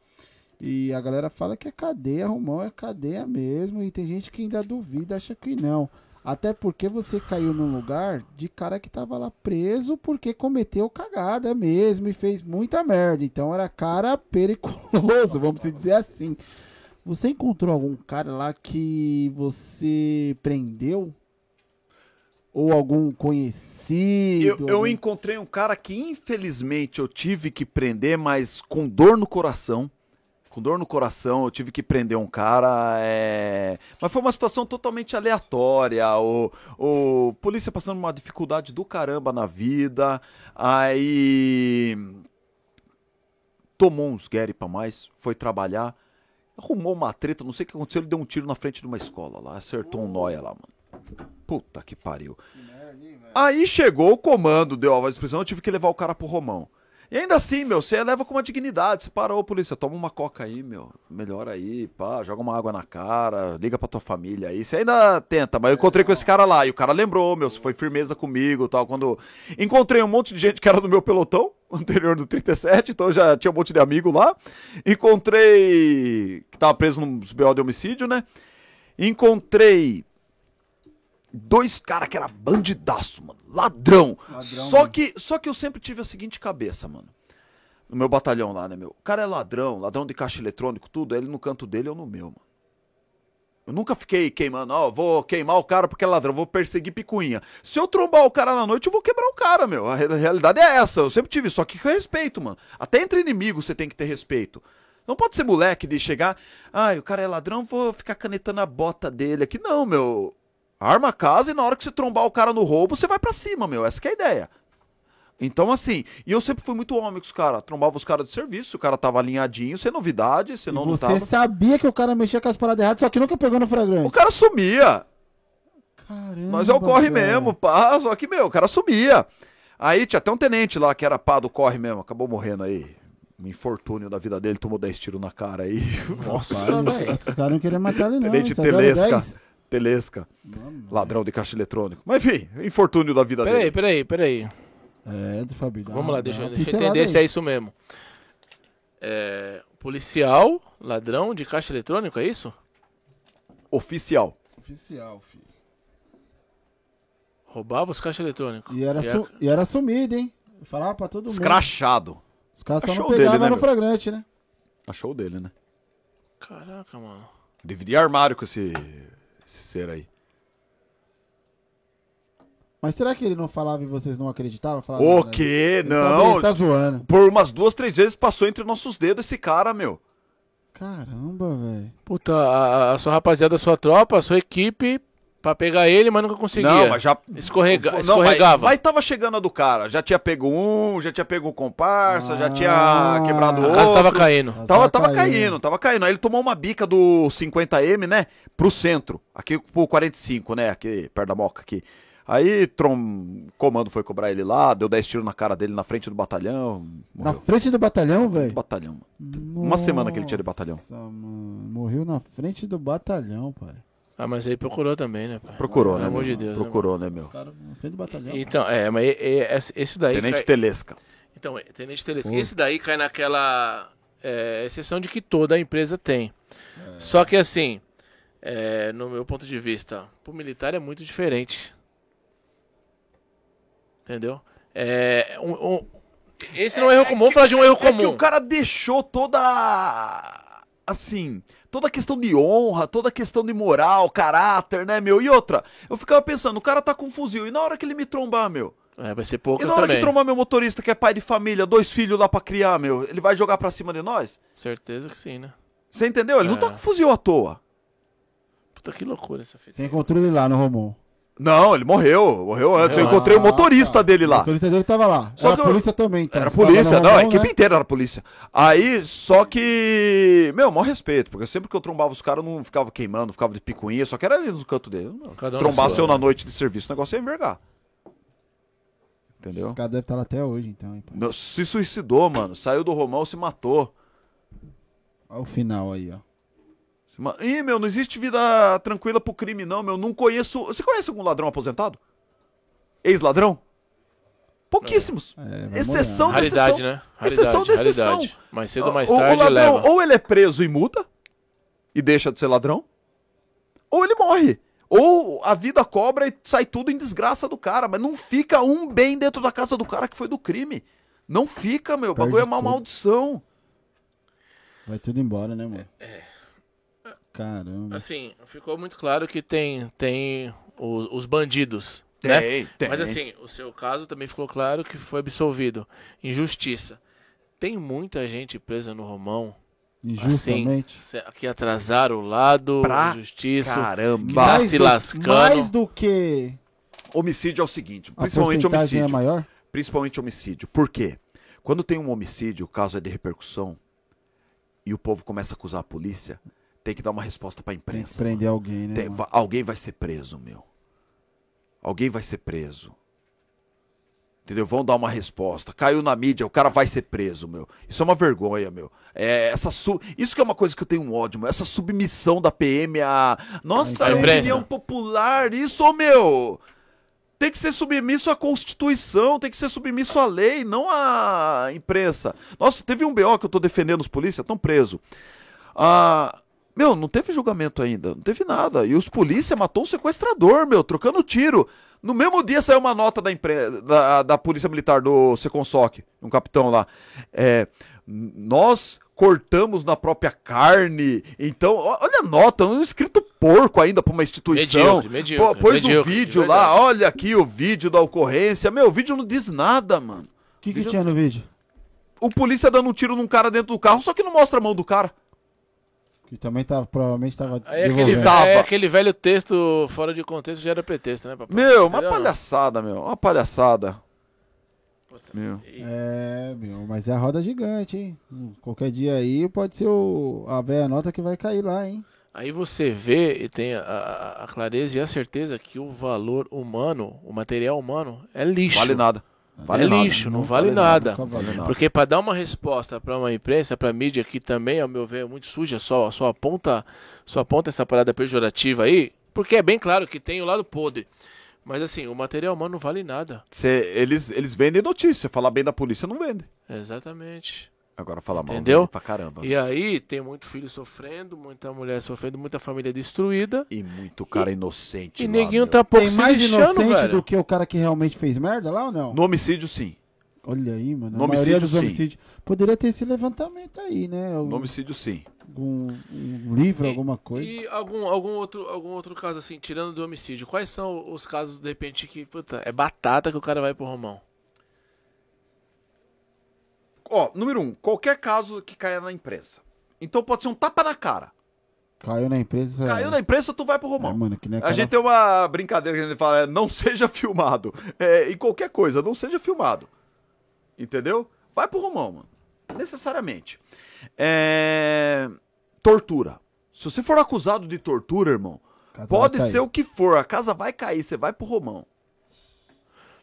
E a galera fala que é cadeia, Romão, é cadeia mesmo. E tem gente que ainda duvida, acha que não. Até porque você caiu num lugar de cara que tava lá preso porque cometeu cagada mesmo e fez muita merda. Então era cara periculoso, vamos dizer assim. Você encontrou algum cara lá que você prendeu? Ou algum conhecido? Eu encontrei um cara que infelizmente eu tive que prender, mas com dor no coração. Com dor no coração, eu tive que prender um cara, mas foi uma situação totalmente aleatória, o polícia passando uma dificuldade do caramba na vida, aí tomou uns guerre pra mais, foi trabalhar, arrumou uma treta, não sei o que aconteceu, ele deu um tiro na frente de uma escola lá, acertou um nóia lá, mano. Puta que pariu. Aí chegou o comando, deu a voz de prisão, eu tive que levar o cara pro Romão. E ainda assim, meu, você leva com uma dignidade. Você parou, polícia, toma uma coca aí, meu. Melhora aí, pá, joga uma água na cara, liga pra tua família aí. Você ainda tenta, mas eu encontrei com esse cara lá. E o cara lembrou, meu, se foi firmeza comigo e tal. Quando encontrei um monte de gente que era do meu pelotão, anterior do 37, então eu já tinha um monte de amigo lá. Encontrei que tava preso num BO de homicídio, né? Encontrei dois caras que era bandidaço, mano. Ladrão só que eu sempre tive a seguinte cabeça, mano. No meu batalhão lá, né, meu? O cara é ladrão, ladrão de caixa eletrônico, tudo. Ele no canto dele, eu no meu, mano. Eu nunca fiquei queimando, ó, vou queimar o cara porque é ladrão, vou perseguir picuinha. Se eu trombar o cara na noite, eu vou quebrar o cara, meu. A realidade é essa, eu sempre tive. Só que com respeito, mano. Até entre inimigos você tem que ter respeito. Não pode ser moleque de chegar, ai, o cara é ladrão, vou ficar canetando a bota dele aqui. Não, meu. Arma a casa e na hora que você trombar o cara no roubo, você vai pra cima, meu. Essa que é a ideia. Então, assim, e eu sempre fui muito homem com os caras. Trombava os caras de serviço, o cara tava alinhadinho, sem novidade, você não lutava. Você sabia que o cara mexia com as paradas erradas, só que nunca pegou no flagrante. O cara sumia. Caramba. Mas é o corre mesmo, pá, só que, meu, o cara sumia. Aí tinha até um tenente lá que era pá do corre mesmo, acabou morrendo aí. Um infortúnio da vida dele, tomou 10 tiros na cara aí. Nossa, velho. Os caras não queriam matar ele, não. Tenente Telesca. Mano, ladrão de caixa eletrônico. Mas, enfim, infortúnio da vida dele. Peraí. É, do Fabilhão. Vamos lá, deixa eu entender aí. Se é isso mesmo. É, policial, ladrão de caixa eletrônico, é isso? Oficial. Oficial, filho. Roubava os caixas eletrônicos. E era sumido, hein? Falava pra todo mundo. Escrachado. Os caras só não pegavam dele, né, no flagrante, né? Achou o dele, né? Caraca, mano. Dividia armário com esse ser aí. Mas será que ele não falava e vocês não acreditavam? O quê? Não. Ele tá zoando. Por umas 2, 3 vezes passou entre nossos dedos esse cara, meu. Caramba, velho. Puta, a sua rapaziada, a sua tropa, a sua equipe, pra pegar ele, mas nunca conseguia. Não, mas já... Escorregava. Mas tava chegando a do cara. Já tinha pego um, já tinha pego um comparsa, já tinha quebrado outro. A casa tava caindo. Tava caindo. Aí ele tomou uma bica do 50M, né? Pro centro. Aqui pro 45, né? Aqui, perto da Moca, aqui. Aí o comando foi cobrar ele lá, deu 10 tiros na cara dele na frente do batalhão. Morreu. Na frente do batalhão, velho? Batalhão. Nossa, uma semana que ele tinha de batalhão. Mano. Morreu na frente do batalhão, pai. Ah, mas aí procurou também, né, pai? Procurou, né, meu? Pelo amor de Deus. Procurou, né, meu? Os caras na frente do batalhão. Então, mas esse daí... Tenente Telesca. Então, Tenente Telesca. Pô. Esse daí cai naquela exceção de que toda a empresa tem. É. Só que, assim, no meu ponto de vista, pro militar é muito diferente. Entendeu? Esse não é um erro comum, falar de um erro comum. Que o cara deixou toda a questão de honra, toda a questão de moral, caráter, né, meu? E outra, eu ficava pensando, o cara tá com um fuzil, e na hora que ele me trombar, meu? Vai ser pouco também. E na hora que trombar meu motorista, que é pai de família, 2 filhos lá pra criar, meu, ele vai jogar pra cima de nós? Certeza que sim, né? Você entendeu? Ele não tá com fuzil à toa. Puta, que loucura essa fita. Você encontrou ele lá no Romão? Não, ele morreu antes. Eu encontrei o motorista dele lá. O motorista dele tava lá. Só era a polícia também. Então, era polícia, não, a equipe inteira era polícia. Aí, só que... Meu, maior respeito, porque sempre que eu trombava os caras, eu não ficava queimando, não ficava de picuinha, só que era ali no canto dele. Trombasse eu na noite de serviço, o negócio ia envergar. Entendeu? Esse cara deve estar lá até hoje, então. Hein, se suicidou, mano. Saiu do Romão, se matou. Olha o final aí, ó. Ih, meu, não existe vida tranquila pro crime, não, meu. Não conheço... Você conhece algum ladrão aposentado? Ex-ladrão? Pouquíssimos. Exceção de exceção. Raridade, né? Exceção de exceção. Mais cedo ou mais tarde, o ladrão, leva. Ou ele é preso e muda, e deixa de ser ladrão, ou ele morre. Ou a vida cobra e sai tudo em desgraça do cara. Mas não fica um bem dentro da casa do cara que foi do crime. Não fica, meu. O bagulho é uma maldição. Vai tudo embora, né, mano? Caramba. Assim, ficou muito claro que tem os bandidos, né? Tem. Mas assim, o seu caso também ficou claro que foi absolvido. Injustiça. Tem muita gente presa no Romão. Injustamente. Assim, que atrasaram o lado, injustiça. Caramba. Que tá se lascando. Mais do que... Homicídio é o seguinte, principalmente homicídio. A porcentagem é maior? Principalmente homicídio. Por quê? Quando tem um homicídio, o caso é de repercussão, e o povo começa a acusar a polícia... Tem que dar uma resposta pra imprensa. Tem que prender alguém, né? Alguém vai ser preso, meu. Alguém vai ser preso. Entendeu? Vão dar uma resposta. Caiu na mídia, o cara vai ser preso, meu. Isso é uma vergonha, meu. Isso que é uma coisa que eu tenho um ódio, meu. Essa submissão da PM à... Nossa, a opinião popular, isso, meu... Tem que ser submisso à Constituição, tem que ser submisso à lei, não à imprensa. Nossa, teve um BO que eu tô defendendo os polícias, tão preso. Meu, não teve julgamento ainda, não teve nada. E os polícia matou um sequestrador, meu, trocando tiro. No mesmo dia saiu uma nota da empresa, da Polícia Militar do Seconsoc, um capitão lá. Nós cortamos na própria carne. Então, olha a nota, um escrito porco ainda pra uma instituição. Medíocre, pôs um vídeo lá, olha aqui o vídeo da ocorrência. Meu, o vídeo não diz nada, mano. O que tinha no vídeo? O polícia dando um tiro num cara dentro do carro, só que não mostra a mão do cara. Que também tá, provavelmente tava devolvendo. Aquele velho texto fora de contexto gera pretexto, né, papai? Meu, uma palhaçada, meu. Uma palhaçada. Meu. Mas é a roda gigante, hein? Qualquer dia aí pode ser a velha nota que vai cair lá, hein? Aí você vê e tem a clareza e a certeza que o valor humano, o material humano, é lixo. Vale nada. Vale é nada. Lixo, não vale nada. Vale nada. Porque para dar uma resposta para uma imprensa, para mídia que também, ao meu ver, é muito suja, só aponta essa parada pejorativa aí, porque é bem claro que tem o lado podre. Mas assim, o material humano não vale nada. Eles vendem notícia. Falar bem da polícia não vende. Exatamente. Agora falar mal dele pra caramba. E aí tem muito filho sofrendo, muita mulher sofrendo, muita família destruída. E muito cara inocente. E neguinho tá pouco se lixando, velho. Tem mais inocente do que o cara que realmente fez merda lá ou não? No homicídio, sim. Olha aí, mano. No homicídio, dos homicídios. Poderia ter esse levantamento aí, né? No homicídio, sim. Um livro, alguma coisa. E algum outro caso, assim, tirando do homicídio. Quais são os casos, de repente, que, puta, é batata que o cara vai pro Romão? Ó, número 1, qualquer caso que caia na imprensa. Então pode ser um tapa na cara. Caiu na imprensa, tu vai pro Romão. Mano, que nem a gente tem uma brincadeira que a gente fala, não seja filmado. Em qualquer coisa, não seja filmado. Entendeu? Vai pro Romão, mano. Necessariamente. Tortura. Se você for acusado de tortura, irmão, pode ser o que for. A casa vai cair, você vai pro Romão.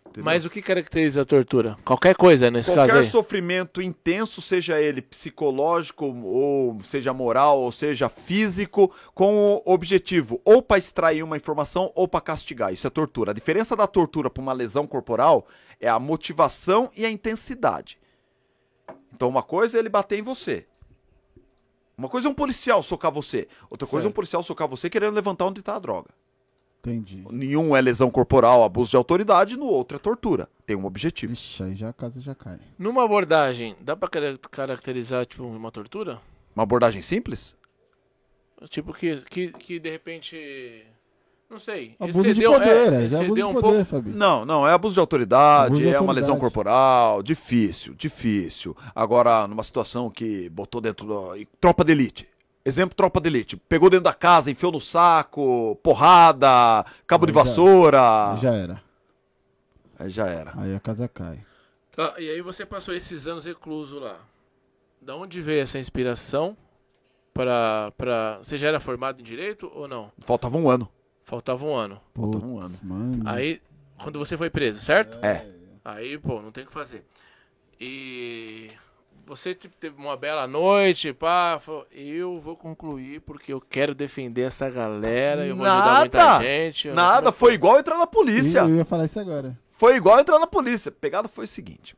Entendeu? Mas o que caracteriza a tortura? Qualquer coisa nesse caso aí? Qualquer sofrimento intenso, seja ele psicológico, ou seja moral, ou seja físico, com o objetivo ou para extrair uma informação ou para castigar. Isso é tortura. A diferença da tortura para uma lesão corporal é a motivação e a intensidade. Então uma coisa é ele bater em você. Uma coisa é um policial socar você. Outra coisa é um policial socar você querendo levantar onde está a droga. Entendi. Nenhum é lesão corporal, abuso de autoridade, no outro é tortura. Tem um objetivo. Ixi, aí já a casa já cai. Numa abordagem, dá pra caracterizar tipo uma tortura? Uma abordagem simples? Tipo que de repente... Não sei. Abuso de poder, Fabinho. Não, é abuso de autoridade, uma lesão corporal, difícil. Agora, numa situação que botou dentro da... Tropa de elite. Exemplo, tropa de elite. Pegou dentro da casa, enfiou no saco, porrada, cabo de vassoura. Aí já era. Aí a casa cai. Tá, e aí você passou esses anos recluso lá. Da onde veio essa inspiração? Você já era formado em direito ou não? Faltava um ano. Putz, mano. Aí, quando você foi preso, certo? É. Aí, pô, não tem o que fazer. E... Você teve uma bela noite, pá, falou, eu vou concluir porque eu quero defender essa galera, eu vou ajudar muita gente. Nada, foi igual entrar na polícia. Eu ia falar isso agora. Foi igual entrar na polícia. A pegada foi o seguinte,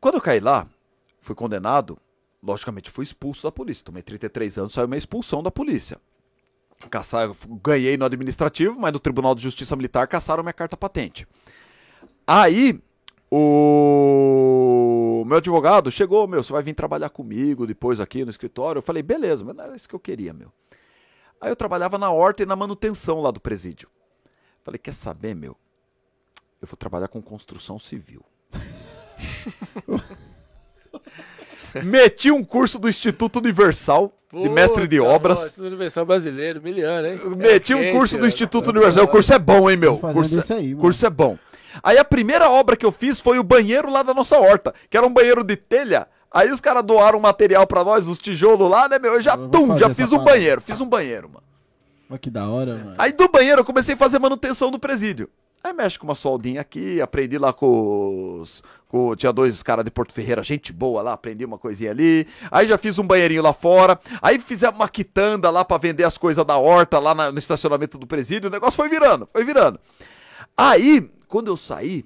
quando eu caí lá, fui condenado, logicamente fui expulso da polícia, tomei 33 anos, saiu minha expulsão da polícia. Ganhei no administrativo, mas no Tribunal de Justiça Militar cassaram minha carta patente. Aí, o meu advogado chegou, meu, você vai vir trabalhar comigo depois aqui no escritório. Eu falei, beleza, mas não era isso que eu queria, meu. Aí eu trabalhava na horta e na manutenção lá do presídio. Falei, quer saber, meu? Eu vou trabalhar com construção civil. Meti um curso do Instituto Universal de Mestre de Obras. Nossa, Instituto Universal brasileiro, miliano, hein? Meti um curso do Instituto Universal. O curso é bom, hein, meu? Curso é bom. Aí a primeira obra que eu fiz foi o banheiro lá da nossa horta, que era um banheiro de telha. Aí os caras doaram um material pra nós, os tijolos lá, né, meu? Eu já fiz um banheiro, mano. Mas que da hora, mano. Aí do banheiro eu comecei a fazer manutenção do presídio. Aí mexe com uma soldinha aqui, aprendi lá com tinha 2 caras de Porto Ferreira, gente boa lá, aprendi uma coisinha ali. Aí já fiz um banheirinho lá fora. Aí fizemos uma quitanda lá pra vender as coisas da horta, lá no estacionamento do presídio. O negócio foi virando. Aí... Quando eu saí,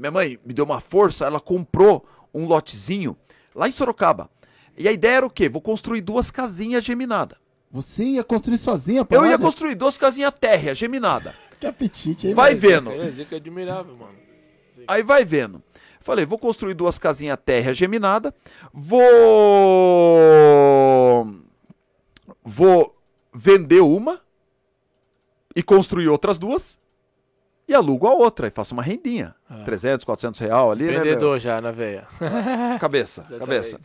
minha mãe me deu uma força, ela comprou um lotezinho lá em Sorocaba. E a ideia era o quê? Vou construir duas casinhas geminadas. Você ia construir sozinha, pô? Eu ia construir duas casinhas térrea, geminada. Que apetite, hein? Vai vendo. É admirável, mano. Aí vai vendo. Falei, vou construir duas casinhas térrea geminada, vou vender uma e construir outras duas e alugo a outra e faço uma rendinha. Ah. 300, 400 real ali, vendedor, né? Vendedor já na veia. Cabeça, cabeça.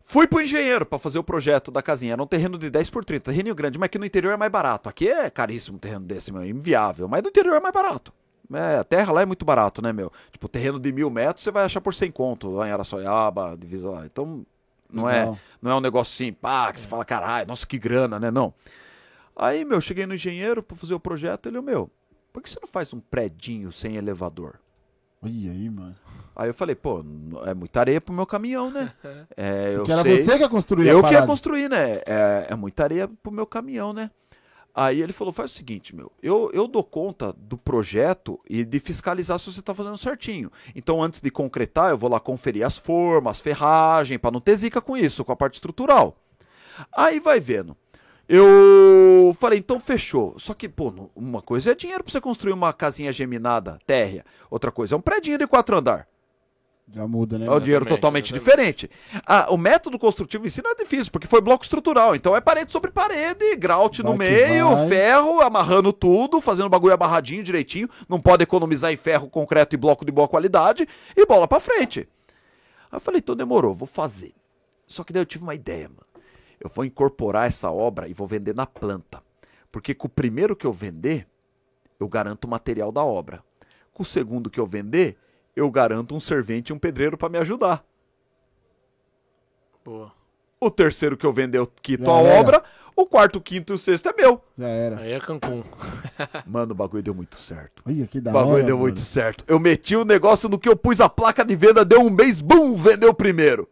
Fui pro engenheiro pra fazer o projeto da casinha. Era um terreno de 10x30, terreno grande, mas aqui no interior é mais barato. Aqui é caríssimo um terreno desse, meu, inviável, mas no interior é mais barato. É, a terra lá é muito barato, né, meu? Tipo, terreno de 1.000 metros você vai achar por 100 conto, lá em Araçoiaba, divisa lá. Então, não é um negócio assim, pá, que você fala, caralho, nossa, que grana, né? Não. Aí, meu, cheguei no engenheiro pra fazer o projeto, ele, meu, por que você não faz um predinho sem elevador? Olha aí, mano. Aí eu falei, pô, é muita areia pro meu caminhão, né? É, eu sei. Era você que ia construir, eu que ia construir, né? É muita areia pro meu caminhão, né? Aí ele falou, faz o seguinte, meu, eu dou conta do projeto e de fiscalizar se você tá fazendo certinho. Então, antes de concretar, eu vou lá conferir as formas, as ferragens, para não ter zica com isso, com a parte estrutural. Aí vai vendo. Eu falei, então fechou. Só que, pô, uma coisa é dinheiro para você construir uma casinha geminada, térrea. Outra coisa é um predinho de 4 andares. Já muda, né? É um dinheiro totalmente diferente. Ah, o método construtivo em si não é difícil, porque foi bloco estrutural. Então é parede sobre parede, graute no meio, ferro, amarrando tudo, fazendo o bagulho amarradinho direitinho. Não pode economizar em ferro, concreto e bloco de boa qualidade. E bola pra frente. Aí eu falei, então demorou, vou fazer. Só que daí eu tive uma ideia, mano. Eu vou incorporar essa obra e vou vender na planta. Porque com o primeiro que eu vender, eu garanto o material da obra. Com o segundo que eu vender... eu garanto um servente e um pedreiro pra me ajudar. Boa. O terceiro que eu vender, eu quito a obra. O quarto, o quinto e o sexto é meu. Já era. Aí é Cancún. Mano, o bagulho deu muito certo. Olha, que da hora. O bagulho deu muito certo. Eu meti o negócio no que eu pus a placa de venda, deu um mês, bum, vendeu o primeiro.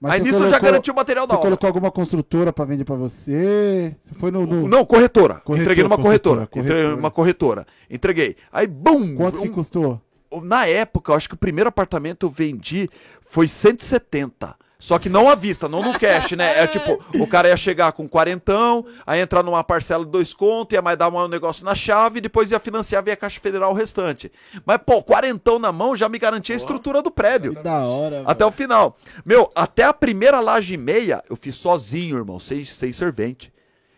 Mas aí nisso eu já garanti o material da obra. Você colocou alguma construtora pra vender pra você? Você foi no... Não, corretora. Entreguei numa corretora. Entreguei numa corretora. Entreguei. Aí, bum. Quanto que custou? Na época, eu acho que o primeiro apartamento eu vendi foi 170. Só que não à vista, não no cash, né? É tipo, o cara ia chegar com 40, aí entrar numa parcela de 2 contos, ia mais dar um negócio na chave, depois ia financiar via Caixa Federal o restante. Mas, pô, 40 na mão já me garantia a estrutura do prédio. Que da hora, até velho. O final. Meu, até a primeira laje e meia, eu fiz sozinho, irmão, sem servente.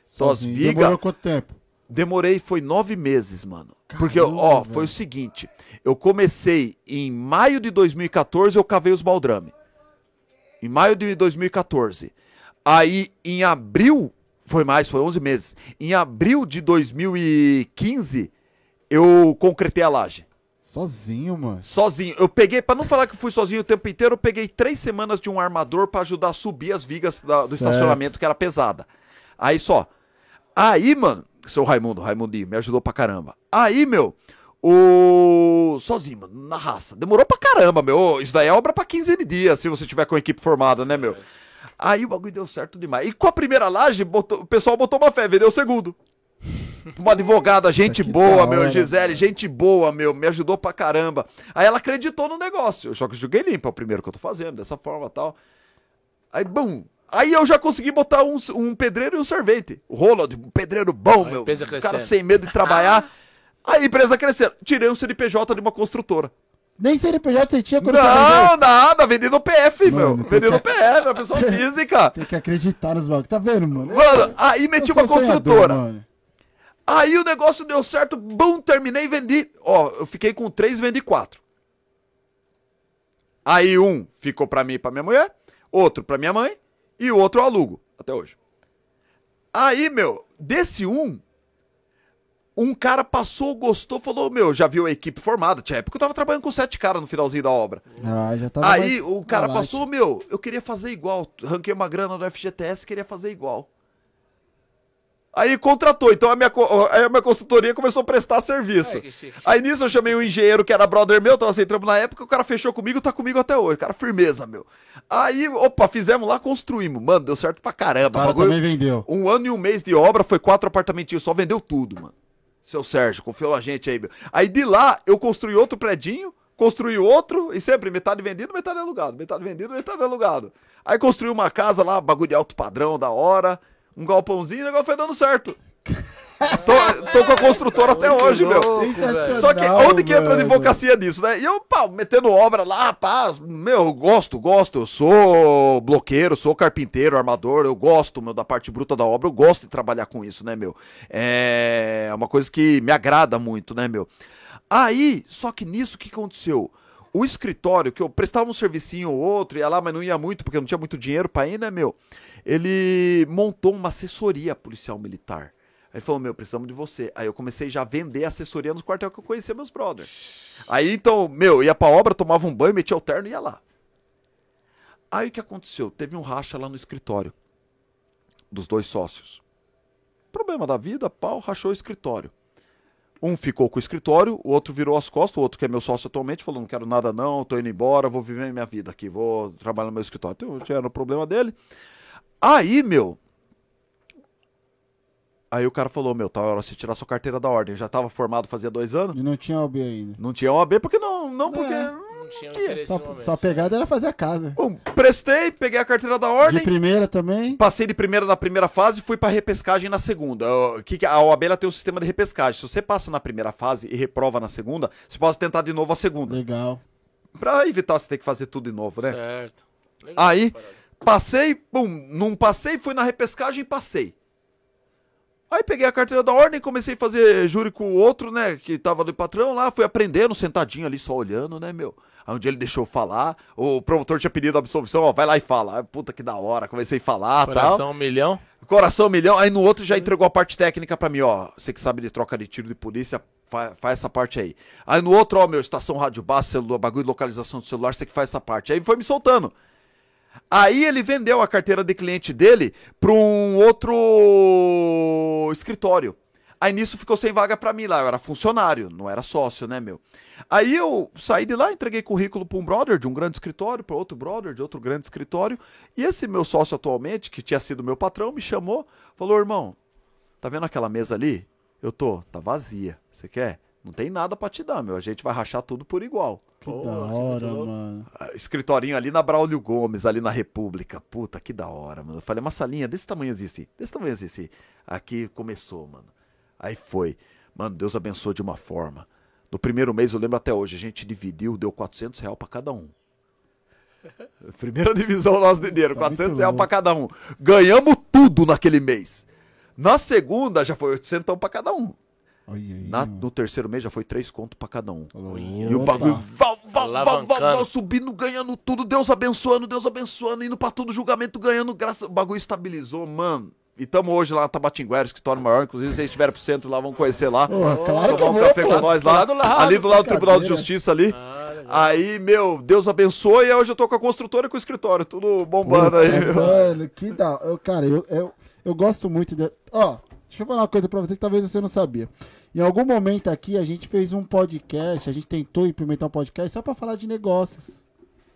Sozinho. Demorou quanto tempo? Demorei, foi 9 meses, mano. Caramba, porque, ó, foi o seguinte, eu comecei em maio de 2014, eu cavei os baldrame. Em maio de 2014. Aí, em abril, foi 11 meses. Em abril de 2015, eu concretei a laje. Sozinho, mano. Sozinho. Eu peguei, pra não falar que fui sozinho o tempo inteiro, eu peguei 3 semanas de um armador pra ajudar a subir as vigas do estacionamento, que era pesada. Aí só. Aí, mano... Seu Raimundinho, me ajudou pra caramba. Aí, meu, sozinho, mano, na raça. Demorou pra caramba, meu. Isso daí é obra pra 15 dias, se você tiver com a equipe formada, né, meu? Aí o bagulho deu certo demais. E com a primeira laje, o pessoal botou uma fé, vendeu o segundo. Uma advogada, gente boa, meu, Gisele, gente boa, meu, me ajudou pra caramba. Aí ela acreditou no negócio. Eu só que joguei limpo, é o primeiro que eu tô fazendo, dessa forma e tal. Aí, bum. Aí eu já consegui botar um pedreiro e um servente. O Roland, um pedreiro bom, meu. O cara sem medo de trabalhar. A empresa crescendo. Tirei um CNPJ de uma construtora. Nem CNPJ você tinha quando você vendeu? Não, nada. Vendi no PF, mano, meu. Vendi no PF, pessoa física. Tem que acreditar nos bancos. Tá vendo, mano? Mano, aí meti uma construtora. Mano. Aí o negócio deu certo. Bum, terminei e vendi. Ó, eu fiquei com 3, vendi 4. Aí um ficou pra mim e pra minha mulher. Outro pra minha mãe. E o outro eu alugo, até hoje. Aí, meu, desse um cara passou, gostou, falou, meu, já viu a equipe formada. Tinha época que eu tava trabalhando com 7 caras no finalzinho da obra. Ah, já tava. Aí o cara passou, meu, eu queria fazer igual. Ranquei uma grana do FGTS, queria fazer igual. Aí contratou, então a minha consultoria começou a prestar serviço. Aí nisso eu chamei um engenheiro que era brother meu, tava sem trampo na época, o cara fechou comigo, tá comigo até hoje, cara, firmeza, meu. Aí, opa, fizemos lá, construímos, mano, deu certo pra caramba. O cara também vendeu. 1 ano e 1 mês de obra, foi 4 apartamentinhos, só vendeu tudo, mano. Seu Sérgio, confiou na gente aí, meu. Aí de lá, eu construí outro predinho, construiu outro, e sempre metade vendido, metade alugado, metade vendido, metade alugado. Aí construiu uma casa lá, bagulho de alto padrão, da hora, um galpãozinho, o negócio foi dando certo. Tô com a construtora até hoje, louco, meu. Só que onde que entra a advocacia disso, né? E eu, pá, metendo obra lá, pá, meu, eu gosto, eu sou bloqueiro, sou carpinteiro, armador, eu gosto, meu, da parte bruta da obra, eu gosto de trabalhar com isso, né, meu? É uma coisa que me agrada muito, né, meu? Aí, só que nisso, o que aconteceu? O escritório, que eu prestava um servicinho ou outro, ia lá, mas não ia muito, porque eu não tinha muito dinheiro pra ir, né, meu? Ele montou uma assessoria policial militar. Aí ele falou, meu, precisamos de você. Aí eu comecei já a vender assessoria nos quartel que eu conhecia meus brothers. Aí então, meu, ia pra obra, tomava um banho, metia o terno e ia lá. Aí o que aconteceu? Teve um racha lá no escritório, dos dois sócios. Problema da vida, pau, rachou o escritório. Um ficou com o escritório, o outro virou as costas, o outro que é meu sócio atualmente falou, não quero nada não, tô indo embora, vou viver minha vida aqui, vou trabalhar no meu escritório. Então era o problema dele. Aí, meu... Aí o cara falou, meu, tá na hora de você tirar sua carteira da ordem. Eu já tava formado fazia 2 anos. E não tinha OAB ainda. Não tinha OAB porque não porque... Não tinha interesse no momento. Só a pegada era fazer a casa. Bom, prestei, peguei a carteira da ordem. De primeira também. Passei de primeira na primeira fase e fui pra repescagem na segunda. A OAB ela tem um sistema de repescagem. Se você passa na primeira fase e reprova na segunda, você pode tentar de novo a segunda. Legal. Pra evitar você ter que fazer tudo de novo, né? Certo. Legal, aí, passei, pum, não passei, fui na repescagem e passei. Aí peguei a carteira da ordem, comecei a fazer júri com o outro, né, que tava do patrão lá, fui aprendendo, sentadinho ali, só olhando, né, meu. Aí um dia ele deixou eu falar, o promotor tinha pedido absolvição, ó, vai lá e fala. Aí, puta que da hora, comecei a falar, coração, tal. Coração milhão, aí no outro já entregou a parte técnica pra mim, ó, você que sabe de troca de tiro de polícia, faz essa parte aí. Aí no outro, ó, meu, estação rádio base, celular, bagulho de localização do celular, você que faz essa parte. Aí foi me soltando. Aí ele vendeu a carteira de cliente dele para um outro escritório. Aí nisso ficou sem vaga para mim lá, eu era funcionário, não era sócio, né, meu? Aí eu saí de lá, entreguei currículo para um brother de um grande escritório, para outro brother de outro grande escritório. E esse meu sócio atualmente, que tinha sido meu patrão, me chamou, falou, irmão, tá vendo aquela mesa ali? Tá vazia, você quer? Não tem nada pra te dar, meu. A gente vai rachar tudo por igual. Que da hora, mano. Escritorinho ali na Braulio Gomes, ali na República. Puta, que da hora, mano. Eu falei, uma salinha desse tamanho existe. Aqui começou, mano. Aí foi. Mano, Deus abençoou de uma forma. No primeiro mês, eu lembro até hoje, a gente dividiu, deu R$400 pra cada um. Primeira divisão nosso dinheiro, tá R$400 pra cada um. Ganhamos tudo naquele mês. Na segunda, já foi R$800 pra cada um. No terceiro mês já foi 3 contos pra cada um. E o bagulho subindo, ganhando tudo, Deus abençoando, indo pra tudo, julgamento, ganhando graça. O bagulho estabilizou, mano. E tamo hoje lá na Tabatinguera, escritório maior. Inclusive, se vocês estiverem pro centro lá, vão conhecer lá. Claro, tomar um café com nós lá. Ali do lado do Tribunal de Justiça ali. Aí, meu, Deus abençoe. E hoje eu tô com a construtora e com o escritório. Tudo bombando aí, meu. Mano, que da... Cara, eu gosto muito de... Ó... Deixa eu falar uma coisa pra você que talvez você não sabia. Em algum momento aqui, a gente fez um podcast, a gente tentou implementar um podcast só pra falar de negócios.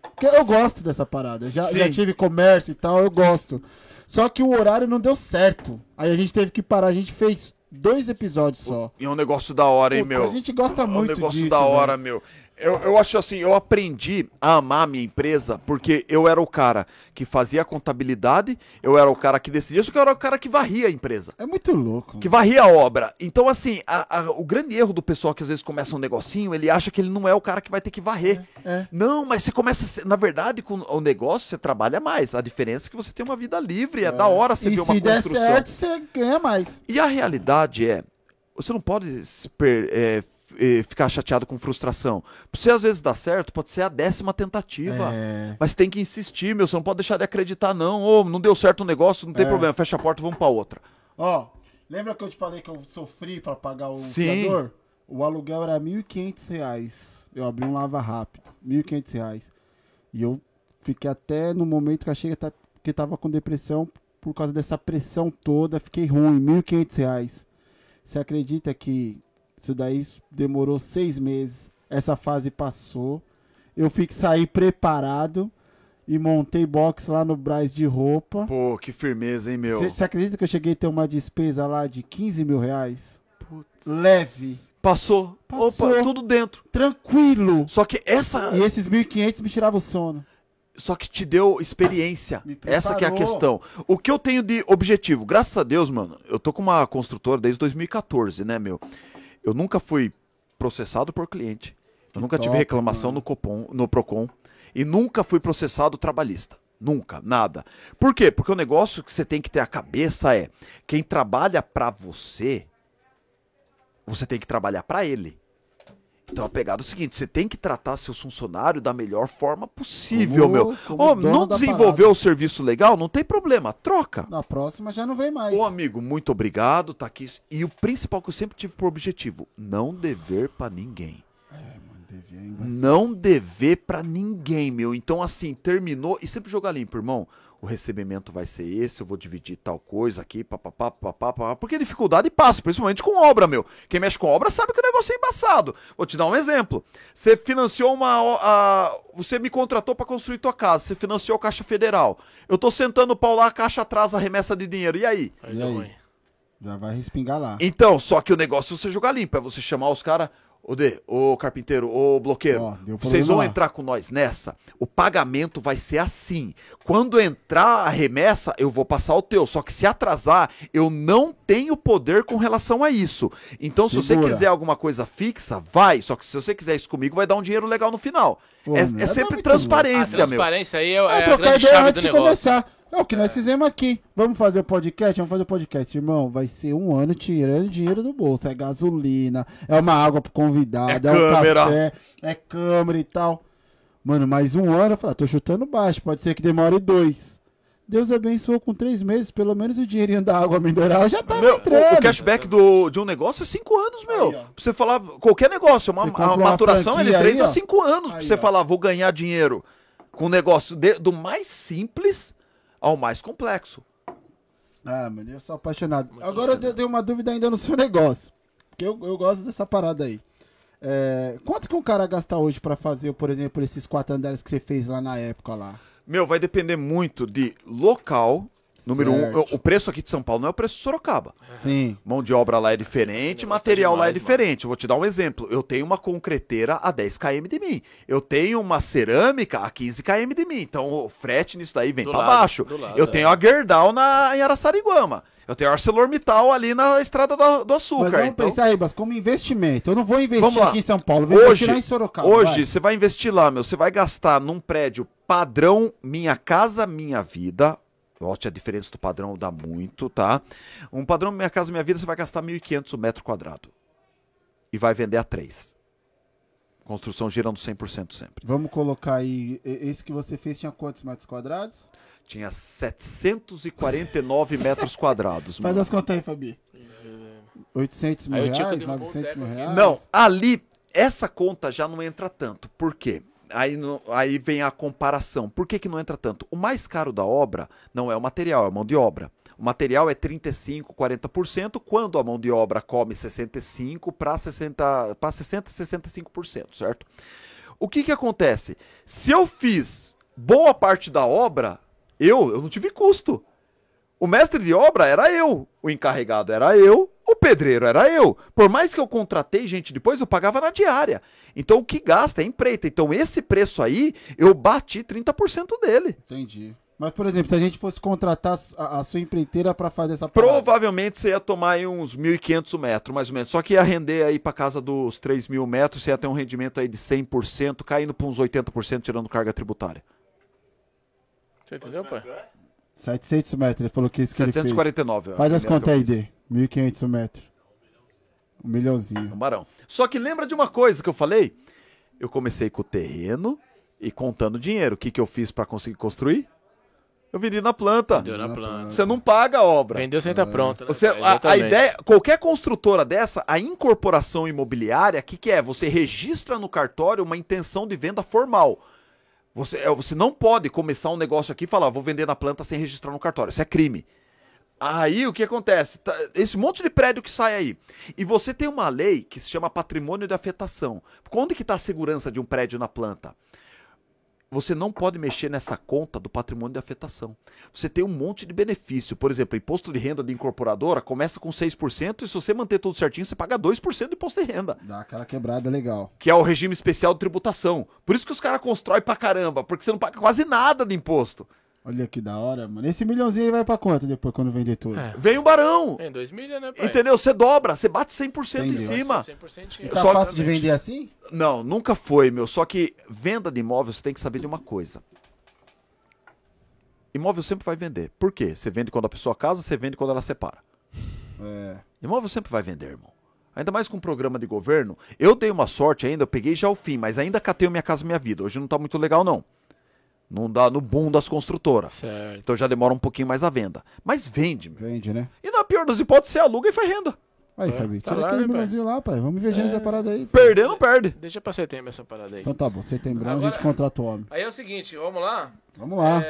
Porque eu gosto dessa parada. Já tive comércio e tal, eu gosto. Só que o horário não deu certo. Aí a gente teve que parar, a gente fez 2 episódios só. E é um negócio da hora, hein, meu? A gente gosta muito disso. É um negócio da hora, meu. Eu acho assim, eu aprendi a amar a minha empresa porque eu era o cara que fazia a contabilidade, eu era o cara que decidia, só que eu era o cara que varria a empresa. É muito louco. Que varria a obra. Então, assim, o grande erro do pessoal que às vezes começa um negocinho, ele acha que ele não é o cara que vai ter que varrer. Não, mas você começa, na verdade, com o negócio, você trabalha mais. A diferença é que você tem uma vida livre, é da hora você ver uma construção. E se der certo, você ganha mais. E a realidade é, você não pode se ficar chateado com frustração. Pra você às vezes dar certo, pode ser a 10ª tentativa. Mas tem que insistir, meu. Você não pode deixar de acreditar, não. Ou não deu certo um negócio, não tem problema. Fecha a porta e vamos pra outra. Ó, lembra que eu te falei que eu sofri pra pagar o fiador? O aluguel era R$1.500. Eu abri um lava rápido. R$1.500. E eu fiquei até no momento que achei que tava com depressão por causa dessa pressão toda. Fiquei ruim. R$1.500. Você acredita que isso daí demorou 6 meses. Essa fase passou. Eu fui sair preparado e montei box lá no Brás de roupa. Pô, que firmeza, hein, meu? Você acredita que eu cheguei a ter uma despesa lá de R$15 mil? Putz. Leve. Passou. Opa, tudo dentro. Tranquilo. Só que essa... E esses 1.500 me tiravam o sono. Só que te deu experiência. Essa que é a questão. O que eu tenho de objetivo? Graças a Deus, mano, eu tô com uma construtora desde 2014, né, meu? Eu nunca fui processado por cliente. Eu nunca tive reclamação no Copom, no Procon. E nunca fui processado trabalhista. Nunca, nada. Por quê? Porque o negócio que você tem que ter a cabeça é... Quem trabalha pra você... Você tem que trabalhar pra ele. Então a pegada é o seguinte... Você tem que tratar seus funcionários da melhor forma possível, meu. Ô, não desenvolveu o serviço legal? Não tem problema. Troca. Na próxima já não vem mais. Ô, amigo, muito obrigado. Tá aqui. E o principal que eu sempre tive por objetivo... Não dever pra ninguém. Não dever pra ninguém, meu. Então, assim, terminou. E sempre jogar limpo, irmão. O recebimento vai ser esse, eu vou dividir tal coisa aqui, papapá, papapá. Porque dificuldade passa, principalmente com obra, meu. Quem mexe com obra sabe que o negócio é embaçado. Vou te dar um exemplo. Você financiou você me contratou pra construir tua casa, você financiou a Caixa Federal. Eu tô sentando o pau lá, a Caixa atrasa a remessa de dinheiro. E aí? E aí? Já vai respingar lá. Então, só que o negócio é você jogar limpo, é você chamar os caras... Ô carpinteiro, ô bloqueiro, vocês vão entrar com nós nessa? O pagamento vai ser assim. Quando entrar a remessa, eu vou passar o teu. Só que se atrasar, eu não tenho poder com relação a isso. Então, se você quiser alguma coisa fixa, vai. Só que se você quiser isso comigo, vai dar um dinheiro legal no final. Pô, é sempre transparência, meu. Transparência aí é trocar ideia antes de começar. É o que nós fizemos aqui. Vamos fazer o podcast? Vamos fazer o podcast, irmão. Vai ser um ano tirando dinheiro do bolso. É gasolina, é uma água pro convidado, é um café, é câmera e tal. Mano, mais um ano, eu falo, tô chutando baixo, pode ser que demore 2. Deus abençoou com 3 meses, pelo menos o dinheirinho da água mineral já tá entrando. O cashback de um negócio é 5 anos, meu. Aí, pra você falar, qualquer negócio, a maturação é de 3 a 5 anos. Aí, pra você falar, vou ganhar dinheiro com um negócio do mais simples... ao mais complexo. Ah, mano, eu sou apaixonado. Muito agora legal. Eu dei uma dúvida ainda no seu negócio. Eu gosto dessa parada aí. Quanto que um cara gasta hoje pra fazer, por exemplo, esses 4 andares que você fez lá na época lá? Meu, vai depender muito de local. Número 1, o preço aqui de São Paulo não é o preço de Sorocaba. Sim. Mão de obra lá é diferente, material lá é diferente. Vou te dar um exemplo. Eu tenho uma concreteira a 10 km de mim. Eu tenho uma cerâmica a 15 km de mim. Então o frete nisso daí vem pra baixo. Eu tenho a Gerdau em Araçariguama. Eu tenho ArcelorMittal ali na Estrada do Açúcar. Mas vamos pensar, Ribas, como investimento. Eu não vou investir aqui em São Paulo, vou investir lá em Sorocaba. Hoje você vai investir lá, meu. Você vai gastar num prédio padrão Minha Casa Minha Vida. A diferença do padrão dá muito, tá? Um padrão Minha Casa Minha Vida, você vai gastar 1.500 metro quadrado. E vai vender a 3. Construção girando 100% sempre. Vamos colocar aí, esse que você fez tinha quantos metros quadrados? Tinha 749 metros quadrados. Faz as contas aí, Fabi. 800 mil reais, 900 mil reais? Não, ali, essa conta já não entra tanto. Por quê? Aí vem a comparação. Por que não entra tanto? O mais caro da obra não é o material, é a mão de obra. O material é 35%, 40%, quando a mão de obra come 65% para 60%, 65%, certo? O que acontece? Se eu fiz boa parte da obra, eu não tive custo. O mestre de obra era eu, o encarregado era eu, o pedreiro era eu. Por mais que eu contratei gente depois, eu pagava na diária. Então o que gasta é empreita. Então esse preço aí, eu bati 30% dele. Entendi. Mas, por exemplo, se a gente fosse contratar a sua empreiteira para fazer essa parada... Provavelmente você ia tomar aí uns 1.500 metros, mais ou menos. Só que ia render aí para casa dos 3.000 metros, você ia ter um rendimento aí de 100%, caindo para uns 80%, tirando carga tributária. Você entendeu, pai? 700 metros, ele falou que isso que 749, ele fez. 749. Faz as contas aí, D. 1.500 metros. Um milhãozinho. Um barão. Só que lembra de uma coisa que eu falei? Eu comecei com o terreno e contando dinheiro. O que eu fiz pra conseguir construir? Eu vendi na planta. Vendeu na planta. Você não paga a obra. Vendeu sem estar pronta. Né? Você, a ideia, qualquer construtora dessa, a incorporação imobiliária, o que é? Você registra no cartório uma intenção de venda formal. Você não pode começar um negócio aqui e falar, vou vender na planta sem registrar no cartório. Isso é crime. Aí o que acontece? Esse monte de prédio que sai aí. E você tem uma lei que se chama patrimônio de afetação. Onde que está a segurança de um prédio na planta? Você não pode mexer nessa conta do patrimônio de afetação. Você tem um monte de benefício. Por exemplo, imposto de renda de incorporadora começa com 6% e se você manter tudo certinho, você paga 2% de imposto de renda. Dá aquela quebrada legal. Que é o regime especial de tributação. Por isso que os caras constroem pra caramba, porque você não paga quase nada de imposto. Olha que da hora, mano. Esse milhãozinho aí vai pra quanto depois quando vender tudo? É. Vem um barão. Vem 2 milhões, né, pai? Entendeu? Você dobra, você bate 100% em cima. 100% e tá só... fácil de vender assim? Não, nunca foi, meu. Só que venda de imóvel, você tem que saber de uma coisa. Imóvel sempre vai vender. Por quê? Você vende quando a pessoa casa, você vende quando ela separa. É. Imóvel sempre vai vender, irmão. Ainda mais com um programa de governo. Eu dei uma sorte ainda, eu peguei já o fim, mas ainda cateio Minha Casa Minha Vida. Hoje não tá muito legal, não. Não dá no boom das construtoras. Certo. Então já demora um pouquinho mais a venda. Mas vende, meu. Vende, né? E na pior das hipóteses, você aluga e faz renda. Aí, Fabinho, tira aquele Brasil lá, pai. Vamos ver essa parada aí. Perder não perde. Deixa pra setembro essa parada aí. Então tá bom, setembro agora, a gente contrata o homem. Aí é o seguinte, vamos lá? Vamos lá.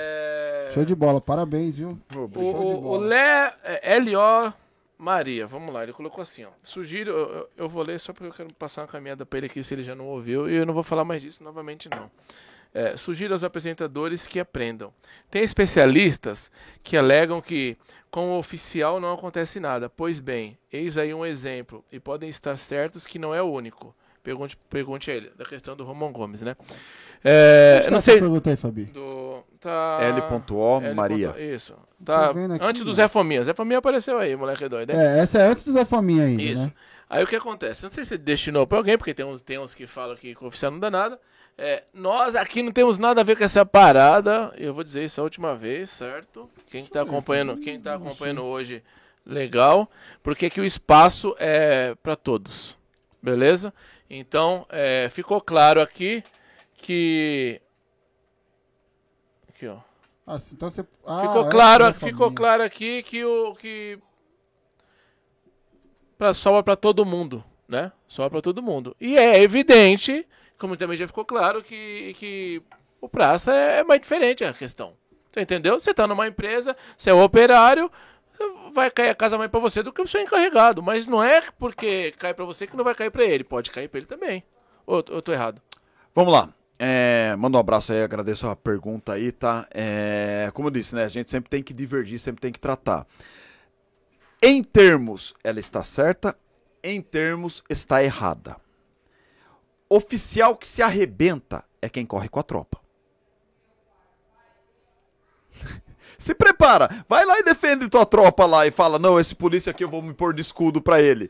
Show de bola, parabéns, viu? O Lé L.O. Maria, vamos lá, ele colocou assim, ó. Sugiro, eu vou ler só porque eu quero passar uma caminhada pra ele aqui, se ele já não ouviu. E eu não vou falar mais disso novamente, não. Sugiro aos apresentadores que aprendam. Tem especialistas que alegam que com o oficial não acontece nada. Pois bem, eis aí um exemplo. E podem estar certos que não é o único. Pergunte a ele, da questão do Romão Gomes, né? Não sei. Pergunta aí, Fabi. L.O. Maria. Isso. Tá antes do Zé Fominha. Zé Fominha apareceu aí, moleque doido. Né? Essa é antes do Zé Fominha aí. Isso. Né? Aí o que acontece? Não sei se destinou pra alguém, porque tem uns que falam que o oficial não dá nada. Nós aqui não temos nada a ver com essa parada. Eu vou dizer isso a última vez, certo? Quem tá acompanhando hoje, legal. Porque aqui o espaço é para todos, beleza? Então, ficou claro aqui que... Aqui, ó. Nossa, então você... ficou claro aqui que sobra para todo mundo, né? Sobra para todo mundo. E é evidente... Como também já ficou claro que o praça é mais diferente a questão. Você entendeu? Você está numa empresa, você é um operário, vai cair a casa-mãe para você do que o seu encarregado. Mas não é porque cai para você que não vai cair para ele. Pode cair para ele também. Ou eu estou errado? Vamos lá. Manda um abraço aí, agradeço a pergunta aí, tá? Como eu disse, né? A gente sempre tem que divergir, sempre tem que tratar. Em termos, ela está certa. Em termos, está errada. Oficial que se arrebenta é quem corre com a tropa. Se prepara, vai lá e defende tua tropa lá e fala, não, esse polícia aqui eu vou me pôr de escudo pra ele.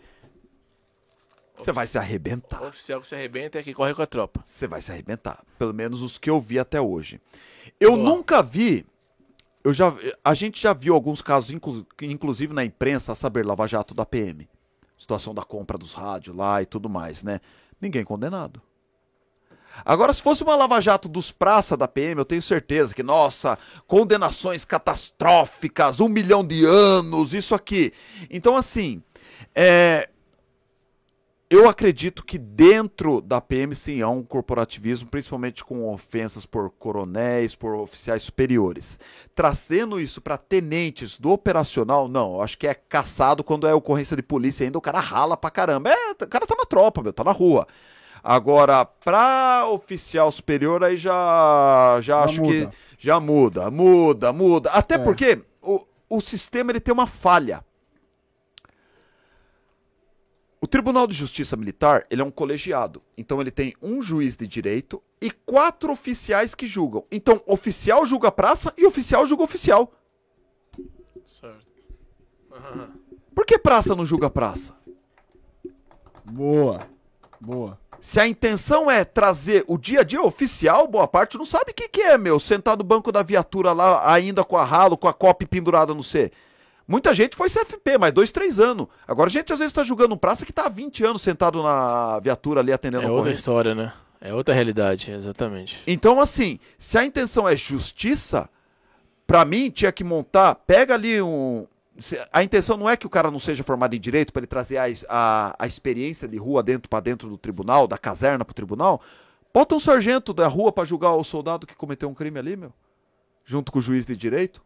Você vai se arrebentar. Oficial que se arrebenta é quem corre com a tropa. Você vai se arrebentar, pelo menos os que eu vi até hoje. Eu nunca vi, a gente já viu alguns casos, inclusive na imprensa, a saber, Lava Jato da PM. Situação da compra dos rádios lá e tudo mais, né? Ninguém condenado. Agora, se fosse uma lava-jato dos praça da PM, eu tenho certeza que, nossa, condenações catastróficas, 1 milhão de anos, isso aqui. Então, assim, eu acredito que dentro da PM, sim, há um corporativismo, principalmente com ofensas por coronéis, por oficiais superiores. Trazendo isso para tenentes do operacional, não, eu acho que é caçado quando é ocorrência de polícia ainda, o cara rala pra caramba. O cara tá na tropa, meu, tá na rua. Agora, pra oficial superior, aí já acho muda. Que já muda. Até porque o sistema ele tem uma falha. O Tribunal de Justiça Militar, ele é um colegiado. Então, ele tem um juiz de direito e 4 oficiais que julgam. Então, oficial julga praça e oficial julga oficial. Certo. Uhum. Por que praça não julga praça? Boa. Se a intenção é trazer o dia a dia oficial, boa parte não sabe o que é, meu. Sentar no banco da viatura lá, ainda com a ralo, com a copa pendurada no C. Muita gente foi CFP, mas 2, 3 anos. Agora a gente às vezes tá julgando um praça que tá há 20 anos sentado na viatura ali atendendo a corrente. É outra história, né? É outra realidade, exatamente. Então assim, se a intenção é justiça, pra mim tinha que montar, pega ali um... A intenção não é que o cara não seja formado em direito pra ele trazer a experiência de rua pra dentro do tribunal, da caserna pro tribunal. Bota um sargento da rua pra julgar o soldado que cometeu um crime ali, meu. Junto com o juiz de direito.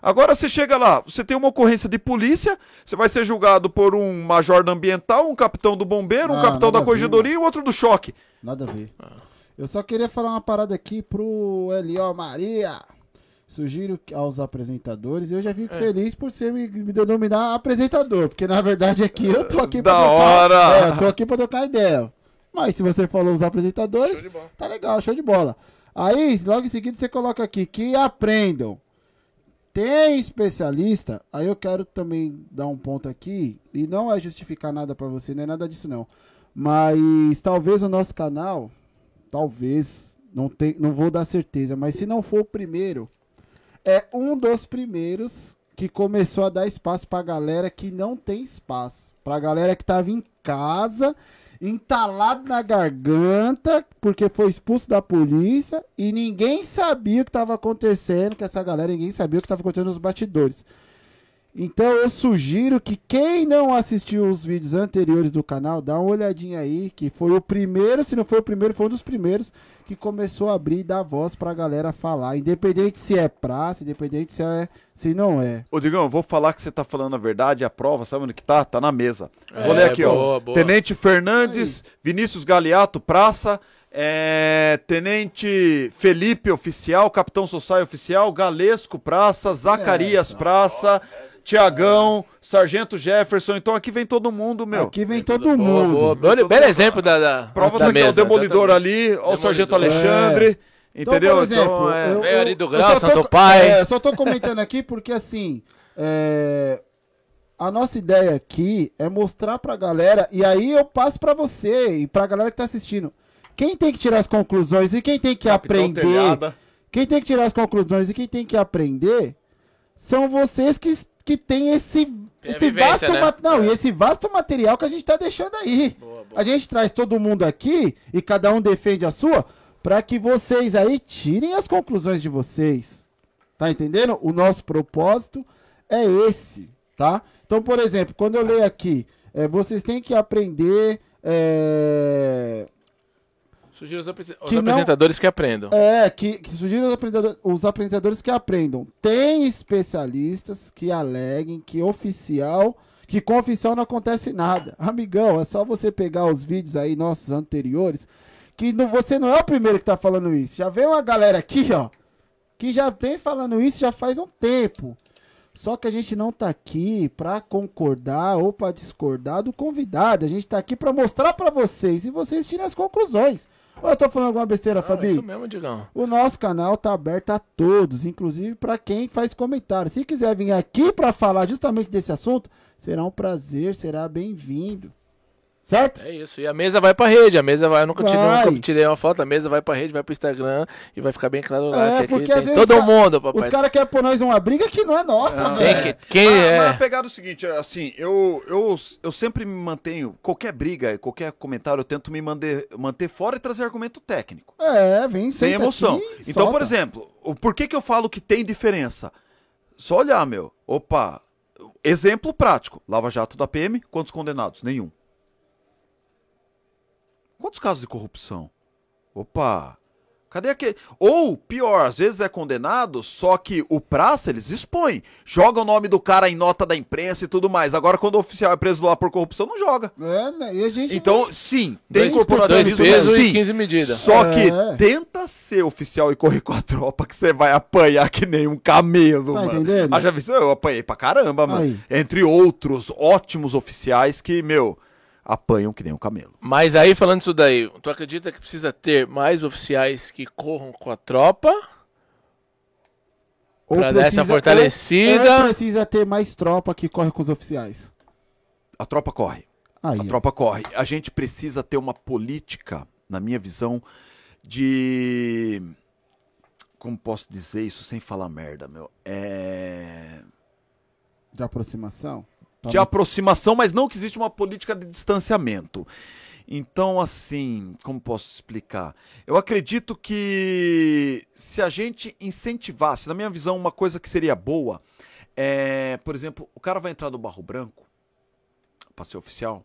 Agora você chega lá, você tem uma ocorrência de polícia, você vai ser julgado por um major da ambiental, um capitão do bombeiro, um capitão da corregedoria e outro do choque. Nada a ver. Eu só queria falar uma parada aqui pro Eliel Maria. Sugiro aos apresentadores. Eu já fico feliz por você me denominar apresentador, porque na verdade aqui eu tô aqui pra hora. Eu tô aqui pra trocar ideia. Mas se você falou os apresentadores, tá legal, show de bola. Aí, logo em seguida, você coloca aqui, que aprendam. Tem especialista, aí eu quero também dar um ponto aqui, e não é justificar nada pra você, não é nada disso não. Mas talvez o nosso canal, talvez, não vou dar certeza, mas se não for o primeiro, é um dos primeiros que começou a dar espaço pra galera que não tem espaço. Pra galera que tava em casa, entalado na garganta, porque foi expulso da polícia e ninguém sabia o que estava acontecendo, que essa galera, ninguém sabia o que estava acontecendo nos bastidores. Então eu sugiro que quem não assistiu os vídeos anteriores do canal, dá uma olhadinha aí, que foi o primeiro, se não foi o primeiro, foi um dos primeiros que começou a abrir e dar voz pra galera falar, independente se é praça, independente se não é. Ô Digão, eu vou falar que você tá falando a verdade, a prova, sabe onde que tá? Tá na mesa. Vou ler aqui, boa, ó. Boa. Tenente Fernandes, Vinícius Galeato, praça, Tenente Felipe, oficial, Capitão Sossai, oficial, Galesco, praça, Zacarias, praça... Tiagão, Sargento Jefferson, então aqui vem todo mundo, meu. Aqui vem todo mundo. Boa. Belo exemplo da prova da mesa. O Demolidor ali, ó, o Sargento Alexandre, entendeu? Então, por exemplo, veio ali do Grau, Santo Pai. Só tô comentando aqui porque, assim, a nossa ideia aqui é mostrar pra galera, e aí eu passo pra você e pra galera que tá assistindo, quem tem que tirar as conclusões e quem tem que aprender, são vocês que tem esse vivência, vasto, né? E esse vasto material que a gente tá deixando aí. Boa. A gente traz todo mundo aqui e cada um defende a sua, para que vocês aí tirem as conclusões de vocês. Tá entendendo? O nosso propósito é esse, tá? Então, por exemplo, quando eu leio aqui, vocês têm que aprender... Sugiro apresentadores que aprendam. Sugiro os apresentadores que aprendam. Tem especialistas que aleguem que com oficial não acontece nada. Amigão, é só você pegar os vídeos aí nossos anteriores, que você não é o primeiro que tá falando isso. Já veio uma galera aqui, ó, que já tem falando isso já faz um tempo. Só que a gente não tá aqui pra concordar ou pra discordar do convidado. A gente tá aqui pra mostrar pra vocês e vocês tirem as conclusões. Ou eu tô falando alguma besteira, Fabi? Isso mesmo, Digão. O nosso canal tá aberto a todos, inclusive pra quem faz comentário. Se quiser vir aqui pra falar justamente desse assunto, será um prazer, será bem-vindo. Certo? É isso. E a mesa vai pra rede. A mesa vai. Eu nunca tirei uma foto. A mesa vai pra rede, vai pro Instagram e vai ficar bem claro lá. Porque às vezes todo mundo, papai. Os caras querem pôr nós uma briga que não é nossa, velho. Mas a pegada é o seguinte, assim, eu sempre me mantenho, qualquer briga, qualquer comentário, eu tento me manter fora e trazer argumento técnico. Sem emoção. Aqui, então, por exemplo, por que eu falo que tem diferença? Só olhar, meu. Opa. Exemplo prático. Lava Jato da PM, quantos condenados? Nenhum. Quantos casos de corrupção? Opa, cadê aquele? Ou, pior, às vezes é condenado, só que o praça eles expõem. Joga o nome do cara em nota da imprensa e tudo mais. Agora, quando o oficial é preso lá por corrupção, não joga. E a gente então, sim, tem corporativismo, sim. 15 medidas. Só que tenta ser oficial e correr com a tropa, que você vai apanhar que nem um camelo, mano. Entendendo? Já viu? Eu apanhei pra caramba, mano. Aí. Entre outros ótimos oficiais que, meu... apanham que nem um camelo. Mas aí, falando isso daí, tu acredita que precisa ter mais oficiais que corram com a tropa? Ou pra dar essa fortalecida? Ou precisa ter mais tropa que corre com os oficiais? A tropa corre. A gente precisa ter uma política, na minha visão, de... Como posso dizer isso sem falar merda, meu? De aproximação? De aproximação, mas não que existe uma política de distanciamento. Então, assim, como posso explicar? Eu acredito que se a gente incentivasse, na minha visão, uma coisa que seria boa, por exemplo, o cara vai entrar no Barro Branco, pra ser oficial,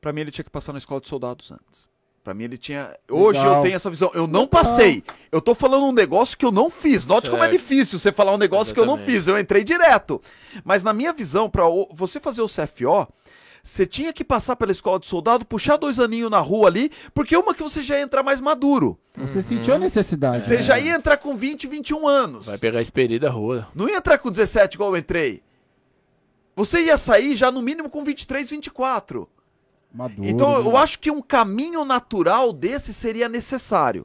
pra mim ele tinha que passar na escola de soldados antes. Pra mim ele tinha... Hoje eu tenho essa visão. Eu não passei. Eu tô falando um negócio que eu não fiz. Note como é difícil você falar um negócio que eu não fiz. Eu entrei direto. Mas na minha visão, pra você fazer o CFO, Você tinha que passar pela escola de soldado, puxar 2 aninhos na rua ali, porque uma que você já ia entrar mais maduro. Você sentiu a necessidade. Você já ia entrar com 20, 21 anos. Vai pegar esse período da rua. Não ia entrar com 17 igual eu entrei. Você ia sair já no mínimo com 23, 24. Maduro. Então eu acho que um caminho natural desse seria necessário.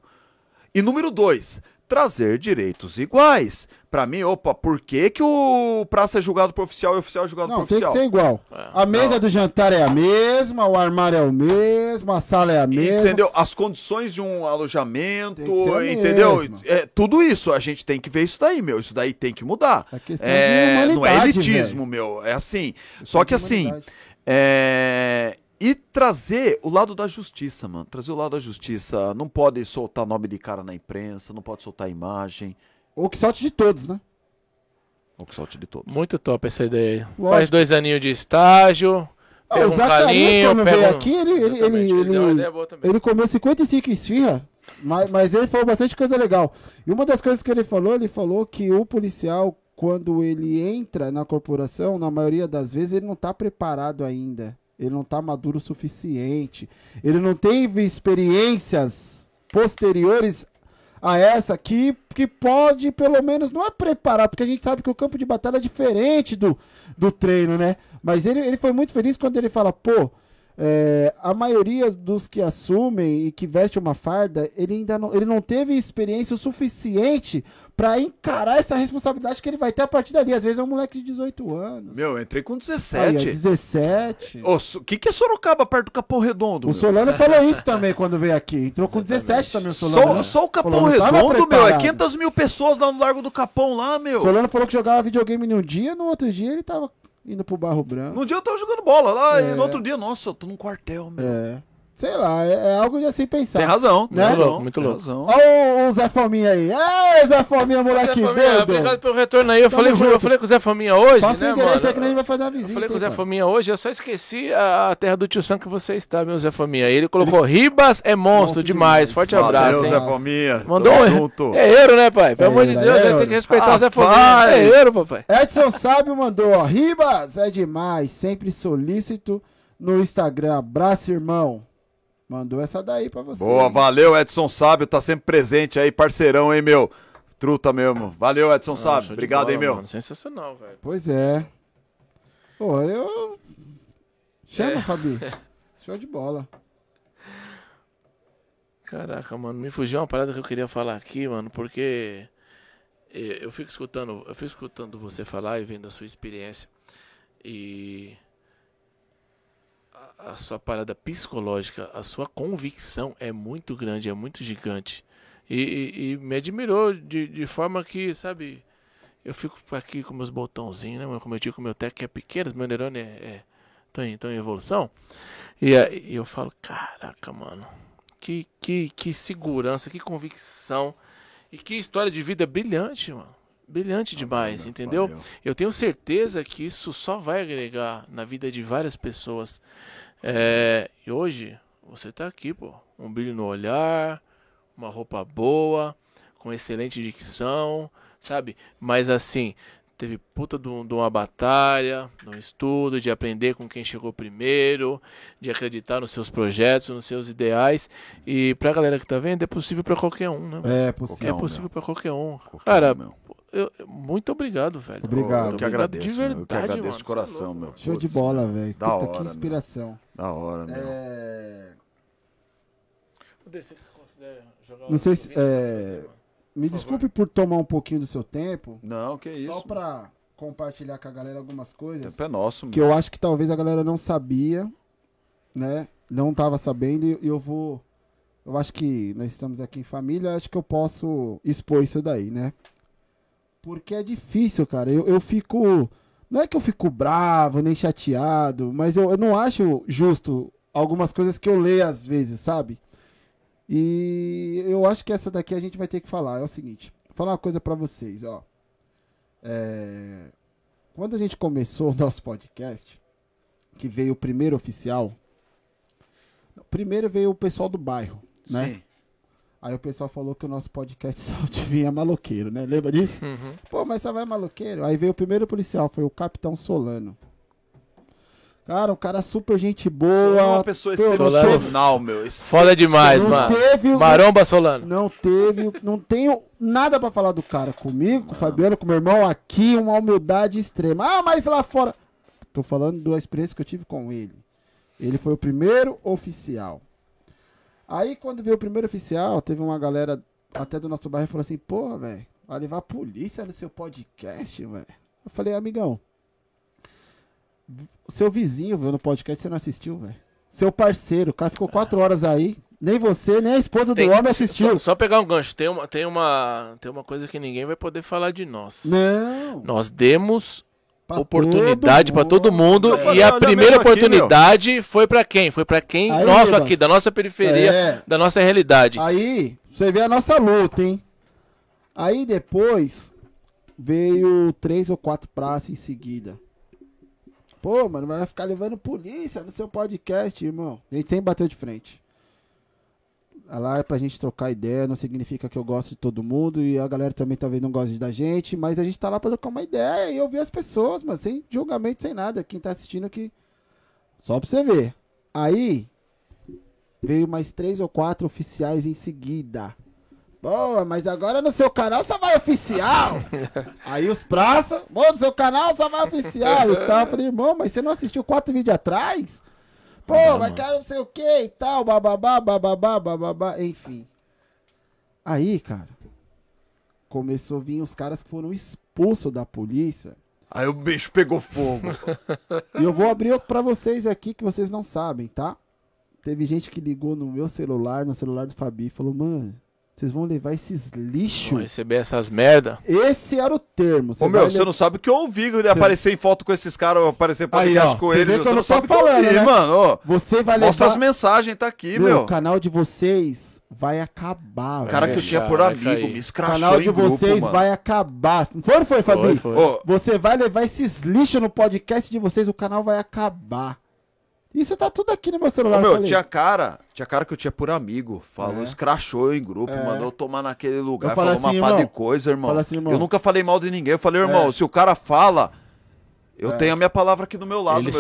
E número 2, trazer direitos iguais. Pra mim, opa, por que que o praça é julgado por oficial e o oficial é julgado por oficial? Não, tem que ser igual. A mesa do jantar é a mesma, o armário é o mesmo, a sala é a mesma. Entendeu? As condições de um alojamento, entendeu? É, tudo isso, a gente tem que ver isso daí, meu. Isso daí tem que mudar. A questão de não é elitismo, meu. É assim. Só que assim, e trazer o lado da justiça, mano. Trazer o lado da justiça. Não pode soltar nome de cara na imprensa, não pode soltar imagem. Ou que solte de todos, né? Ou que solte de todos. Muito top essa ideia. Lógico. Faz 2 aninhos de estágio, pega um calinho, pega aqui, ele comeu 55 esfirra, mas ele falou bastante coisa legal. E uma das coisas que ele falou que o policial, quando ele entra na corporação, na maioria das vezes, ele não tá preparado ainda. Ele não está maduro o suficiente. Ele não teve experiências posteriores a essa que pode, pelo menos, não é preparar, porque a gente sabe que o campo de batalha é diferente do treino, né? Mas ele foi muito feliz quando ele fala, a maioria dos que assumem e que vestem uma farda, ele não teve experiência o suficiente pra encarar essa responsabilidade que ele vai ter a partir dali. Às vezes é um moleque de 18 anos. Meu, eu entrei com 17. Aí, 17. O que é Sorocaba perto do Capão Redondo? O Solano falou isso também quando veio aqui. Entrou com 17 também o Solano. Só o Capão Redondo, meu, é 500.000 pessoas lá no Largo do Capão, lá, meu. O Solano falou que jogava videogame num dia, no outro dia ele tava indo pro Barro Branco. Um dia eu tava jogando bola lá, e no outro dia, nossa, eu tô num quartel, meu. Sei lá, é algo de assim pensar. Tem razão, né? Muito louco. Olha o Zé Fominha aí. Zé Fominha, moleque doido. Obrigado pelo retorno aí. Eu falei com o Zé Fominha hoje, passa né, o endereço mano? É que nem vai fazer uma visita. Eu falei com o Zé Fominha hoje, eu só esqueci a terra do tio Sam que você está, meu Zé Fominha. Ele colocou, Ribas é monstro demais. Forte abraço, hein? Zé Fominha. Mandou um... É euro, né, pai? Pelo amor de Deus, tem que respeitar o Zé Fominha. É euro, papai. Edson Sábio mandou, Ribas é demais. Sempre solícito no Instagram. Abraço, irmão. Mandou essa daí pra você. Boa, hein? Valeu, Edson Sábio, tá sempre presente aí, parceirão, hein, meu? Truta mesmo. Valeu, Edson Sábio. Obrigado, bola, hein, meu? Mano, sensacional, velho. Pois é. Pô, eu... Chama, Fabi. Show de bola. Caraca, mano, me fugiu uma parada que eu queria falar aqui, mano, porque eu fico escutando você falar e vendo a sua experiência e... a sua parada psicológica, a sua convicção é muito grande, é muito gigante. E me admirou de forma que, sabe, eu fico aqui com meus botãozinhos, né? Como eu digo, meu tech é pequeno, meu neurônio estão em evolução. E eu falo, caraca, mano, que segurança, que convicção e que história de vida brilhante, mano. Brilhante demais, entendeu? Valeu. Eu tenho certeza que isso só vai agregar na vida de várias pessoas. E hoje, você tá aqui, pô. Um brilho no olhar, uma roupa boa, com excelente dicção, sabe? Mas assim, teve puta de uma batalha, de um estudo, de aprender com quem chegou primeiro, de acreditar nos seus projetos, nos seus ideais. E pra galera que tá vendo, é possível pra qualquer um, né? É possível pra qualquer um. Cara, muito obrigado, velho. Obrigado. Eu que agradeço, de verdade, eu que agradeço, mano, de coração, meu. Show de bola, velho. Da puta, hora, que inspiração. Meu. Da hora, meu. Não sei se... Me desculpe por tomar um pouquinho do seu tempo. Não, que isso. Só pra compartilhar com a galera algumas coisas. O tempo é nosso, mano. Que eu acho que talvez a galera não sabia, né? Não tava sabendo e eu vou... Eu acho que nós estamos aqui em família, acho que eu posso expor isso daí, né? Porque é difícil, cara. Eu fico... Não é que eu fico bravo, nem chateado, mas eu não acho justo algumas coisas que eu leio às vezes, sabe? E eu acho que essa daqui a gente vai ter que falar. É o seguinte, vou falar uma coisa pra vocês, ó. Quando a gente começou o nosso podcast, que veio o primeiro oficial, primeiro veio o pessoal do bairro, né? Sim. Aí o pessoal falou que o nosso podcast só devia maloqueiro, né? Lembra disso? Uhum. Pô, mas só vai maloqueiro? Aí veio o primeiro policial, foi o Capitão Solano. Cara, um cara super gente boa. É uma pessoa excepcional, meu. Foda demais, mano. Maromba Solano. Não tenho nada pra falar do cara. Comigo, com o Fabiano, com o meu irmão aqui, uma humildade extrema. Ah, mas lá fora. Tô falando da experiência que eu tive com ele. Ele foi o primeiro oficial. Aí, quando veio o primeiro oficial, teve uma galera até do nosso bairro e falou assim: porra, velho, vai levar a polícia no seu podcast, velho. Eu falei: amigão, seu vizinho viu no podcast, você não assistiu, velho. Seu parceiro, o cara ficou 4 horas aí. Nem você, nem a esposa do homem assistiu. Só pegar um gancho. Tem uma coisa que ninguém vai poder falar de nós. Não. Nós demos pra oportunidade para todo mundo. E a primeira oportunidade aqui, foi para quem? Foi para quem? Aí, nosso aqui, da nossa periferia, da nossa realidade. Aí, você vê a nossa luta, hein? Aí depois veio 3 ou 4 praças em seguida. Pô, mano, vai ficar levando polícia no seu podcast, irmão. A gente sempre bateu de frente. Lá é pra gente trocar ideia, não significa que eu gosto de todo mundo e a galera também talvez não goste da gente, mas a gente tá lá pra trocar uma ideia e ouvir as pessoas, mano, sem julgamento, sem nada. Quem tá assistindo aqui, só pra você ver. Aí, veio mais 3 ou 4 oficiais em seguida. Boa, mas agora no seu canal só vai oficial. Aí os praças, bom, no seu canal só vai oficial. E tal, eu falei: irmão, mas você não assistiu 4 vídeos atrás? Pô, mas cara, não sei o que e tal, bababá, bababá, bababá, enfim. Aí, cara, começou a vir os caras que foram expulsos da polícia. Aí o bicho pegou fogo. E eu vou abrir pra vocês aqui que vocês não sabem, tá? Teve gente que ligou no meu celular, no celular do Fabi, e falou: mano, vocês vão levar esses lixos. Vão receber essas merda. Esse era o termo. Ô, meu, você não sabe o que eu ouvi. Aparecer em foto com esses caras, aparecer podcast com eles. Você não sabe falando, né, mano? Você vai levar... Mostra as mensagens, tá aqui, meu. O canal de vocês vai acabar, velho. Cara que eu tinha por amigo, me escrachou em grupo, mano. O canal de vocês vai acabar. Foi ou foi, Fabi? Foi. Você vai levar esses lixos no podcast de vocês, o canal vai acabar. Isso tá tudo aqui no meu celular. Ô, meu, tinha cara que eu tinha por amigo. Falou, escrachou em grupo, mandou tomar naquele lugar, falou assim, uma pá de coisa, irmão. Assim, irmão. Eu nunca falei mal de ninguém. Eu falei: irmão, se o cara fala, eu tenho a minha palavra aqui do meu lado. Ele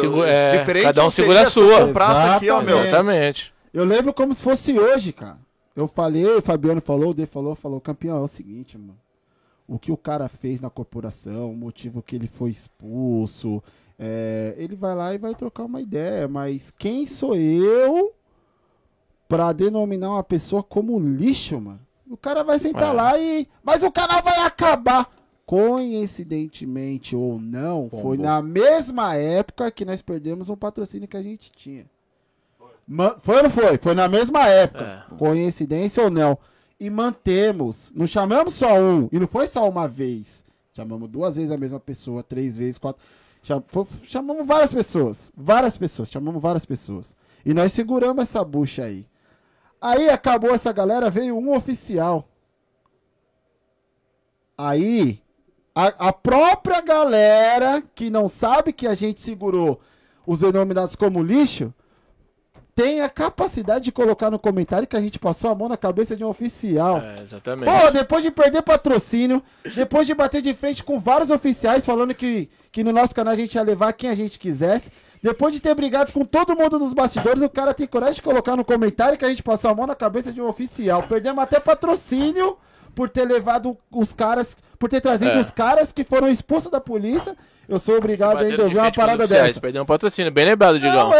diferente, cada um segura a sua. Praça aqui, ó, meu. Exatamente. Eu lembro como se fosse hoje, cara. Eu falei, o Fabiano falou, o D falou: campeão, é o seguinte, mano. O que o cara fez na corporação, o motivo que ele foi expulso... ele vai lá e vai trocar uma ideia, mas quem sou eu pra denominar uma pessoa como lixo, mano? O cara vai sentar lá e... Mas o canal vai acabar! Coincidentemente ou não, foi na mesma época que nós perdemos um patrocínio que a gente tinha. Foi ou não foi? Foi na mesma época. Coincidência ou não. E mantemos. Não chamamos só um. E não foi só uma vez. Chamamos 2 vezes a mesma pessoa, 3 vezes, 4... Chamamos várias pessoas, chamamos várias pessoas. E nós seguramos essa bucha aí. Aí acabou essa galera, veio um oficial. Aí, a própria galera que não sabe que a gente segurou os denominados como lixo, tem a capacidade de colocar no comentário que a gente passou a mão na cabeça de um oficial. É, exatamente. Pô, depois de perder patrocínio, depois de bater de frente com vários oficiais falando que no nosso canal a gente ia levar quem a gente quisesse, depois de ter brigado com todo mundo nos bastidores, o cara tem coragem de colocar no comentário que a gente passou a mão na cabeça de um oficial. Perdemos até patrocínio por ter levado os caras, por ter trazido os caras que foram expulsos da polícia. Eu sou obrigado a endogar uma parada dessa. Perdeu um patrocínio, bem lembrado, Digão.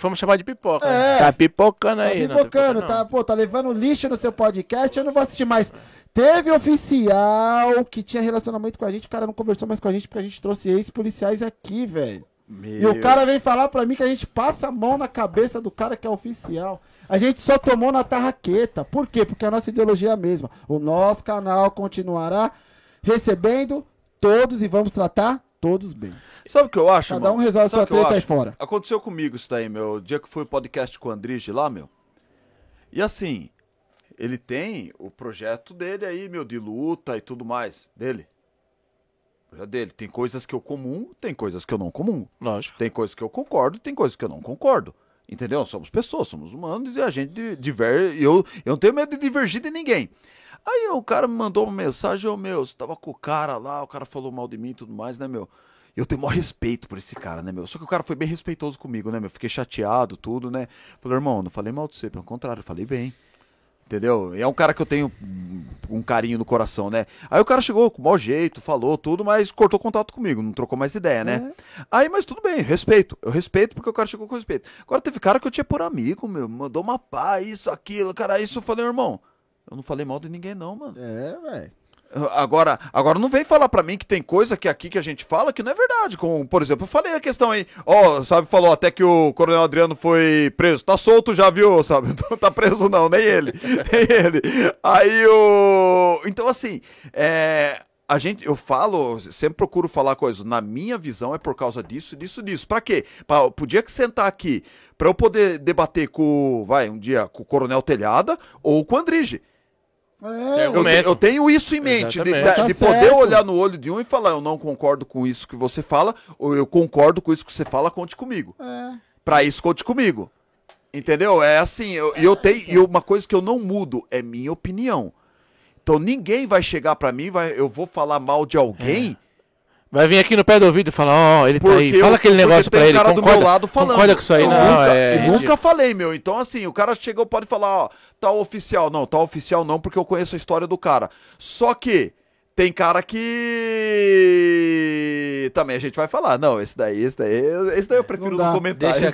Fomos chamar de pipoca. É. Né? Tá pipocando aí. Tá pipocando, não. Tá levando lixo no seu podcast, eu não vou assistir mais. Teve oficial que tinha relacionamento com a gente, o cara não conversou mais com a gente porque a gente trouxe ex-policiais aqui, velho. E o cara vem falar pra mim que a gente passa a mão na cabeça do cara que é oficial. A gente só tomou na tarraqueta. Por quê? Porque a nossa ideologia é a mesma. O nosso canal continuará recebendo... todos e vamos tratar todos bem. Sabe o que eu acho, cada mano? Um resolve sua treta aí fora. Aconteceu comigo isso daí, meu. O dia que foi o podcast com o Andrige lá, meu. E assim, ele tem o projeto dele aí, meu, de luta e tudo mais dele. Tem coisas que eu comungo, tem coisas que eu não comungo. Lógico. Tem coisas que eu concordo, tem coisas que eu não concordo. Entendeu? Somos pessoas, somos humanos e a gente diverge. Eu não tenho medo de divergir de ninguém. Aí o cara me mandou uma mensagem, meu, você tava com o cara lá, o cara falou mal de mim e tudo mais, né, meu? Eu tenho o maior respeito por esse cara, né, meu? Só que o cara foi bem respeitoso comigo, né, meu? Fiquei chateado, tudo, né? Falei, irmão, não falei mal de você, pelo contrário, eu falei bem. Entendeu? E é um cara que eu tenho um carinho no coração, né? Aí o cara chegou com o mau jeito, falou tudo, mas cortou contato comigo, não trocou mais ideia, né? É. Aí, mas tudo bem, respeito. Eu respeito porque o cara chegou com respeito. Agora teve cara que eu tinha por amigo, meu, mandou uma pá, isso, aquilo, cara, isso. Eu falei, irmão, eu não falei mal de ninguém não, mano. É, velho. Agora não vem falar pra mim que tem coisa que aqui que a gente fala que não é verdade. Como, por exemplo, eu falei a questão aí, ó, sabe, falou até que o Coronel Adriano foi preso. Tá solto já, viu, sabe? Não tá preso não, nem ele. Nem ele. Aí o... Então, assim, a gente, eu falo, sempre procuro falar coisas, na minha visão é por causa disso, disso, disso. Pra quê? Pro dia que sentar aqui, pra eu poder debater com, vai, um dia com o Coronel Telhada ou com o Andrige. É, eu tenho isso em mente, de poder olhar no olho de um e falar, eu não concordo com isso que você fala, ou eu concordo com isso que você fala, conte comigo. É. Pra isso, conte comigo. Entendeu? É assim, eu tenho, e uma coisa que eu não mudo, é minha opinião. Então ninguém vai chegar pra mim, eu vou falar mal de alguém... É. Vai vir aqui no pé do ouvido e falar, ó, ele tá aí. Fala aquele negócio pra ele, concorda, do meu lado falando. Concorda com isso aí, não. Eu nunca falei, meu. Então, assim, o cara chegou, pode falar, ó, tal oficial não, porque eu conheço a história do cara. Só que tem cara que... Também a gente vai falar, não, esse daí eu prefiro não comentar. Deixa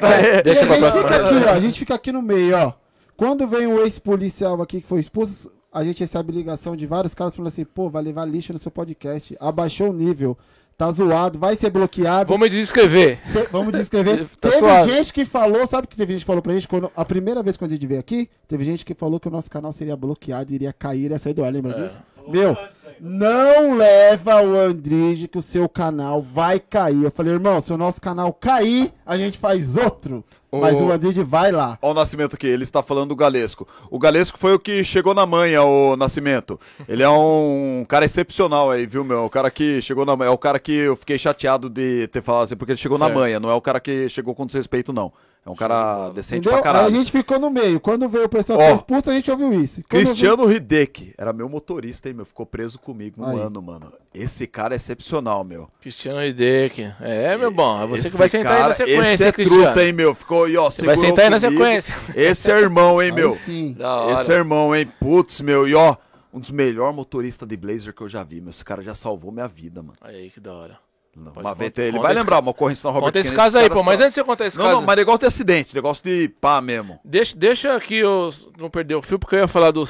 pra próxima. A gente fica aqui no meio, ó. Quando vem um ex-policial aqui que foi expulso, a gente recebe ligação de vários caras falando assim, pô, vai levar lixo no seu podcast, abaixou o nível. Tá zoado, vai ser bloqueado. Vamos desescrever. Vamos desescrever. Tá teve suave. Gente que falou, sabe que teve gente que falou pra gente, quando, a primeira vez quando a gente veio aqui, teve gente que falou que o nosso canal seria bloqueado, iria cair, iria sair do ar, lembra disso? Meu, não leva o Andrige que o seu canal vai cair. Eu falei, irmão, se o nosso canal cair, a gente faz outro. Mas o Andrige vai lá. Ó o Nascimento aqui, ele está falando do Galesco. O Galesco foi o que chegou na manha, o Nascimento. Ele é um cara excepcional aí, viu, meu? O cara que chegou na manha, é o cara que eu fiquei chateado de ter falado assim, porque ele chegou certo. Na manha, não é o cara que chegou com desrespeito, não. É um cara decente, entendeu? Pra caralho. A gente ficou no meio. Quando veio o pessoal que foi expulso, a gente ouviu isso. Quando Cristiano Hideki, era meu motorista, hein, meu? Ficou preso comigo um ano, mano. Esse cara é excepcional, meu. Cristiano Hideki. É, meu bom. É você que vai sentar aí na sequência, esse é Cristiano. Truta, hein, meu? Ficou aí, ó. Você vai sentar aí na sequência. Esse é irmão, hein, meu? Sim. Esse é irmão, hein? Putz, meu. E, ó, um dos melhores motoristas de Blazer que eu já vi, meu. Esse cara já salvou minha vida, mano. Aí, que da hora. Não, uma vez ele vai lembrar uma ocorrência na Robert Kennedy. Conta esse caso aí, pô, mas antes de você contar esse caso... Não, mas negócio de acidente, negócio de pá mesmo. Deixa aqui, eu não perder o fio, porque eu ia falar do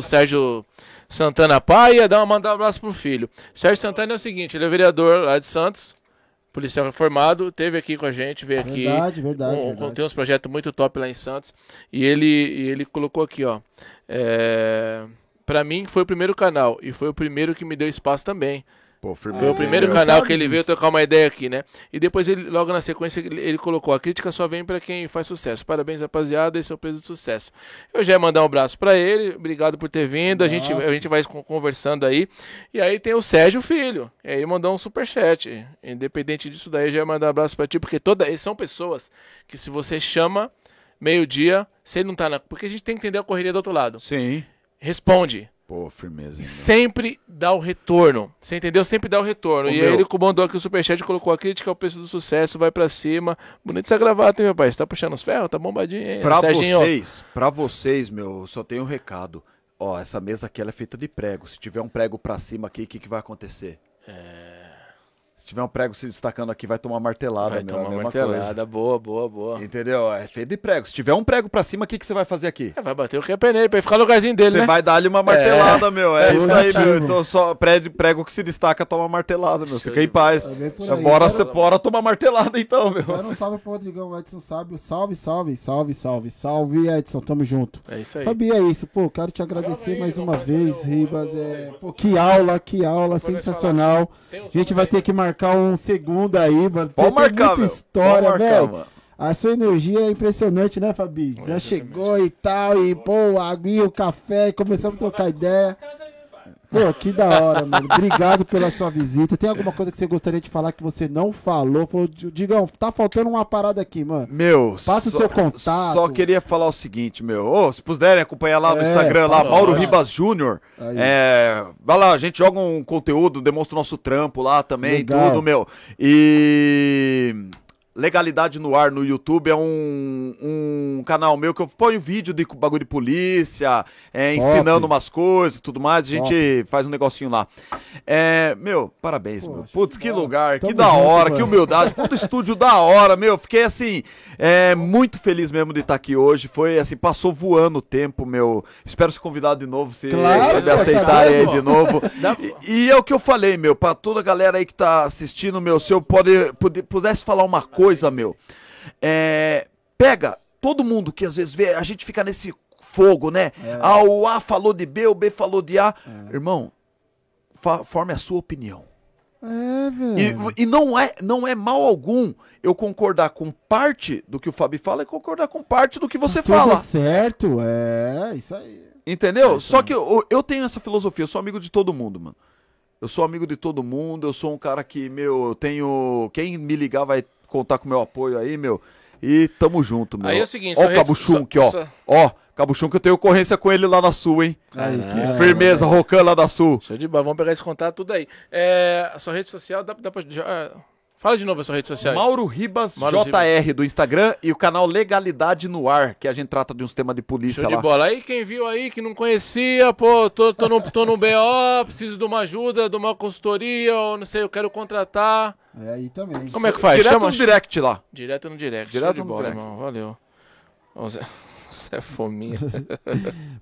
Sérgio Santana Pai e ia mandar um abraço pro filho. Sérgio Santana é o seguinte, ele é vereador lá de Santos, policial reformado, esteve aqui com a gente, veio aqui... Verdade. Tem uns projetos muito top lá em Santos, e ele colocou aqui, ó... Pra mim foi o primeiro canal, e foi o primeiro que me deu espaço também. Pô, foi o primeiro canal que ele veio trocar uma ideia aqui, né? E depois, ele logo na sequência, ele colocou: a crítica só vem pra quem faz sucesso. Parabéns, rapaziada, esse é o peso de sucesso. Eu já ia mandar um abraço pra ele, obrigado por ter vindo. A gente vai conversando aí. E aí tem o Sérgio Filho, e aí mandou um superchat. Independente disso daí, eu já ia mandar um abraço pra ti, porque são pessoas que, se você chama meio-dia, se ele não tá na... Porque a gente tem que entender a correria do outro lado. Sim. Responde. Pô, firmeza. Sempre dá o retorno. Você entendeu? Sempre dá o retorno. E aí ele comandou aqui o superchat, colocou a crítica, o preço do sucesso, vai pra cima. Bonito essa gravata, hein, rapaz? Tá puxando os ferros? Tá bombadinho, hein? Pra vocês, meu, só tem um recado. Ó, essa mesa aqui, ela é feita de prego. Se tiver um prego pra cima aqui, o que vai acontecer? Se tiver um prego se destacando aqui, vai tomar martelada. Vai tomar martelada, boa. Entendeu? É feito de prego. Se tiver um prego pra cima, o que você vai fazer aqui? Vai bater o que é peneiro, pra ele ficar no lugarzinho dele, né? Você vai dar ali uma martelada, meu. É isso aí, meu. Então só prego que se destaca, toma martelada, meu. Fica em paz. Bora tomar martelada, então, meu. Quero um salve pro Rodrigão, o Edson sabe. Salve, Edson. Tamo junto. É isso aí. Fabi, é isso. Pô, quero te agradecer mais uma vez, Ribas. Pô, que aula sensacional. A gente vai ter que marcar um segundo aí, mano. Pode marcar, muita história, velho. A sua energia é impressionante, né, Fabi? Já chegou e tal, e pô, a água e o café, começamos a trocar ideia. Pô, que da hora, mano. Obrigado pela sua visita. Tem alguma coisa que você gostaria de falar que você não falou? Falou, Digão, tá faltando uma parada aqui, mano. Meu, passa o seu contato. Só queria falar o seguinte, meu. Ô, se puderem acompanhar lá no Instagram, lá, Mauro Ribas Júnior. Vai lá, a gente joga um conteúdo, demonstra o nosso trampo lá também, tudo, meu. E... Legalidade no Ar no YouTube é um canal meu que eu ponho vídeo de bagulho de polícia, ensinando umas coisas e tudo mais, a gente faz um negocinho lá. Meu, parabéns, meu. Putz, que lugar, que da hora, que humildade, puto estúdio da hora, meu. Fiquei assim, muito feliz mesmo de estar aqui hoje. Foi assim, passou voando o tempo, meu. Espero ser convidado de novo, se me aceitarem aí de novo. E é o que eu falei, meu, pra toda a galera aí que tá assistindo, meu, se eu pudesse falar uma coisa, meu, pega todo mundo que às vezes vê, a gente fica nesse fogo, né? O A falou de B, o B falou de A. Irmão, forme a sua opinião. Velho. E não é mal algum eu concordar com parte do que o Fábio fala e concordar com parte do que você fala. Tudo certo, isso aí. Entendeu? Só que eu tenho essa filosofia, eu sou amigo de todo mundo, mano. Eu sou amigo de todo mundo, eu sou um cara que, meu, eu tenho... Quem me ligar vai contar com o meu apoio aí, meu. E tamo junto, meu. Aí é o seguinte, ó, o Cabuchum aqui, ó. Ó, Cabuchum, que eu tenho ocorrência com ele lá na Sul, hein? Aí, firmeza, Rocan lá da Sul. Show de bola, vamos pegar esse contato tudo aí. A sua rede social, dá pra... Fala de novo a sua rede social. Mauro Ribas JR do Instagram e o canal Legalidade no Ar, que a gente trata de uns temas de polícia lá. Show de bola. Aí quem viu aí que não conhecia, pô, tô no BO, preciso de uma ajuda, de uma consultoria, ou não sei, eu quero contratar. Aí também. Como é que faz? Direto no direct lá. Direto no direct. Direto no direct. Irmão. Valeu. Você é fominha.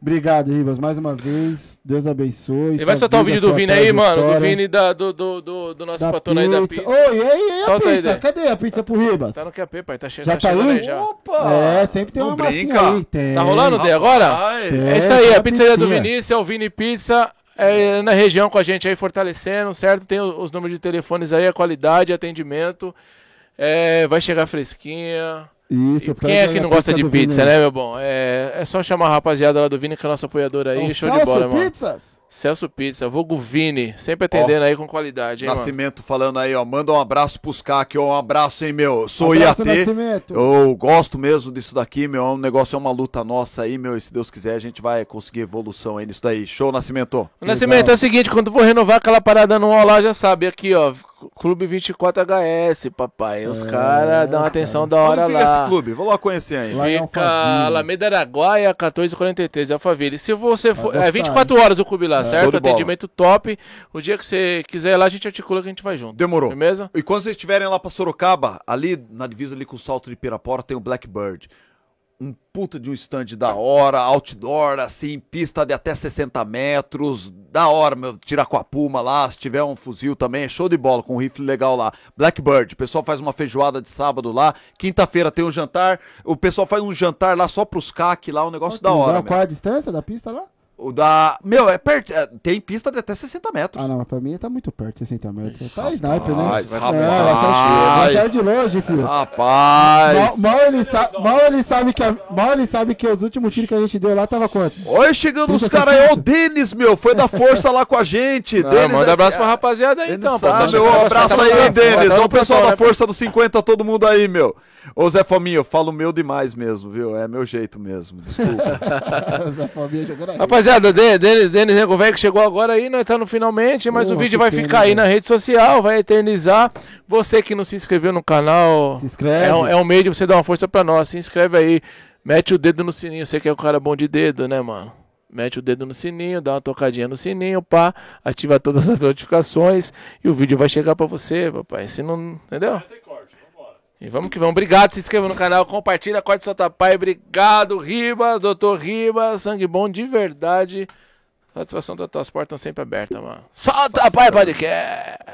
Obrigado, Ribas, mais uma vez. Deus abençoe. Ele vai soltar o vídeo do Vini aí, mano. Do Vini do nosso patrão aí da pizza. Oi, a pizza? Cadê a pizza pro Ribas? Tá no QP, pai. Tá cheio, já tá aí? Já. Opa! Sempre tem uma massinha aí. Tem. Tá rolando, D, agora? É isso aí, a pizzaria do Vinícius, é o Vini Pizza. Na região com a gente aí, fortalecendo, certo? Tem os números de telefones aí, a qualidade, atendimento. Vai chegar fresquinha. Isso, quem é que não gosta de pizza, né, meu bom? É só chamar a rapaziada lá do Vini, que é a nossa apoiadora aí. Show de bola, mano. Celso Pizza, vulgo Vini, sempre atendendo aí com qualidade, hein, Nascimento, mano? Falando aí, ó, manda um abraço pros CAC, ó, um abraço, hein, meu, sou abraço, IAT, Nascimento. Eu gosto mesmo disso daqui, meu, o negócio é uma luta nossa aí, meu, e se Deus quiser a gente vai conseguir evolução aí nisso daí, show, Nascimento? O Nascimento é o seguinte, quando for renovar aquela parada anual lá, já sabe, aqui, ó, Clube 24HS, papai, os caras dão atenção da hora lá. Esse clube? Vou lá conhecer aí. Fica Alameda Araguaia, 1443, Alphaville, se você for, 24 horas o clube lá, certo? Atendimento top. O dia que você quiser ir lá, a gente articula que a gente vai junto. Demorou. Beleza? E quando vocês estiverem lá pra Sorocaba, ali na divisa ali com o Salto de Pirapora, tem o Blackbird. Um puta de um stand da hora, outdoor, assim, pista de até 60 metros, da hora, meu, tirar com a puma lá, se tiver um fuzil também, é show de bola, com um rifle legal lá. Blackbird, o pessoal faz uma feijoada de sábado lá, quinta-feira tem um jantar, o pessoal faz um jantar lá só pros CAC lá, um negócio da hora. Qual é a distância da pista lá? Meu, é perto. Tem pista de até 60 metros. Não, mas pra mim tá muito perto, 60 metros. Tá sniper, né? Rapaz, sai de longe, filho. Rapaz. Mal ele sabe que os últimos tiros que a gente deu lá tava quanto? Olha, chegando os caras aí, ó, o Denis, meu, foi da força lá com a gente. Denis, manda abraço pra rapaziada aí, então. Um abraço aí, Denis. Ó, o pessoal da força dos 50, todo mundo aí, meu. Ô, Zé Fominha, eu falo meu demais mesmo, viu? É meu jeito mesmo, desculpa. Zé Fominha jogando aí. Rapaziada, Denis Nego Velho que chegou agora aí, nós estamos finalmente, mas o vídeo vai ficar aí na rede social, vai eternizar. Você que não se inscreveu no canal, se inscreve. É um meio de você dar uma força pra nós, se inscreve aí, mete o dedo no sininho, você que é um cara bom de dedo, né, mano? Mete o dedo no sininho, dá uma tocadinha no sininho, pá, ativa todas as notificações e o vídeo vai chegar pra você, papai, se não, entendeu? E vamos que vamos. Obrigado, se inscreva no canal, compartilha, corte Solta Pai. Obrigado, Ribas, doutor Ribas, sangue bom de verdade. Satisfação total, as portas estão sempre abertas, mano. Solta Pai Podcast!